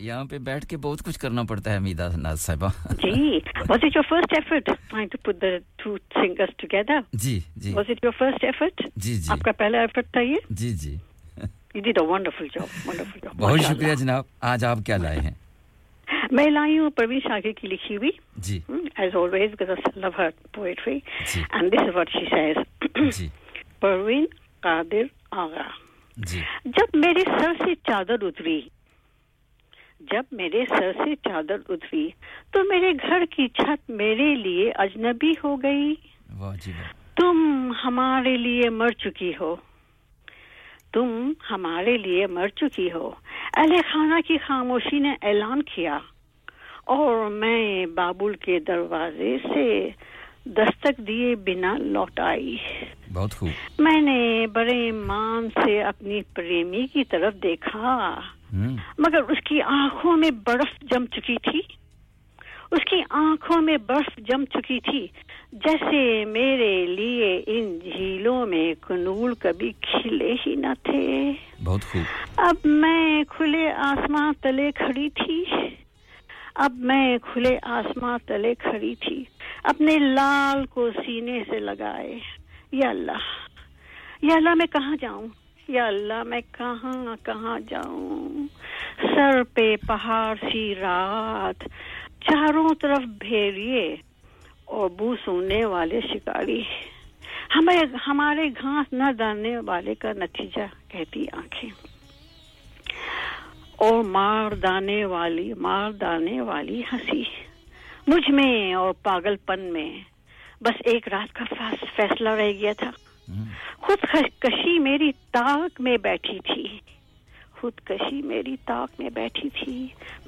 यहाँ पे बैठ के बहुत कुछ करना पड़ता है अमीदा नाज साहिबा जी was it your first effort trying to put the two singers together ji ji was it your first effort जी जी आपका पहला effort था ये जी जी you did a wonderful job wonderful job बहुत शुक्रिया जनाब आज आप क्या लाए हैं मैं लाई हूँ परवीन शाकिर की लिखी हुई जी as always because I love her poetry ji. and this is what she says जी परवीन कादिर आगा जी जब मेरे सर से चादर उतरी जब मेरे सर से चादर उतरी तो मेरे घर की छत मेरे लिए अजनबी हो गई वाह जी तुम हमारे लिए मर चुकी हो तुम हमारे लिए मर चुकी हो अहले खाना की खामोशी ने ऐलान किया और मैं बाबुल के दरवाजे से दस्तक दिए बिना लौट आई बहुत खूब मैंने बड़े मान से अपनी प्रेमी की तरफ देखा मगर उसकी आंखों में बर्फ जम चुकी थी उसकी आंखों में बर्फ जम चुकी थी जैसे मेरे लिए इन झीलों में कनूल कभी खिले ही न थे बहुत खूब अब मैं खुले आसमां तले खड़ी थी अब मैं खुले आसमां तले खड़ी थी अपने लाल को सीने से लगाए या अल्लाह या अल्लाह मैं कहां जाऊं या अल्लाह मैं कहां कहां जाऊं सर पे पहाड़ सी रात चारों तरफ भेड़िए और बू सूंघने वाले शिकारी हमें हमारे घास न डालने वाले का नतीजा कहती आंखें और मार डालने वाली मार डालने वाली हंसी मुझ में और पागलपन में बस एक रात का फैसला रह गया था खुदकशी मेरी ताक में बैठी थी खुदकशी मेरी ताक में बैठी थी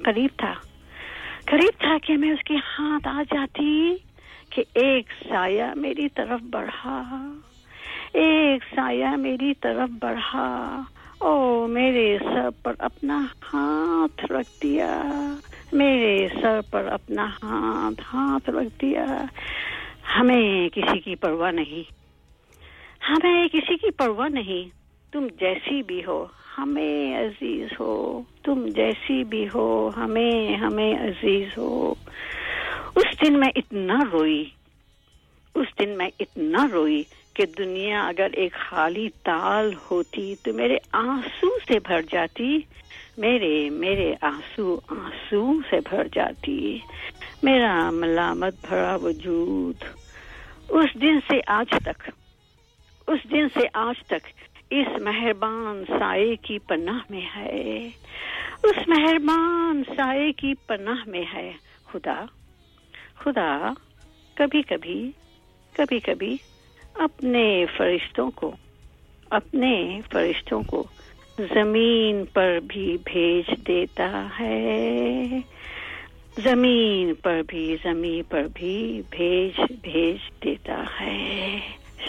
करीब था करीब था कि मैं उसके हाथ आ जाती कि एक साया मेरी तरफ बढ़ा एक साया मेरी तरफ बढ़ा, ओ मेरे सर पर अपना हाथ रख दिया, मेरे सर पर अपना हाथ हाथ रख दिया। हमें किसी की परवाह नहीं, हमें किसी की परवाह नहीं, तुम जैसी भी हो हमें अजीज हो, तुम जैसी भी हो हमें हमें अजीज हो। उस दिन मैं इतना रोई, उस दिन मैं इतना रोई कि दुनिया अगर एक खाली ताल होती तो मेरे आंसू से भर जाती, मेरे मेरे आंसू आंसू से भर जाती, मेरा मलामत भरा वजूद। उस दिन से आज तक, उस दिन से आज तक इस मेहरबान साए की पनाह में है, उस मेहरबान साए की पनाह में है। खुदा खुदा कभी कभी कभी कभी अपने फरिश्तों को अपने फरिश्तों को जमीन पर भी भेज देता है, जमीन पर भी जमीन पर भी भेज भेज देता है।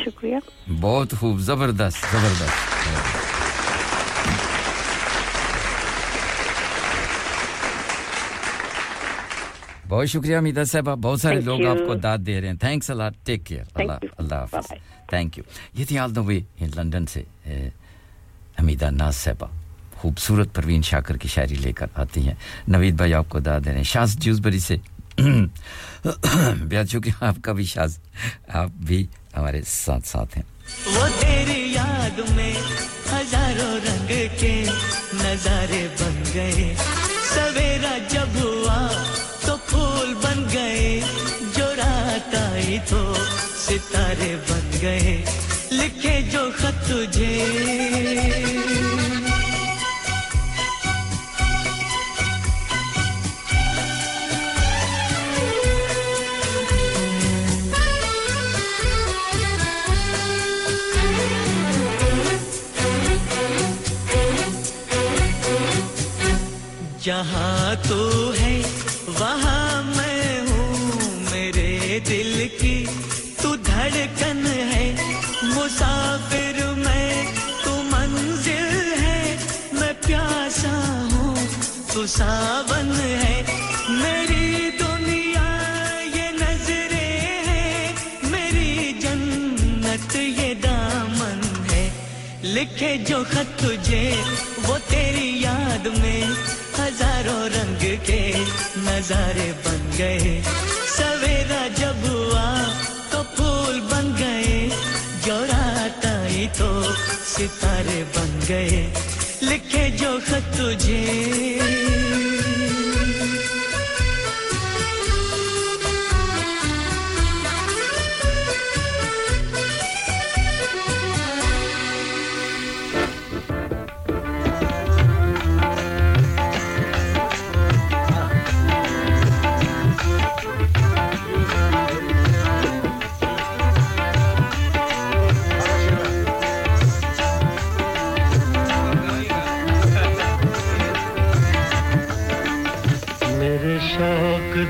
शुक्रिया। बहुत खूब, जबरदस्त जबरदस्त, बहुत शुक्रिया मीता साहब। बहुत सारे लोग आपको दाद दे रहे हैं। Thanks a lot, take care, अल्लाह अल्लाह हाफिज, थैंक यू। ये थी all the way in London से हमीदा नाज साहबा, खूबसूरत परवीन शाकिर की शायरी लेकर आती हैं। नवीद भाई आपको दाद दे रहे हैं, शाज जूसबरी से बेहद शुक्रिया आपका भी शाज, आप भी हमारे साथ साथ हैं। वो तेरी याद में हजारों रंग के नजारे बन गए, सवेरा जब हुआ तो फूल बन गए, जो रात आई तो सितारे बन गए, लिखे जो खत तुझे जहाँ तू है वहाँ मैं हूँ, मेरे दिल की तू धड़कन है, मुसाफिर मैं तू मंजिल है, मैं प्यासा हूँ तू सावन है, मेरी दुनिया ये नजरें हैं, मेरी जन्नत ये दामन है, लिखे जो खत तुझे वो तेरी याद में हजारों रंग के नजारे बन गए, सवेरा जब हुआ तो फूल बन गए, जो रात आई तो सितारे बन गए, लिखे जो खत तुझे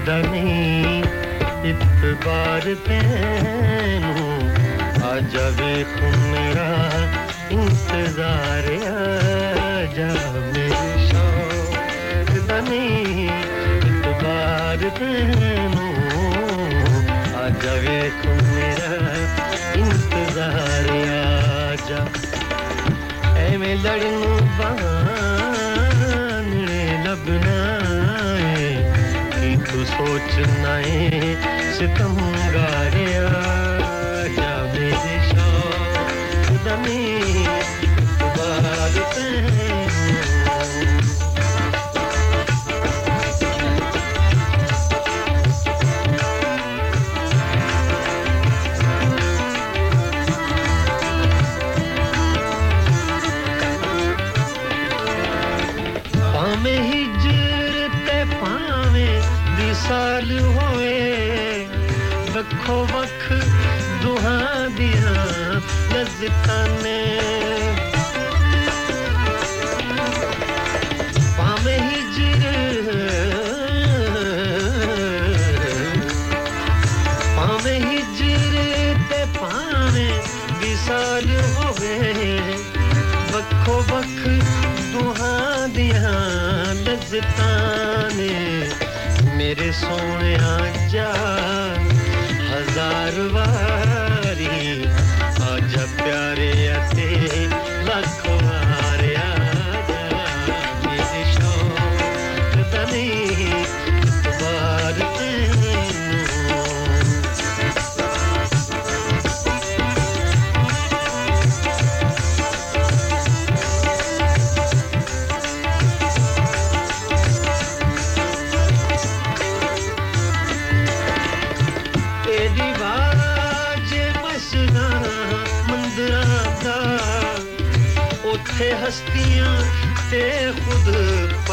दमी इतबार तेनू आ जावे तुम मेरा इंतजार, आ जा मेरे शौक दमी इतबार तेनू आ जावे तुम मेरा इंतजार, आ जा ऐ में लड़नू बान लबना तू सोचना है सितमगारे, आजा मेरे शौक दमी इतबार तेनू। साल होए वक्खो वक्ख दुहा दिया लज्जता ने, भावें हिजर भावें हिजर ते भावें विसाल ਵੱਖੋ ਵੱਖ ਦੁਹਾਂ ਦੀਆਂ ਲਜ਼ਤਾਂ ਨੇ ਮੇਰੇ ਸੋਹਣਿਆ ਜਾ ਹਜ਼ਾਰ ਵਾਰੀ ਆਜਾ ਪਿਆਰੇ ਅਤੇ ਲੱਖ ਵਾਰ थे हस्तियां ते खुद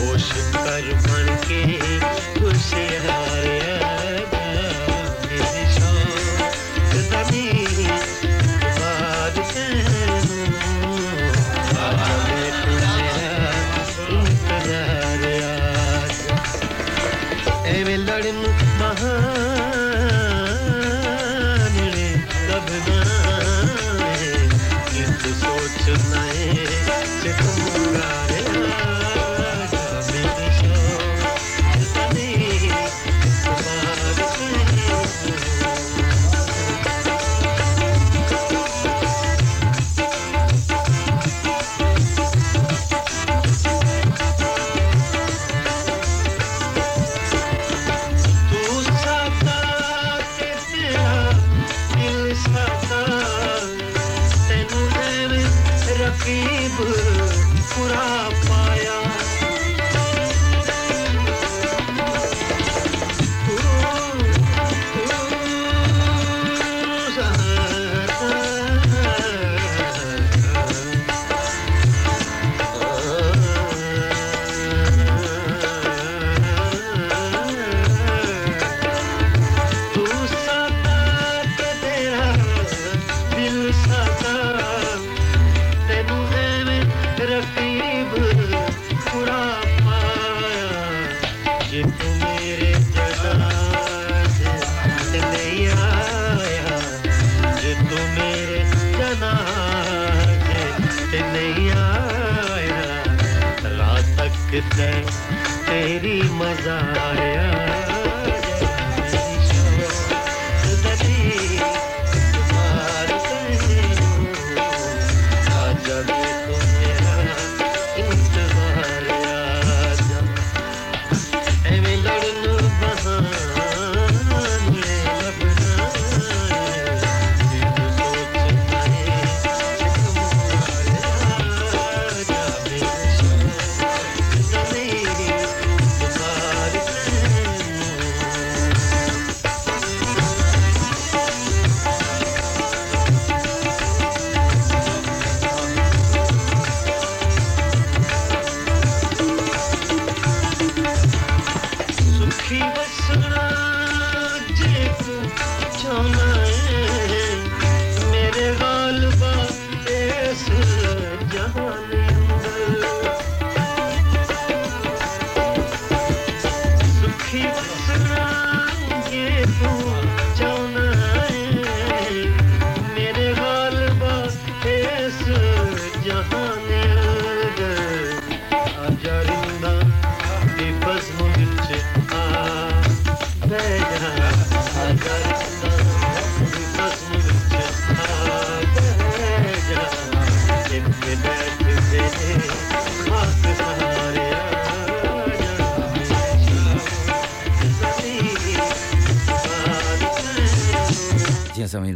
होश कर बन के खुशियां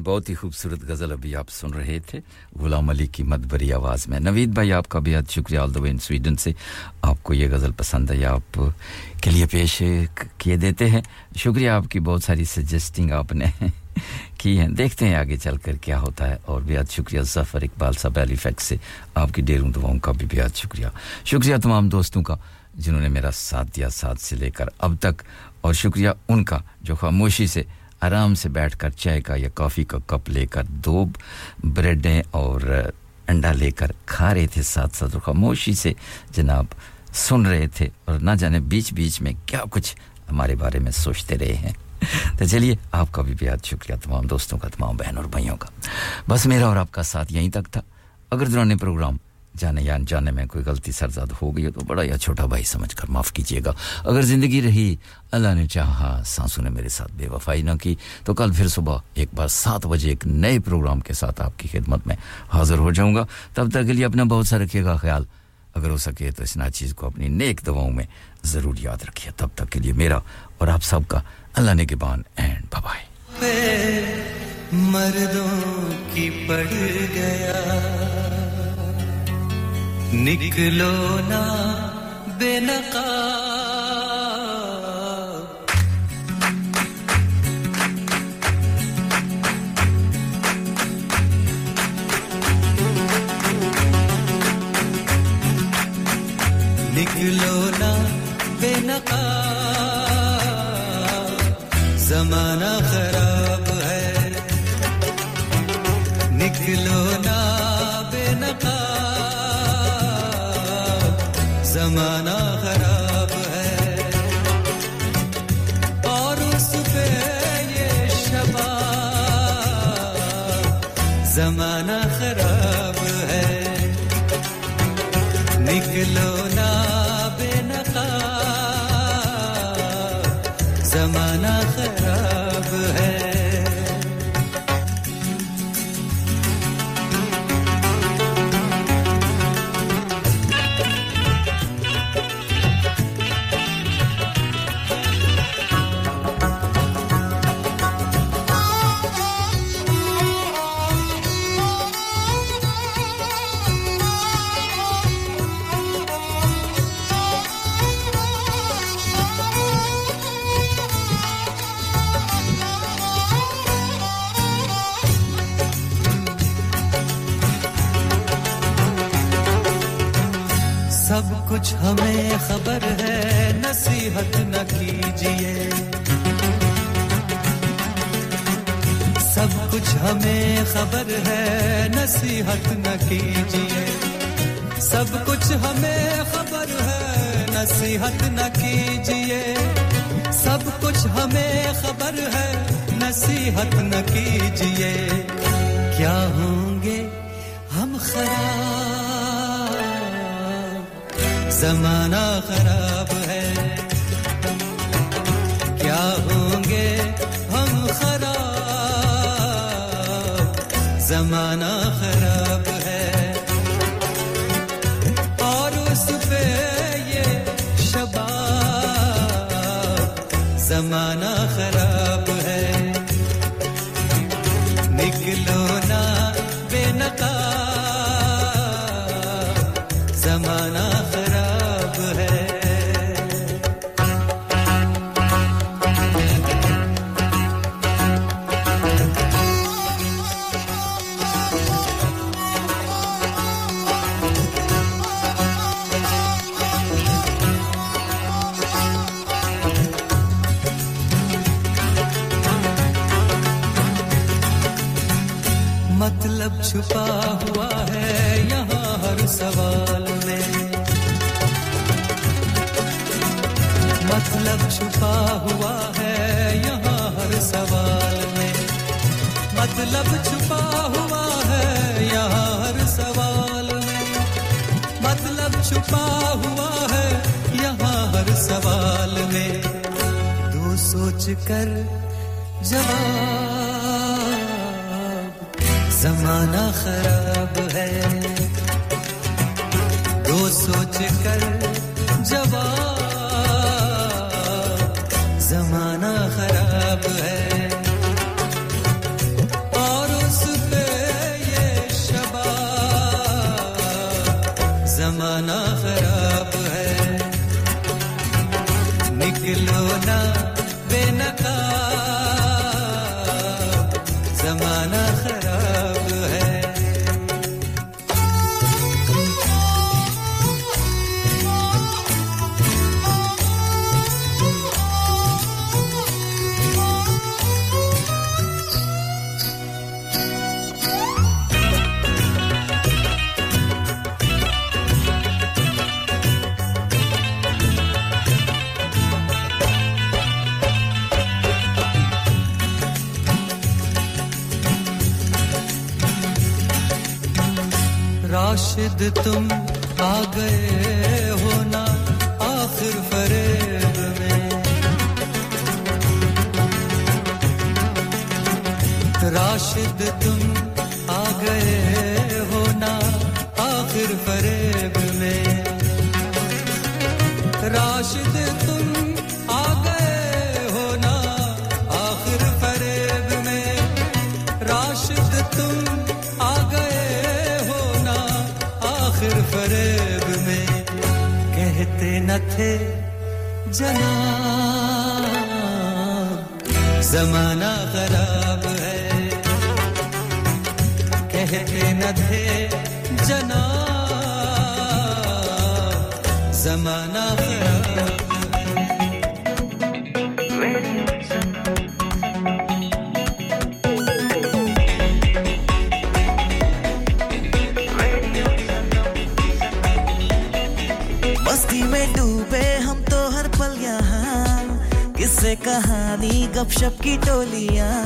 बहुत ही खूबसूरत गजल अभी आप सुन रहे थे गुलाम अली की मधुरी आवाज में नवीद भाई आपका बेहद शुक्रिया all the way in Sweden से आपको ये गजल पसंद है आप के लिए पेश किए देते हैं शुक्रिया आपकी बहुत सारी सजेस्टिंग आपने की हैं देखते हैं आगे चलकर क्या होता है और बेहद शुक्रिया ज़फर इकबाल साहब एलिफैक्स से आपकी ढेरों दुआओं का भी बेहद शुक्रिया शुक्रिया तमाम दोस्तों का जिन्होंने मेरा साथ दिया, साथ से लेकर अब तक, और शुक्रिया उनका जो खामोशी से आराम से बैठकर चाय का या कॉफी का कप लेकर दो ब्रेडें और अंडा लेकर खा रहे थे, साथ साथ खामोशी से जनाब सुन रहे थे और ना जाने बीच-बीच में क्या कुछ हमारे बारे में सोचते रहे हैं। तो चलिए, आपका भी बेहद शुक्रिया, तमाम दोस्तों का, तमाम बहन और भाइयों का। बस मेरा और आपका साथ यहीं तक था। अगर दौरान प्रोग्राम जाने या अनजाने में कोई गलती सरज़द हो गई हो तो बड़ा या छोटा भाई समझकर माफ कीजिएगा। अगर जिंदगी रही, अल्लाह ने चाहा, सांसों ने मेरे साथ बेवफाई ना की, तो कल फिर सुबह एक बार सात बजे एक नए प्रोग्राम के साथ आपकी खिदमत में हाजिर हो जाऊंगा। तब तक के लिए अपना बहुत सा रखिएगा ख्याल, अगर हो सके तो इस नाचीज़ को अपनी नेक दुआओं में ज़रूर याद रखिए। तब तक के लिए मेरा और आप सबका अल्लाह नेगहबान एंड बाय बाय। मर्दों की पड़ गया, निकलो ना बेनकाब, निकलो ना बेनकाब, जमाना खराब है, निकलो ना बेनकाब, जमाना खराब है, और उस पे ये शबाब, जमाना खराब है, निकलो ना बेनकाब, जमाना खराब है। कुछ हमें खबर है, नसीहत न कीजिए, सब कुछ हमें खबर है, नसीहत न कीजिए, सब कुछ हमें खबर है, नसीहत न कीजिए, सब कुछ हमें खबर है, नसीहत न कीजिए, क्या होंगे हम खराब, ज़माना खराब है, क्या होंगे हम खराब, ज़माना खराब है, और उस पे ये शबाब, ज़माना खराब है, निकलो ना बेनकाब, ज़माना छुपा हुआ है यहाँ हर सवाल में, मतलब छुपा हुआ है यहाँ हर सवाल में, मतलब छुपा हुआ है यहाँ हर सवाल में, मतलब छुपा हुआ है यहाँ हर सवाल में, दो सोच कर जवाब, ज़माना खराब है, दो सोच कर जवाब, ज़माना खराब है, और उस पे ये शबाब, ज़माना खराब है, निकलो ना बेनकाब, ज़माना राशिद तुम आ गए हो ना आखिर फरेब में राशिद तुम आ गए हो ना आखिर फरेब में राशिद तुम आ गए हो ना आखिर फरेब में राशिद तुम आ गए हो ना आखिर फरेब में कहते न थे जनाब जमाना खराब है कहते न थे जनाब जमाना खराब कहानी गपशप की टोलियां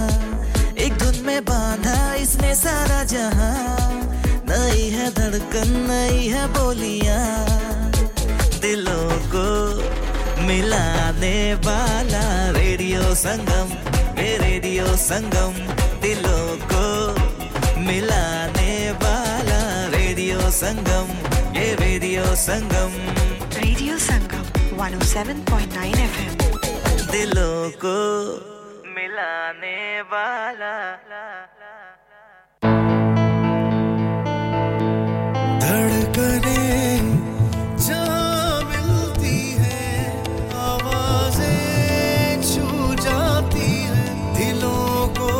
एक धुन में बांधा इसने सारा जहां नई है धड़कन नई है बोलियां दिलों को मिलाने वाला रेडियो संगम रे रेडियो संगम दिलों को मिलाने वाला रेडियो संगम ये radio Sangam radio Sangam one oh seven point nine F M दिलों को मिलाने वाला धड़कनें जहाँ मिलती हैं आवाजें छू जाती हैं दिलों को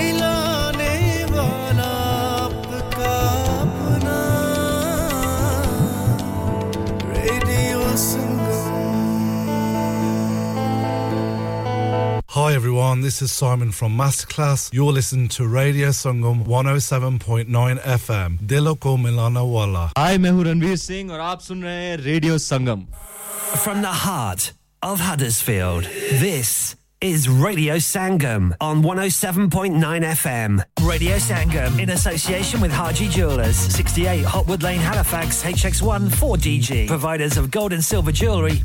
मिलाने वाला आपका अपना radio Hi everyone, this is Simon from Masterclass. You're listening to Radio Sangam one oh seven point nine F M. Dilo ko milana wala. Hi, main hu Ranveer Singh aur aap sun rahe hain Radio Sangam. From the heart of Huddersfield, this is Radio Sangam on one oh seven point nine F M. Radio Sangam in association with Haji Jewellers, sixty-eight Hotwood Lane, Halifax, H X one four D G. Providers of gold and silver jewellery